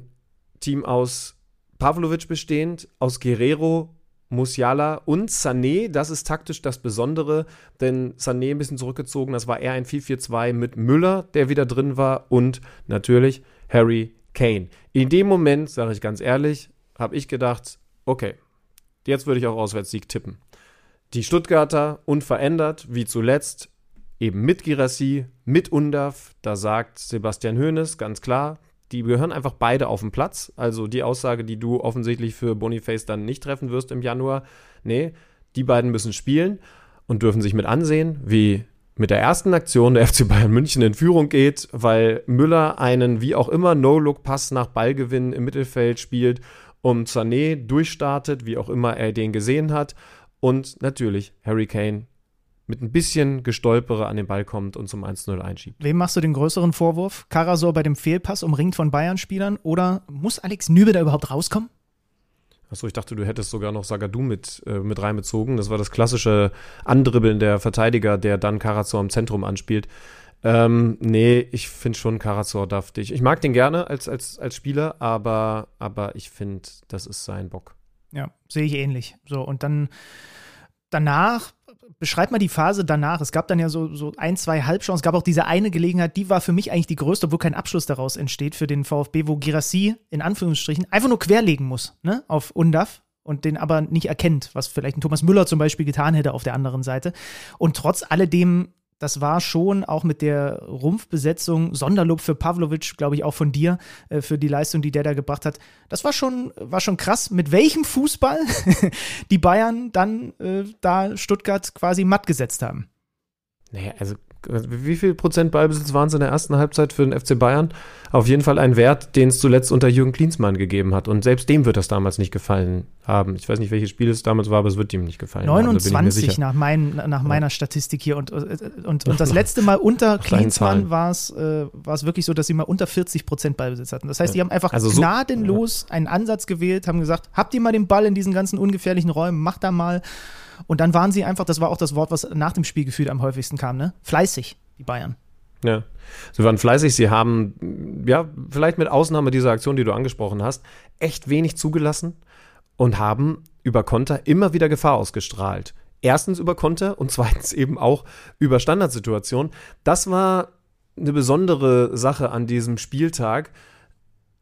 Team aus Pavlovic bestehend, aus Guerrero, Musiala und Sané, das ist taktisch das Besondere, denn Sané ein bisschen zurückgezogen, das war eher ein vier vier zwei mit Müller, der wieder drin war und natürlich Harry Kane. In dem Moment, sage ich ganz ehrlich, habe ich gedacht, okay, jetzt würde ich auch Auswärtssieg tippen. Die Stuttgarter unverändert, wie zuletzt, eben mit Girassi, mit Undav. Da sagt Sebastian Hoeneß ganz klar, die gehören einfach beide auf den Platz. Also die Aussage, die du offensichtlich für Boniface dann nicht treffen wirst im Januar. Nee, die beiden müssen spielen und dürfen sich mit ansehen, wie mit der ersten Aktion der F C Bayern München in Führung geht, weil Müller einen wie auch immer No-Look-Pass nach Ballgewinn im Mittelfeld spielt und Sané durchstartet, wie auch immer er den gesehen hat. Und natürlich Harry Kane mit ein bisschen Gestolpere an den Ball kommt und zum eins zu null einschiebt. Wem machst du den größeren Vorwurf? Karasor bei dem Fehlpass umringt von Bayern-Spielern? Oder muss Alex Nübel da überhaupt rauskommen? Achso, ich dachte, du hättest sogar noch Sagadou mit, äh, mit reinbezogen. Das war das klassische Andribbeln der Verteidiger, der dann Karasor im Zentrum anspielt. Ähm, nee, ich finde schon, Karasor darf dich. Ich mag den gerne als, als, als Spieler, aber, aber ich finde, das ist sein Bock. Ja, sehe ich ähnlich. So, und dann danach, beschreib mal die Phase danach. Es gab dann ja so, so ein, zwei Halbchancen. Es gab auch diese eine Gelegenheit, die war für mich eigentlich die größte, obwohl kein Abschluss daraus entsteht für den VfB, wo Girassi in Anführungsstrichen einfach nur querlegen muss, ne, auf Undav und den aber nicht erkennt, was vielleicht ein Thomas Müller zum Beispiel getan hätte auf der anderen Seite. Und trotz alledem, das war schon auch mit der Rumpfbesetzung, Sonderlob für Pavlovic, glaube ich, auch von dir, äh, für die Leistung, die der da gebracht hat. Das war schon, war schon krass, mit welchem Fußball die Bayern dann äh, da Stuttgart quasi matt gesetzt haben. Naja, also wie viel Prozent Ballbesitz waren es in der ersten Halbzeit für den F C Bayern? Auf jeden Fall ein Wert, den es zuletzt unter Jürgen Klinsmann gegeben hat. Und selbst dem wird das damals nicht gefallen haben. Ich weiß nicht, welches Spiel es damals war, aber es wird ihm nicht gefallen neunundzwanzig haben. neunundzwanzig nach, mein, nach meiner ja. Statistik hier. Und, und, und, und das letzte Mal unter Klinsmann war es äh, wirklich so, dass sie mal unter vierzig Prozent Ballbesitz hatten. Das heißt, die haben einfach also so, gnadenlos ja. einen Ansatz gewählt, haben gesagt, habt ihr mal den Ball in diesen ganzen ungefährlichen Räumen, macht da mal. Und dann waren sie einfach, das war auch das Wort, was nach dem Spielgefühl am häufigsten kam, ne? Fleißig, die Bayern. Ja, sie waren fleißig, sie haben, ja, vielleicht mit Ausnahme dieser Aktion, die du angesprochen hast, echt wenig zugelassen und haben über Konter immer wieder Gefahr ausgestrahlt. Erstens über Konter und zweitens eben auch über Standardsituationen. Das war eine besondere Sache an diesem Spieltag.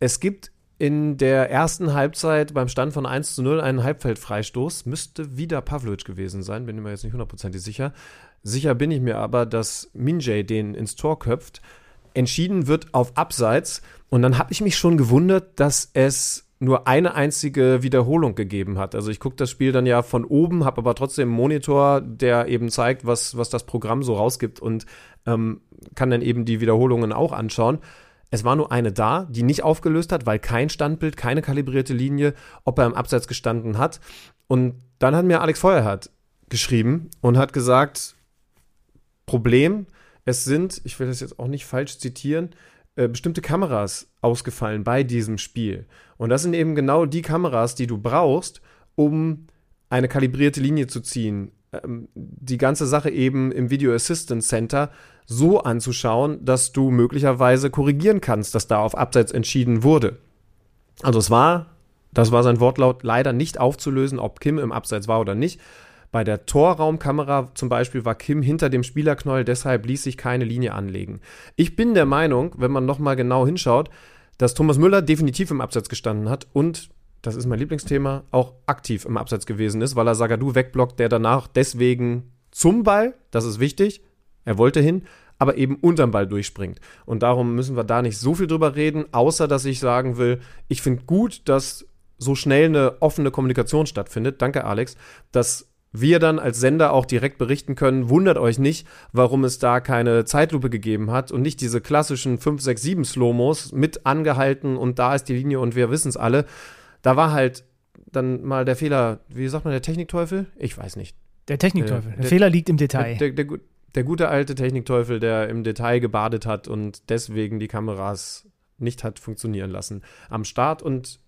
Es gibt in der ersten Halbzeit beim Stand von eins zu null einen Halbfeldfreistoß, müsste wieder Pavlovic gewesen sein, bin mir jetzt nicht hundertprozentig sicher. Sicher bin ich mir aber, dass Minjay den ins Tor köpft. Entschieden wird auf Abseits und dann habe ich mich schon gewundert, dass es nur eine einzige Wiederholung gegeben hat. Also ich gucke das Spiel dann ja von oben, habe aber trotzdem einen Monitor, der eben zeigt, was, was das Programm so rausgibt und ähm, kann dann eben die Wiederholungen auch anschauen. Es war nur eine da, die nicht aufgelöst hat, weil kein Standbild, keine kalibrierte Linie, ob er im Abseits gestanden hat. Und dann hat mir Alex Feuerhardt geschrieben und hat gesagt, Problem, es sind, ich will das jetzt auch nicht falsch zitieren, äh, bestimmte Kameras ausgefallen bei diesem Spiel. Und das sind eben genau die Kameras, die du brauchst, um eine kalibrierte Linie zu ziehen, ähm, die ganze Sache eben im Video Assistance Center so anzuschauen, dass du möglicherweise korrigieren kannst, dass da auf Abseits entschieden wurde. Also es war, das war sein Wortlaut, leider nicht aufzulösen, ob Kim im Abseits war oder nicht. Bei der Torraumkamera zum Beispiel war Kim hinter dem Spielerknäuel, deshalb ließ sich keine Linie anlegen. Ich bin der Meinung, wenn man nochmal genau hinschaut, dass Thomas Müller definitiv im Abseits gestanden hat und, das ist mein Lieblingsthema, auch aktiv im Abseits gewesen ist, weil er Zagadou wegblockt, der danach deswegen zum Ball, das ist wichtig, er wollte hin, aber eben unterm Ball durchspringt. Und darum müssen wir da nicht so viel drüber reden, außer dass ich sagen will, ich finde gut, dass so schnell eine offene Kommunikation stattfindet. Danke, Alex. Dass wir dann als Sender auch direkt berichten können, wundert euch nicht, warum es da keine Zeitlupe gegeben hat und nicht diese klassischen fünf, sechs, sieben Slow-Mos mit angehalten und da ist die Linie und wir wissen es alle. Da war halt dann mal der Fehler, wie sagt man, der Technikteufel? Ich weiß nicht. Der Technikteufel. Äh, der, der Fehler liegt im Detail. Der, der, der, Der gute alte Technikteufel, der im Detail gebadet hat und deswegen die Kameras nicht hat funktionieren lassen am Start. Und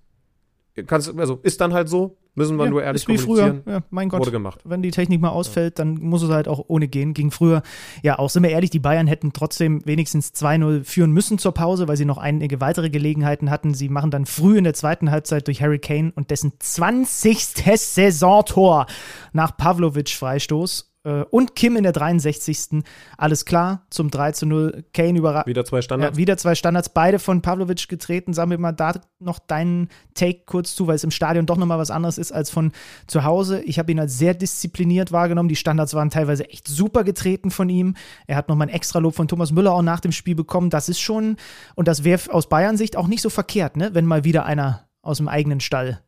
kannst, also ist dann halt so, müssen wir ja, nur ehrlich kommunizieren. Ja, mein Gott, wurde gemacht. Wenn die Technik mal ausfällt, dann muss es halt auch ohne gehen. Ging früher, ja auch, sind wir ehrlich, die Bayern hätten trotzdem wenigstens zwei null führen müssen zur Pause, weil sie noch einige weitere Gelegenheiten hatten. Sie machen dann früh in der zweiten Halbzeit durch Harry Kane und dessen zwanzigsten Saisontor nach Pavlovic Freistoß. äh, und Kim in der dreiundsechzigsten Alles klar zum drei zu null. Kane überrascht. Wieder zwei Standards. Äh, wieder zwei Standards, beide von Pavlovic getreten. Sag mir mal da noch deinen Take kurz zu, weil es im Stadion doch nochmal was anderes ist als von zu Hause. Ich habe ihn als sehr diszipliniert wahrgenommen. Die Standards waren teilweise echt super getreten von ihm. Er hat nochmal ein Extralob von Thomas Müller auch nach dem Spiel bekommen. Das ist schon, und das wäre aus Bayern-Sicht auch nicht so verkehrt, ne? Wenn mal wieder einer aus dem eigenen Stall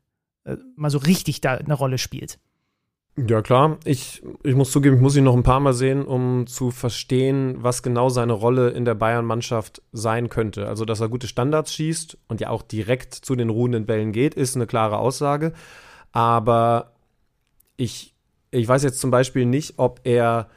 äh, mal so richtig da eine Rolle spielt. Ja klar, ich, ich muss zugeben, ich muss ihn noch ein paar Mal sehen, um zu verstehen, was genau seine Rolle in der Bayern-Mannschaft sein könnte. Also, dass er gute Standards schießt und ja auch direkt zu den ruhenden Bällen geht, ist eine klare Aussage. Aber ich, ich weiß jetzt zum Beispiel nicht, ob er,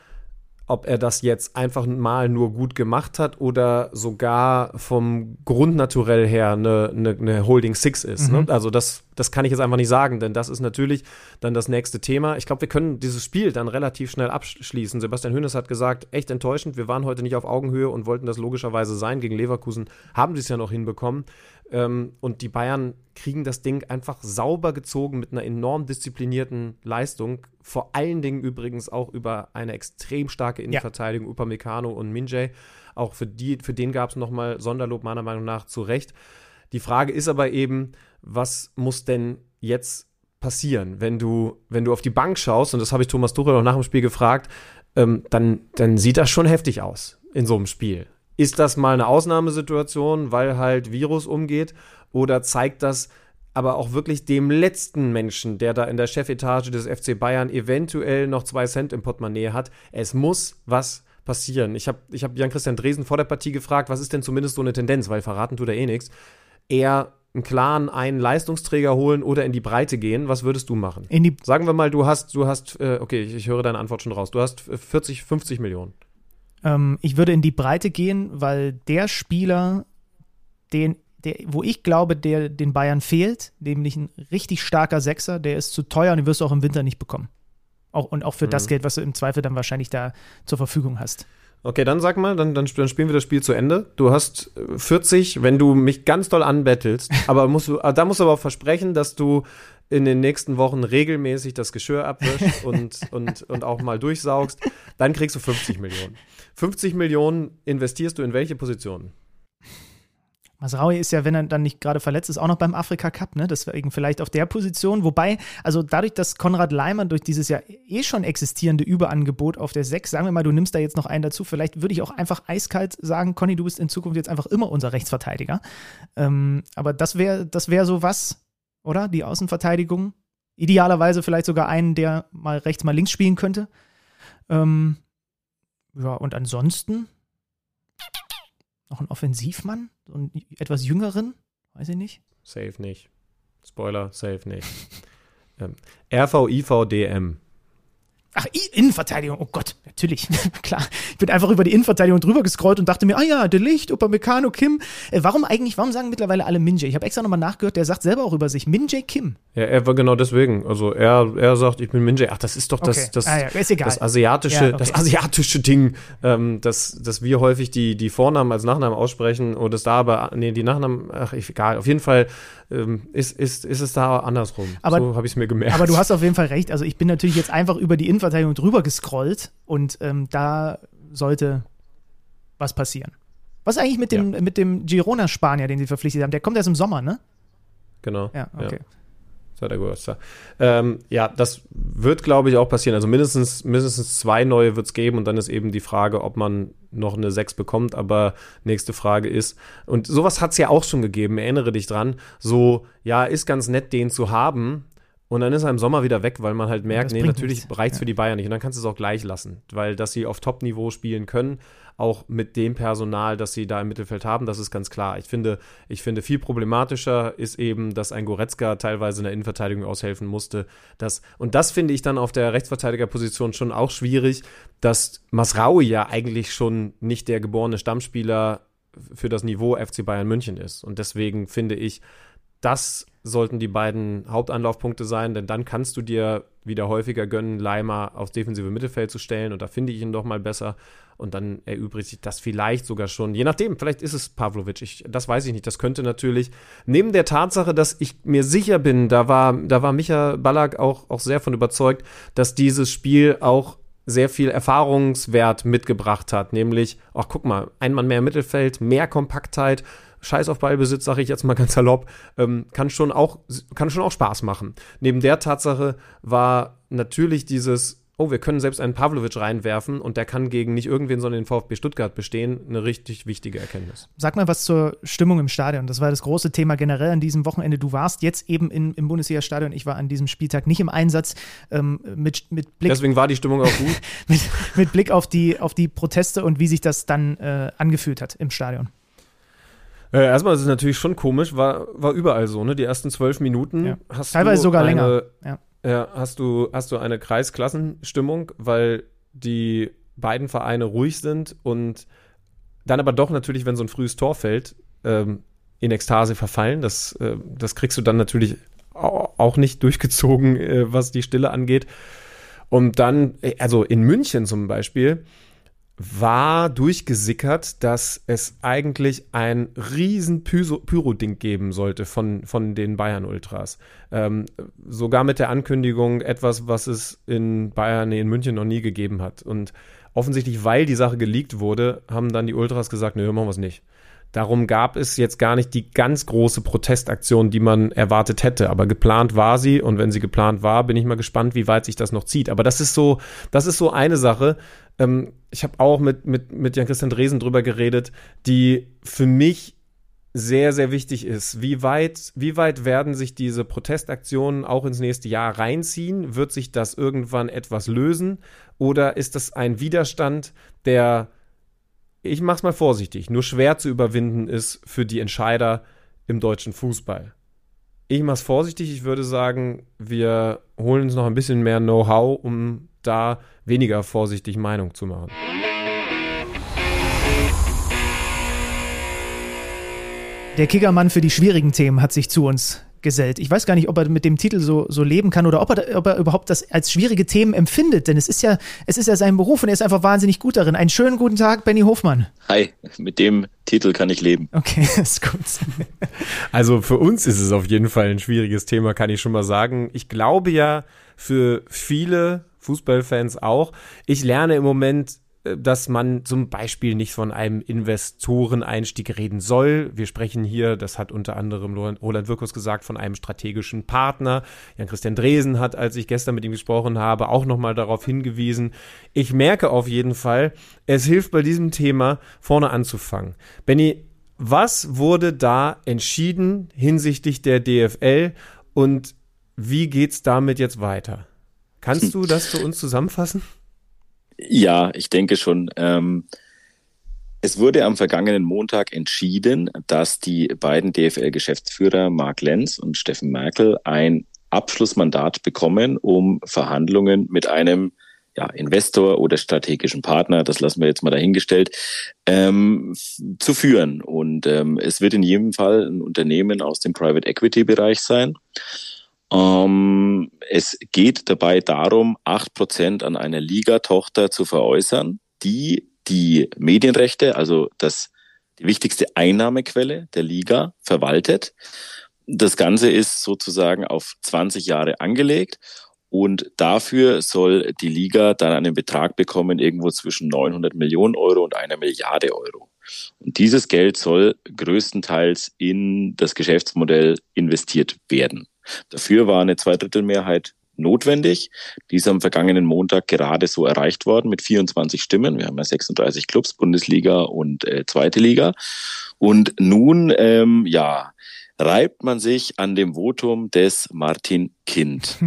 ob er das jetzt einfach mal nur gut gemacht hat oder sogar vom Grundnaturell her eine, eine, eine Holding Six ist. Mhm. Ne? Also das, das kann ich jetzt einfach nicht sagen, denn das ist natürlich dann das nächste Thema. Ich glaube, wir können dieses Spiel dann relativ schnell abschließen. Sebastian Hoeneß hat gesagt, echt enttäuschend, wir waren heute nicht auf Augenhöhe und wollten das logischerweise sein. Gegen Leverkusen haben sie es ja noch hinbekommen. Ähm, und die Bayern kriegen das Ding einfach sauber gezogen mit einer enorm disziplinierten Leistung. Vor allen Dingen übrigens auch über eine extrem starke Innenverteidigung, ja. Upamecano und Minjay. Auch für, die, für den gab es nochmal Sonderlob, meiner Meinung nach, zu Recht. Die Frage ist aber eben, was muss denn jetzt passieren? Wenn du, wenn du auf die Bank schaust, und das habe ich Thomas Tuchel auch nach dem Spiel gefragt, ähm, dann, dann sieht das schon heftig aus in so einem Spiel. Ist das mal eine Ausnahmesituation, weil halt Virus umgeht? Oder zeigt das aber auch wirklich dem letzten Menschen, der da in der Chefetage des F C Bayern eventuell noch zwei Cent im Portemonnaie hat, es muss was passieren. Ich habe ich hab Jan-Christian Dresen vor der Partie gefragt, was ist denn zumindest so eine Tendenz, weil verraten tut er eh nichts. Er einen klaren einen Leistungsträger holen oder in die Breite gehen, was würdest du machen? In die Sagen wir mal, du hast, du hast, äh, okay, ich, ich höre deine Antwort schon raus, du hast vierzig, fünfzig Millionen. Ähm, ich würde in die Breite gehen, weil der Spieler, den Der, wo ich glaube, der den Bayern fehlt, nämlich ein richtig starker Sechser, der ist zu teuer und den wirst du auch im Winter nicht bekommen. Auch, und auch für mhm. das Geld, was du im Zweifel dann wahrscheinlich da zur Verfügung hast. Okay, dann sag mal, dann, dann, dann spielen wir das Spiel zu Ende. Du hast vierzig, wenn du mich ganz doll anbettelst, aber musst du, da musst du aber auch versprechen, dass du in den nächsten Wochen regelmäßig das Geschirr abwischst und, und, und auch mal durchsaugst. Dann kriegst du fünfzig Millionen. fünfzig Millionen investierst du in welche Positionen? Masraoui ist ja, wenn er dann nicht gerade verletzt ist, auch noch beim Afrika-Cup, ne? Deswegen vielleicht auf der Position. Wobei, also dadurch, dass Konrad Leimer durch dieses ja eh schon existierende Überangebot auf der sechs, sagen wir mal, du nimmst da jetzt noch einen dazu, vielleicht würde ich auch einfach eiskalt sagen, Conny, du bist in Zukunft jetzt einfach immer unser Rechtsverteidiger. Ähm, aber das wäre das wär so was, oder? Die Außenverteidigung. Idealerweise vielleicht sogar einen, der mal rechts, mal links spielen könnte. Ähm, ja, und ansonsten noch ein Offensivmann? Und etwas Jüngeren? Weiß ich nicht. Safe nicht. Spoiler, safe nicht. ähm, R V I V D M. Ach, Innenverteidigung. Oh Gott, natürlich. Klar. Ich bin einfach über die Innenverteidigung drüber gescrollt und dachte mir, ah ja, De Ligt, Upamecano, Kim. Äh, warum eigentlich, warum sagen mittlerweile alle Minjay? Ich habe extra nochmal nachgehört, der sagt selber auch über sich, Minjay Kim. Ja, er war genau deswegen. Also er, er sagt, ich bin Minjay. Ach, das ist doch das, okay. das, ah, ja. ist egal. das asiatische, ja, okay. das asiatische Ding, ähm, dass, dass wir häufig die, die Vornamen als Nachnamen aussprechen und es da aber, nee, die Nachnamen, ach, egal. Auf jeden Fall ähm, ist, ist, ist es da andersrum. Aber, so habe ich es mir gemerkt. Aber du hast auf jeden Fall recht. Also ich bin natürlich jetzt einfach über die Innenverteidigung drüber gescrollt und ähm, da sollte was passieren. Was eigentlich mit dem, ja. mit dem Girona-Spanier, den sie verpflichtet haben? Der kommt erst im Sommer, ne? Genau. Ja, okay. Ja. So, der Geburtstag. Ähm, ja, das wird, glaube ich, auch passieren. Also mindestens, mindestens zwei neue wird es geben und dann ist eben die Frage, ob man noch eine sechs bekommt. Aber nächste Frage ist, und sowas hat es ja auch schon gegeben, erinnere dich dran, so, ja, ist ganz nett, den zu haben. Und dann ist er im Sommer wieder weg, weil man halt merkt, nee, natürlich reicht es für die Bayern nicht. Und dann kannst du es auch gleich lassen, weil dass sie auf Top-Niveau spielen können, auch mit dem Personal, das sie da im Mittelfeld haben, das ist ganz klar. Ich finde, ich finde viel problematischer ist eben, dass ein Goretzka teilweise in der Innenverteidigung aushelfen musste. Das, und das finde ich dann auf der Rechtsverteidigerposition schon auch schwierig, dass Masraoui ja eigentlich schon nicht der geborene Stammspieler für das Niveau F C Bayern München ist. Und deswegen finde ich, das sollten die beiden Hauptanlaufpunkte sein, denn dann kannst du dir wieder häufiger gönnen, Leimer aufs defensive Mittelfeld zu stellen und da finde ich ihn doch mal besser und dann erübrigt sich das vielleicht sogar schon, je nachdem, vielleicht ist es Pavlovic, ich, das weiß ich nicht, das könnte natürlich, neben der Tatsache, dass ich mir sicher bin, da war, da war Micha Ballack auch, auch sehr von überzeugt, dass dieses Spiel auch sehr viel Erfahrungswert mitgebracht hat, nämlich, ach guck mal, ein Mann mehr im Mittelfeld, mehr Kompaktheit, Scheiß auf Ballbesitz, sage ich jetzt mal ganz salopp, ähm, kann schon auch, kann schon auch Spaß machen. Neben der Tatsache war natürlich dieses, oh, wir können selbst einen Pavlovic reinwerfen und der kann gegen nicht irgendwen, sondern den VfB Stuttgart bestehen, eine richtig wichtige Erkenntnis. Sag mal was zur Stimmung im Stadion. Das war das große Thema generell an diesem Wochenende. Du warst jetzt eben in, im Bundesliga-Stadion. Ich war an diesem Spieltag nicht im Einsatz. Ähm, mit, mit Blick Deswegen war die Stimmung auch gut. mit, mit Blick auf die, auf die Proteste und wie sich das dann äh, angefühlt hat im Stadion. Erstmal ist es natürlich schon komisch, war, war überall so, ne? Die ersten zwölf Minuten ja. hast Teilweise du sogar eine, länger. Ja. Ja, hast du, hast du eine Kreisklassenstimmung, weil die beiden Vereine ruhig sind und dann aber doch natürlich, wenn so ein frühes Tor fällt, ähm, in Ekstase verfallen. Das, äh, das kriegst du dann natürlich auch nicht durchgezogen, äh, was die Stille angeht. Und dann, also in München zum Beispiel, war durchgesickert, dass es eigentlich ein riesen Pyro-Ding geben sollte von, von den Bayern-Ultras. Ähm, sogar mit der Ankündigung, etwas, was es in Bayern, nee, in München noch nie gegeben hat. Und offensichtlich, weil die Sache geleakt wurde, haben dann die Ultras gesagt, nö, machen wir es nicht. Darum gab es jetzt gar nicht die ganz große Protestaktion, die man erwartet hätte. Aber geplant war sie. Und wenn sie geplant war, bin ich mal gespannt, wie weit sich das noch zieht. Aber das ist so, das ist so eine Sache. Ähm, ich habe auch mit, mit, mit Jan-Christian Dresen drüber geredet, die für mich sehr, sehr wichtig ist. Wie weit, wie weit werden sich diese Protestaktionen auch ins nächste Jahr reinziehen? Wird sich das irgendwann etwas lösen? Oder ist das ein Widerstand, der, ich mach's mal vorsichtig, nur schwer zu überwinden ist für die Entscheider im deutschen Fußball? Ich mach's vorsichtig, ich würde sagen, wir holen uns noch ein bisschen mehr Know-how, um da weniger vorsichtig Meinung zu machen. Der Kickermann für die schwierigen Themen hat sich zu uns gesellt. Ich weiß gar nicht, ob er mit dem Titel so, so leben kann oder ob er, ob er überhaupt das als schwierige Themen empfindet, denn es ist ja, es ist ja sein Beruf und er ist einfach wahnsinnig gut darin. Einen schönen guten Tag, Benni Hofmann. Hi, mit dem Titel kann ich leben. Okay, ist gut. Also für uns ist es auf jeden Fall ein schwieriges Thema, kann ich schon mal sagen. Ich glaube ja, für viele Fußballfans auch. Ich lerne im Moment, dass man zum Beispiel nicht von einem Investoreneinstieg reden soll. Wir sprechen hier, das hat unter anderem Roland Wirkus gesagt, von einem strategischen Partner. Jan-Christian Dresen hat, als ich gestern mit ihm gesprochen habe, auch nochmal darauf hingewiesen. Ich merke auf jeden Fall, es hilft bei diesem Thema, vorne anzufangen. Benni, was wurde da entschieden hinsichtlich der D F L und wie geht's damit jetzt weiter? Kannst du das für uns zusammenfassen? Ja, ich denke schon. Ähm, es wurde am vergangenen Montag entschieden, dass die beiden D F L-Geschäftsführer Marc Lenz und Steffen Merkel ein Abschlussmandat bekommen, um Verhandlungen mit einem ja, Investor oder strategischen Partner, das lassen wir jetzt mal dahingestellt, ähm, zu führen. Und ähm, es wird in jedem Fall ein Unternehmen aus dem Private-Equity-Bereich sein. Um, es geht dabei darum, acht Prozent an einer Liga-Tochter zu veräußern, die die Medienrechte, also das, die wichtigste Einnahmequelle der Liga, verwaltet. Das Ganze ist sozusagen auf zwanzig Jahre angelegt und dafür soll die Liga dann einen Betrag bekommen, irgendwo zwischen neunhundert Millionen Euro und einer Milliarde Euro. Und dieses Geld soll größtenteils in das Geschäftsmodell investiert werden. Dafür war eine Zweidrittelmehrheit notwendig. Die ist am vergangenen Montag gerade so erreicht worden mit vierundzwanzig Stimmen. Wir haben ja sechsunddreißig Clubs, Bundesliga und äh, Zweite Liga. Und nun, ähm, ja, reibt man sich an dem Votum des Martin Kind.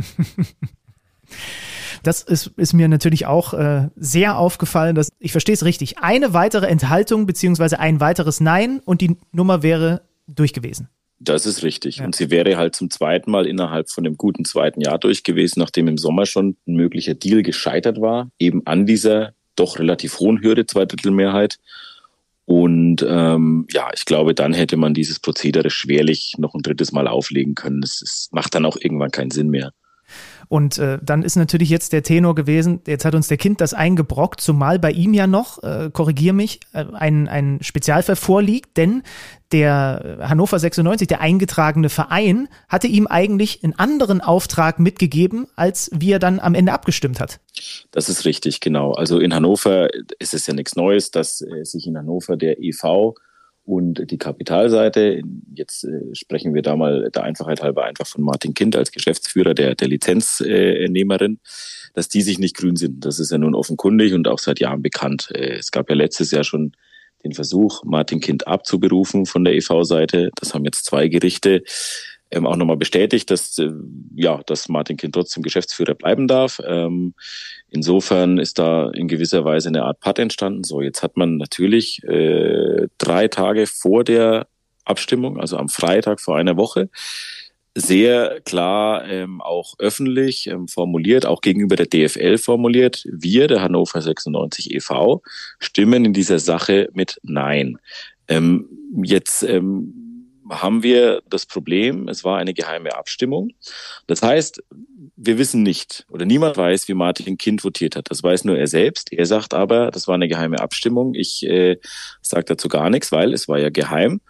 Das ist, ist mir natürlich auch äh, sehr aufgefallen, dass, ich verstehe es richtig, eine weitere Enthaltung bzw. ein weiteres Nein und die Nummer wäre durch gewesen. Das ist richtig. Ja. Und sie wäre halt zum zweiten Mal innerhalb von einem guten zweiten Jahr durch gewesen, nachdem im Sommer schon ein möglicher Deal gescheitert war, eben an dieser doch relativ hohen Hürde, Zweidrittelmehrheit. Und ähm, ja, ich glaube, dann hätte man dieses Prozedere schwerlich noch ein drittes Mal auflegen können. Das, das macht dann auch irgendwann keinen Sinn mehr. Und äh, dann ist natürlich jetzt der Tenor gewesen, jetzt hat uns der Kind das eingebrockt, zumal bei ihm ja noch, äh, korrigier mich, äh, ein, ein Spezialfall vorliegt, denn der Hannover sechsundneunzig, der eingetragene Verein, hatte ihm eigentlich einen anderen Auftrag mitgegeben, als wie er dann am Ende abgestimmt hat. Das ist richtig, genau. Also in Hannover ist es ja nichts Neues, dass äh, sich in Hannover der E V und die Kapitalseite, jetzt äh, sprechen wir da mal der Einfachheit halber einfach von Martin Kind als Geschäftsführer der, der Lizenznehmerin, äh, dass die sich nicht grün sind. Das ist ja nun offenkundig und auch seit Jahren bekannt. Äh, es gab ja letztes Jahr schon den Versuch, Martin Kind abzuberufen von der E V-Seite. Das haben jetzt zwei Gerichte ähm, auch nochmal bestätigt, dass, äh, ja, dass Martin Kind trotzdem Geschäftsführer bleiben darf. Ähm, Insofern ist da in gewisser Weise eine Art Patt entstanden. So, jetzt hat man natürlich äh, drei Tage vor der Abstimmung, also am Freitag vor einer Woche, sehr klar ähm, auch öffentlich ähm, formuliert, auch gegenüber der D F L formuliert, wir, der Hannover sechsundneunzig e V, stimmen in dieser Sache mit Nein. Ähm, jetzt... Ähm, haben wir das Problem, es war eine geheime Abstimmung. Das heißt, wir wissen nicht oder niemand weiß, wie Martin Kind votiert hat. Das weiß nur er selbst. Er sagt aber, das war eine geheime Abstimmung. Ich äh, sage dazu gar nichts, weil es war ja geheim.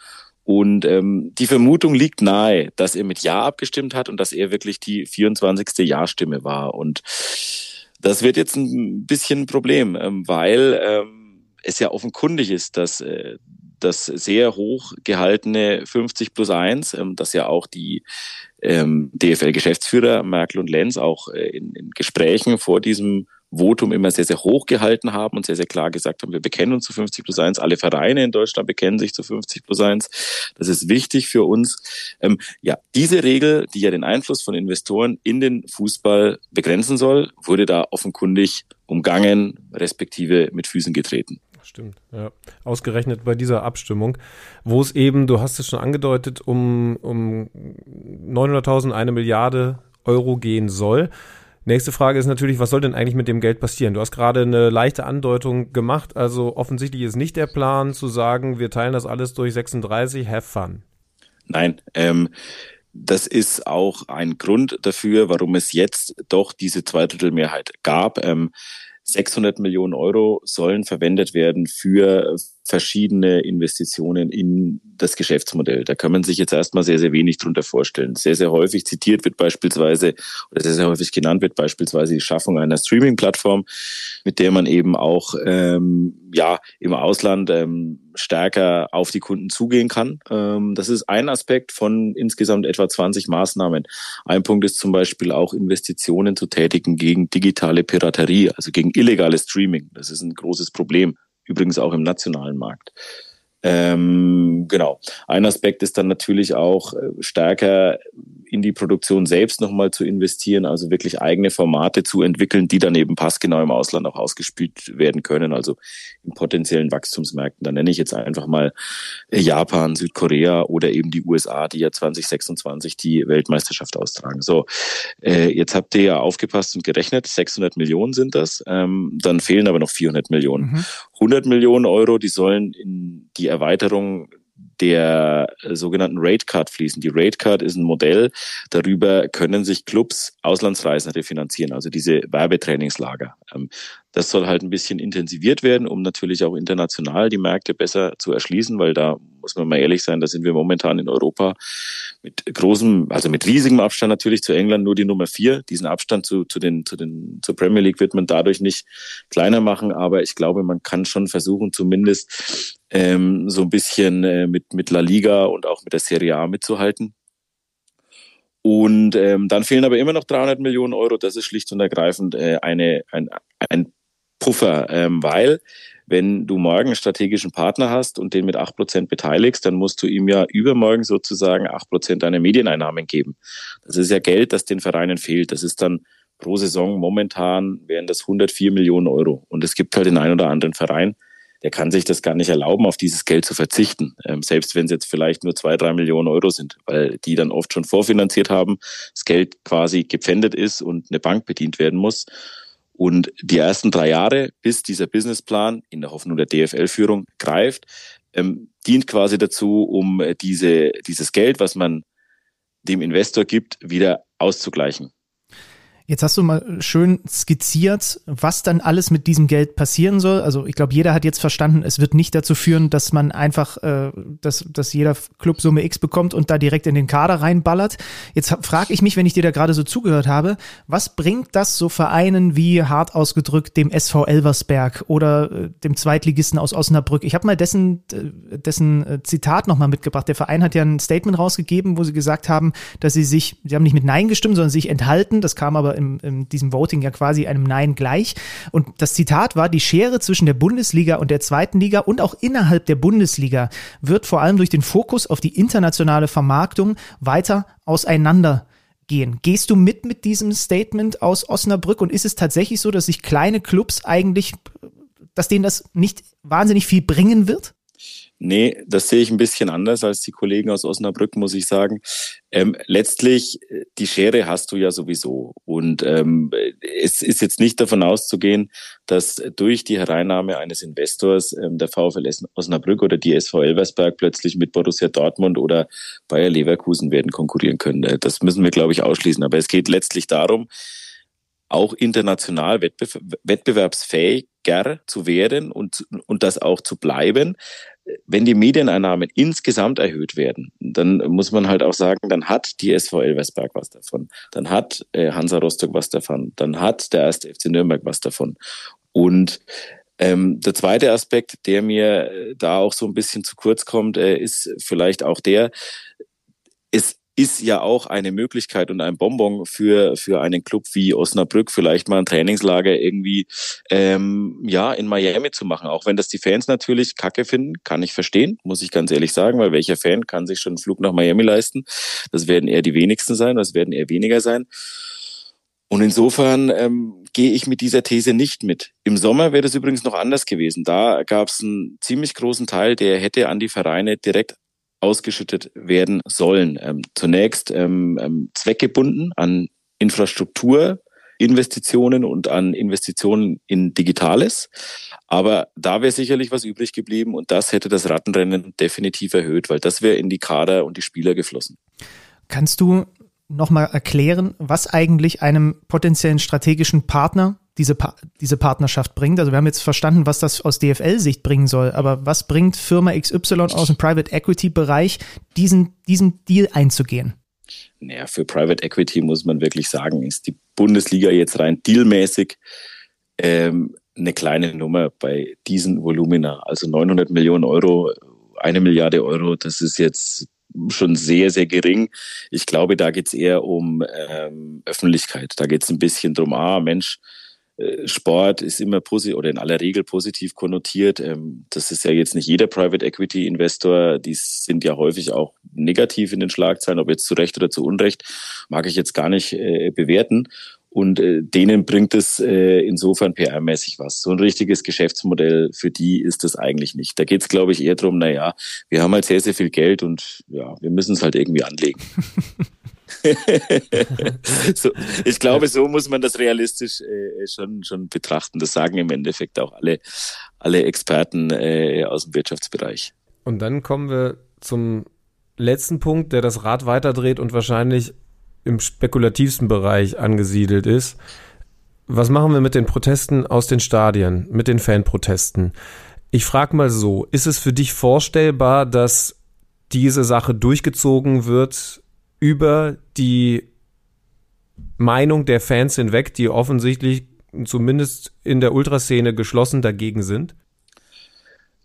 Und ähm, die Vermutung liegt nahe, dass er mit Ja abgestimmt hat und dass er wirklich die vierundzwanzigste Ja-Stimme war. Und das wird jetzt ein bisschen ein Problem, ähm, weil ähm, es ja offenkundig ist, dass... Äh, das sehr hoch gehaltene fünfzig plus eins, das ja auch die D F L-Geschäftsführer Merkel und Lenz auch in Gesprächen vor diesem Votum immer sehr, sehr hoch gehalten haben und sehr, sehr klar gesagt haben, wir bekennen uns zu fünfzig plus eins. Alle Vereine in Deutschland bekennen sich zu fünfzig plus eins. Das ist wichtig für uns. Ähm, ja, diese Regel, die ja den Einfluss von Investoren in den Fußball begrenzen soll, wurde da offenkundig umgangen, respektive mit Füßen getreten. Stimmt, ja. Ausgerechnet bei dieser Abstimmung, wo es eben, du hast es schon angedeutet, um, um neunhunderttausend, eine Milliarde Euro gehen soll. Nächste Frage ist natürlich, was soll denn eigentlich mit dem Geld passieren? Du hast gerade eine leichte Andeutung gemacht, also offensichtlich ist nicht der Plan zu sagen, wir teilen das alles durch sechsunddreißig, have fun. Nein, ähm, das ist auch ein Grund dafür, warum es jetzt doch diese Zweidrittelmehrheit gab. Ähm, sechshundert Millionen Euro sollen verwendet werden für verschiedene Investitionen in das Geschäftsmodell. Da kann man sich jetzt erstmal sehr, sehr wenig drunter vorstellen. Sehr, sehr häufig zitiert wird beispielsweise oder sehr, sehr häufig genannt wird beispielsweise die Schaffung einer Streaming-Plattform, mit der man eben auch ähm, ja im Ausland ähm, stärker auf die Kunden zugehen kann. Ähm, das ist ein Aspekt von insgesamt etwa zwanzig Maßnahmen. Ein Punkt ist zum Beispiel auch Investitionen zu tätigen gegen digitale Piraterie, also gegen illegales Streaming. Das ist ein großes Problem. Übrigens auch im nationalen Markt. Ähm, genau. Ein Aspekt ist dann natürlich auch stärker in die Produktion selbst nochmal zu investieren, also wirklich eigene Formate zu entwickeln, die dann eben passgenau im Ausland auch ausgespielt werden können, also in potenziellen Wachstumsmärkten. Da nenne ich jetzt einfach mal Japan, Südkorea oder eben die U S A, die ja zweitausendsechsundzwanzig die Weltmeisterschaft austragen. So, äh, jetzt habt ihr ja aufgepasst und gerechnet, sechshundert Millionen sind das, ähm, dann fehlen aber noch vierhundert Millionen. Mhm. hundert Millionen Euro, die sollen in die Erweiterung der sogenannten Rate Card fließen. Die Rate Card ist ein Modell, darüber können sich Clubs Auslandsreisen refinanzieren, also diese Werbetrainingslager. Das soll halt ein bisschen intensiviert werden, um natürlich auch international die Märkte besser zu erschließen, weil da muss man mal ehrlich sein, da sind wir momentan in Europa mit großem, also mit riesigem Abstand natürlich zu England nur die Nummer vier. Diesen Abstand zu, zu den, zu den, zur Premier League wird man dadurch nicht kleiner machen, aber ich glaube, man kann schon versuchen, zumindest Ähm, so ein bisschen äh, mit mit La Liga und auch mit der Serie A mitzuhalten. Und ähm, dann fehlen aber immer noch dreihundert Millionen Euro. Das ist schlicht und ergreifend äh, eine ein, ein Puffer, ähm, weil wenn du morgen einen strategischen Partner hast und den mit acht Prozent beteiligst, dann musst du ihm ja übermorgen sozusagen acht Prozent deiner Medieneinnahmen geben. Das ist ja Geld, das den Vereinen fehlt. Das ist dann pro Saison momentan wären das hundertvier Millionen Euro. Und es gibt halt den einen oder anderen Verein, der kann sich das gar nicht erlauben, auf dieses Geld zu verzichten. Ähm, selbst wenn es jetzt vielleicht nur zwei, drei Millionen Euro sind, weil die dann oft schon vorfinanziert haben, das Geld quasi gepfändet ist und eine Bank bedient werden muss. Und die ersten drei Jahre, bis dieser Businessplan in der Hoffnung der D F L-Führung greift, ähm, dient quasi dazu, um diese, dieses Geld, was man dem Investor gibt, wieder auszugleichen. Jetzt hast du mal schön skizziert, was dann alles mit diesem Geld passieren soll. Also ich glaube, jeder hat jetzt verstanden, es wird nicht dazu führen, dass man einfach, äh, dass, dass jeder Club Summe X bekommt und da direkt in den Kader reinballert. Jetzt frage ich mich, wenn ich dir da gerade so zugehört habe, was bringt das so Vereinen wie, hart ausgedrückt, dem S V Elversberg oder äh, dem Zweitligisten aus Osnabrück? Ich habe mal dessen, dessen Zitat nochmal mitgebracht. Der Verein hat ja ein Statement rausgegeben, wo sie gesagt haben, dass sie sich, sie haben nicht mit Nein gestimmt, sondern sich enthalten. Das kam aber in, in diesem Voting ja quasi einem Nein gleich. Und das Zitat war, die Schere zwischen der Bundesliga und der zweiten Liga und auch innerhalb der Bundesliga wird vor allem durch den Fokus auf die internationale Vermarktung weiter auseinandergehen. Gehst du mit mit diesem Statement aus Osnabrück? Und ist es tatsächlich so, dass sich kleine Clubs eigentlich, dass denen das nicht wahnsinnig viel bringen wird? Nee, das sehe ich ein bisschen anders als die Kollegen aus Osnabrück, muss ich sagen. Ähm, letztlich, die Schere hast du ja sowieso. Und ähm, es ist jetzt nicht davon auszugehen, dass durch die Hereinnahme eines Investors ähm, der VfL Osnabrück oder die S V Elversberg plötzlich mit Borussia Dortmund oder Bayer Leverkusen werden konkurrieren können. Das müssen wir, glaube ich, ausschließen. Aber es geht letztlich darum, auch international wettbe- wettbewerbsfähiger zu werden und, und das auch zu bleiben. Wenn die Medieneinnahmen insgesamt erhöht werden, dann muss man halt auch sagen, dann hat die S V Elversberg was davon, dann hat Hansa Rostock was davon, dann hat der erste F C Nürnberg was davon. Und ähm, der zweite Aspekt, der mir da auch so ein bisschen zu kurz kommt, äh, ist vielleicht auch der, es ist ja auch eine Möglichkeit und ein Bonbon für für einen Club wie Osnabrück, vielleicht mal ein Trainingslager irgendwie ähm, ja in Miami zu machen. Auch wenn das die Fans natürlich kacke finden, kann ich verstehen, muss ich ganz ehrlich sagen, weil welcher Fan kann sich schon einen Flug nach Miami leisten? Das werden eher die wenigsten sein, das werden eher weniger sein. Und insofern ähm, gehe ich mit dieser These nicht mit. Im Sommer wäre das übrigens noch anders gewesen. Da gab es einen ziemlich großen Teil, der hätte an die Vereine direkt ausgeschüttet werden sollen. Ähm, zunächst ähm, ähm, zweckgebunden an Infrastrukturinvestitionen und an Investitionen in Digitales. Aber da wäre sicherlich was übrig geblieben und das hätte das Rattenrennen definitiv erhöht, weil das wäre in die Kader und die Spieler geflossen. Kannst du nochmal erklären, was eigentlich einem potenziellen strategischen Partner diese, pa- diese Partnerschaft bringt? Also wir haben jetzt verstanden, was das aus D F L-Sicht bringen soll, aber was bringt Firma X Y aus dem Private Equity-Bereich, diesen, diesen Deal einzugehen? Naja, für Private Equity muss man wirklich sagen, ist die Bundesliga jetzt rein dealmäßig ähm, eine kleine Nummer bei diesen Volumina. Also neunhundert Millionen Euro, eine Milliarde Euro, das ist jetzt schon sehr, sehr gering. Ich glaube, da geht es eher um ähm, Öffentlichkeit. Da geht es ein bisschen drum, ah, Mensch, äh, Sport ist immer positiv oder in aller Regel positiv konnotiert. Ähm, das ist ja jetzt nicht jeder Private Equity Investor. Die sind ja häufig auch negativ in den Schlagzeilen, ob jetzt zu Recht oder zu Unrecht, mag ich jetzt gar nicht äh, bewerten. Und äh, denen bringt es äh, insofern P R-mäßig was. So ein richtiges Geschäftsmodell für die ist das eigentlich nicht. Da geht es, glaube ich, eher darum, naja, wir haben halt sehr, sehr viel Geld und ja, wir müssen es halt irgendwie anlegen. so, ich glaube, so muss man das realistisch äh, schon, schon betrachten. Das sagen im Endeffekt auch alle, alle Experten äh, aus dem Wirtschaftsbereich. Und dann kommen wir zum letzten Punkt, der das Rad weiterdreht und wahrscheinlich im spekulativsten Bereich angesiedelt ist. Was machen wir mit den Protesten aus den Stadien, mit den Fanprotesten? Ich frage mal so, ist es für dich vorstellbar, dass diese Sache durchgezogen wird über die Meinung der Fans hinweg, die offensichtlich zumindest in der Ultraszene geschlossen dagegen sind?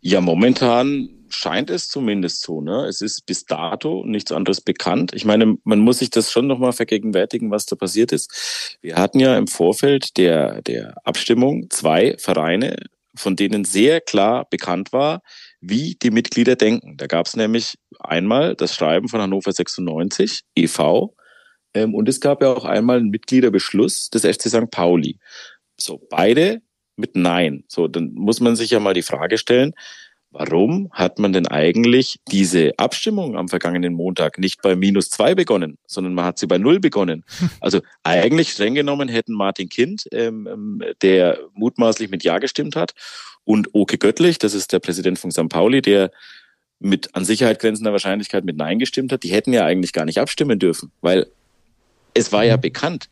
Ja, momentan scheint es zumindest so, ne? Es ist bis dato nichts anderes bekannt. Ich meine, man muss sich das schon nochmal vergegenwärtigen, was da passiert ist. Wir hatten ja im Vorfeld der, der Abstimmung zwei Vereine, von denen sehr klar bekannt war, wie die Mitglieder denken. Da gab es nämlich einmal das Schreiben von Hannover sechsundneunzig e V ähm, und es gab ja auch einmal einen Mitgliederbeschluss des F C Sankt Pauli. So, beide mit Nein. So, dann muss man sich ja mal die Frage stellen, warum hat man denn eigentlich diese Abstimmung am vergangenen Montag nicht bei minus zwei begonnen, sondern man hat sie bei null begonnen? Also eigentlich streng genommen hätten Martin Kind, ähm, der mutmaßlich mit Ja gestimmt hat, und Oke Göttlich, das ist der Präsident von Sankt Pauli, der mit an Sicherheit grenzender Wahrscheinlichkeit mit Nein gestimmt hat, die hätten ja eigentlich gar nicht abstimmen dürfen, weil es war ja bekannt,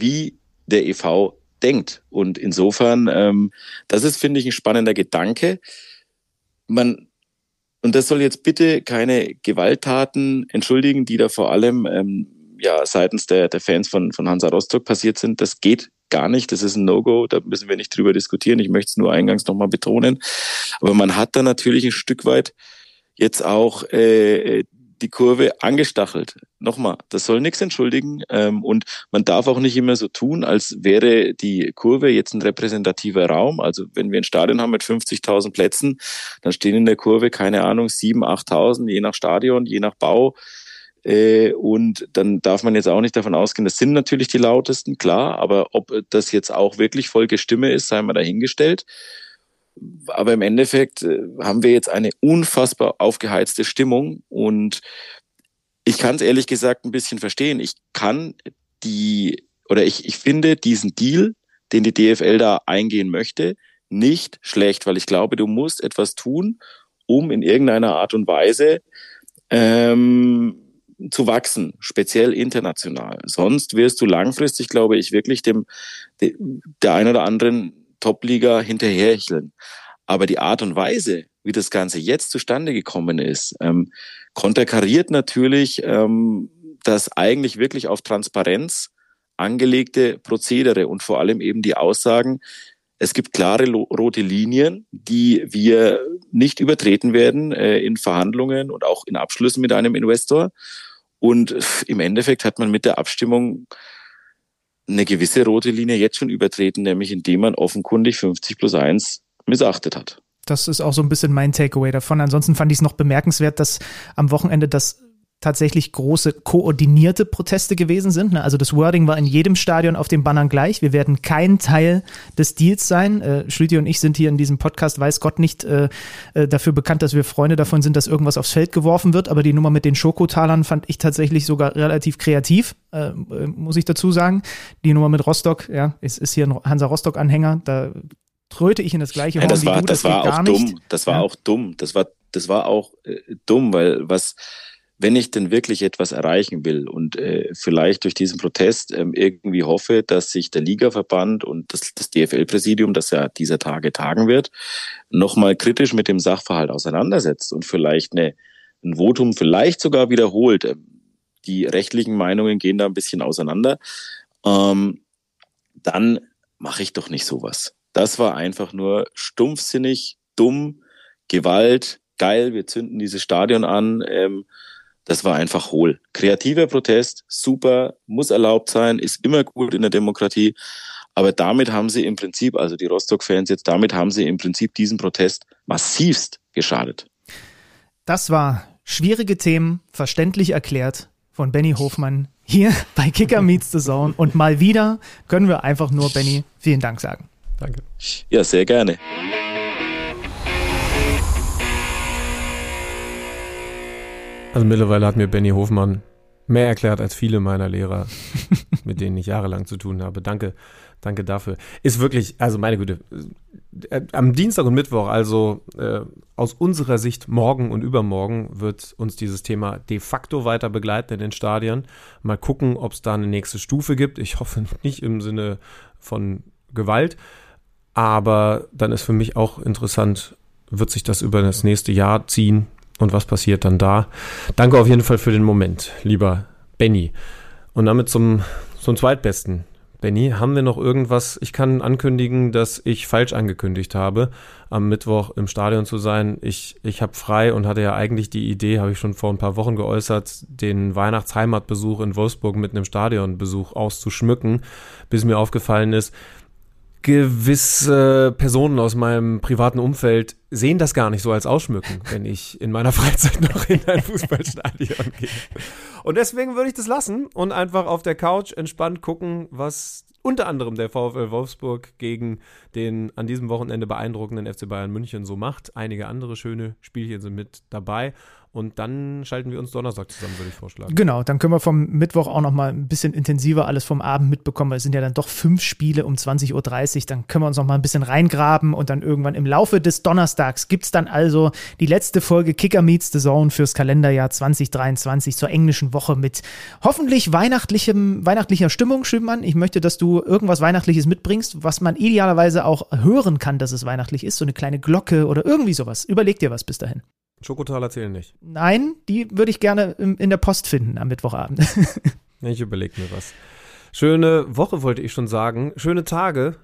wie der E V denkt. Und insofern, ähm, das ist, finde ich, ein spannender Gedanke. Man, und das soll jetzt bitte keine Gewalttaten entschuldigen, die da vor allem ähm, ja, seitens der, der Fans von, von Hansa Rostock passiert sind. Das geht gar nicht, das ist ein No-Go, da müssen wir nicht drüber diskutieren. Ich möchte es nur eingangs nochmal betonen. Aber man hat da natürlich ein Stück weit jetzt auch äh, die Kurve angestachelt. Nochmal, das soll nichts entschuldigen. Ähm, und man darf auch nicht immer so tun, als wäre die Kurve jetzt ein repräsentativer Raum. Also wenn wir ein Stadion haben mit fünfzigtausend Plätzen, dann stehen in der Kurve, keine Ahnung, siebentausend, achttausend, je nach Stadion, je nach Bau. Und dann darf man jetzt auch nicht davon ausgehen, das sind natürlich die lautesten, klar, aber ob das jetzt auch wirklich volle Stimme ist, sei mal dahingestellt. Aber im Endeffekt haben wir jetzt eine unfassbar aufgeheizte Stimmung und ich kann es ehrlich gesagt ein bisschen verstehen. Ich kann die, oder ich, ich finde diesen Deal, den die D F L da eingehen möchte, nicht schlecht, weil ich glaube, du musst etwas tun, um in irgendeiner Art und Weise ähm, zu wachsen, speziell international. Sonst wirst du langfristig, glaube ich, wirklich dem der ein oder anderen Top-Liga hinterherhecheln. Aber die Art und Weise, wie das Ganze jetzt zustande gekommen ist, ähm, konterkariert natürlich ähm, das eigentlich wirklich auf Transparenz angelegte Prozedere und vor allem eben die Aussagen, es gibt klare rote Linien, die wir nicht übertreten werden äh, in Verhandlungen und auch in Abschlüssen mit einem Investor. Und im Endeffekt hat man mit der Abstimmung eine gewisse rote Linie jetzt schon übertreten, nämlich indem man offenkundig fünfzig plus eins missachtet hat. Das ist auch so ein bisschen mein Takeaway davon. Ansonsten fand ich es noch bemerkenswert, dass am Wochenende das tatsächlich große koordinierte Proteste gewesen sind. Also das Wording war in jedem Stadion auf den Bannern gleich. Wir werden kein Teil des Deals sein. Äh, Schlüti und ich sind hier in diesem Podcast, weiß Gott, nicht äh, dafür bekannt, dass wir Freunde davon sind, dass irgendwas aufs Feld geworfen wird. Aber die Nummer mit den Schokotalern fand ich tatsächlich sogar relativ kreativ, äh, muss ich dazu sagen. Die Nummer mit Rostock, ja, ist, ist hier ein Hansa Rostock-Anhänger, da tröte ich in das gleiche Horn. Ja, das war, das war auch dumm. Das war auch dumm. Das war, das war auch äh, dumm, weil was... wenn ich denn wirklich etwas erreichen will und äh, vielleicht durch diesen Protest ähm, irgendwie hoffe, dass sich der Ligaverband und das, das D F L-Präsidium, das ja dieser Tage tagen wird, nochmal kritisch mit dem Sachverhalt auseinandersetzt und vielleicht eine, ein Votum vielleicht sogar wiederholt. Die rechtlichen Meinungen gehen da ein bisschen auseinander. Ähm, dann mache ich doch nicht sowas. Das war einfach nur stumpfsinnig, dumm, Gewalt, geil, wir zünden dieses Stadion an, ähm, das war einfach hohl. Kreativer Protest, super, muss erlaubt sein, ist immer gut in der Demokratie. Aber damit haben sie im Prinzip, also die Rostock-Fans jetzt, damit haben sie im Prinzip diesen Protest massivst geschadet. Das war schwierige Themen, verständlich erklärt von Benni Hofmann hier bei Kicker meets the Zone. Und mal wieder können wir einfach nur Benni vielen Dank sagen. Danke. Ja, sehr gerne. Also mittlerweile hat mir Benni Hofmann mehr erklärt als viele meiner Lehrer, mit denen ich jahrelang zu tun habe. Danke, danke dafür. Ist wirklich, also meine Güte, am Dienstag und Mittwoch, also äh, aus unserer Sicht morgen und übermorgen, wird uns dieses Thema de facto weiter begleiten in den Stadien. Mal gucken, ob es da eine nächste Stufe gibt. Ich hoffe nicht im Sinne von Gewalt, aber dann ist für mich auch interessant, wird sich das über das nächste Jahr ziehen. Und was passiert dann da? Danke auf jeden Fall für den Moment, lieber Benni. Und damit zum, zum Zweitbesten. Benni, haben wir noch irgendwas? Ich kann ankündigen, dass ich falsch angekündigt habe, am Mittwoch im Stadion zu sein. Ich, ich habe frei und hatte ja eigentlich die Idee, habe ich schon vor ein paar Wochen geäußert, den Weihnachtsheimatbesuch in Wolfsburg mit einem Stadionbesuch auszuschmücken, bis mir aufgefallen ist, gewisse Personen aus meinem privaten Umfeld sehen das gar nicht so als Ausschmücken, wenn ich in meiner Freizeit noch in ein Fußballstadion gehe. Und deswegen würde ich das lassen und einfach auf der Couch entspannt gucken, was unter anderem der VfL Wolfsburg gegen den an diesem Wochenende beeindruckenden F C Bayern München so macht. Einige andere schöne Spielchen sind mit dabei. Und dann schalten wir uns Donnerstag zusammen, würde ich vorschlagen. Genau, dann können wir vom Mittwoch auch nochmal ein bisschen intensiver alles vom Abend mitbekommen, weil es sind ja dann doch fünf Spiele um zwanzig Uhr dreißig. Dann können wir uns nochmal ein bisschen reingraben und dann irgendwann im Laufe des Donnerstags gibt es dann also die letzte Folge Kicker meets the Zone fürs Kalenderjahr zwanzig dreiundzwanzig zur englischen Woche mit hoffentlich weihnachtlichem, weihnachtlicher Stimmung, Schönmann. Ich möchte, dass du irgendwas Weihnachtliches mitbringst, was man idealerweise auch hören kann, dass es weihnachtlich ist. So eine kleine Glocke oder irgendwie sowas. Überleg dir was bis dahin. Schokotaler zählen nicht. Nein, die würde ich gerne in der Post finden am Mittwochabend. Ich überlege mir was. Schöne Woche, wollte ich schon sagen. Schöne Tage.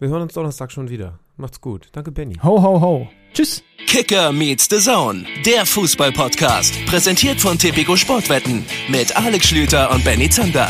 Wir hören uns Donnerstag schon wieder. Macht's gut. Danke, Benni. Ho, ho, ho. Tschüss. Kicker meets the Zone. Der Fußball-Podcast. Präsentiert von Tipico Sportwetten. Mit Alex Schlüter und Benni Zander.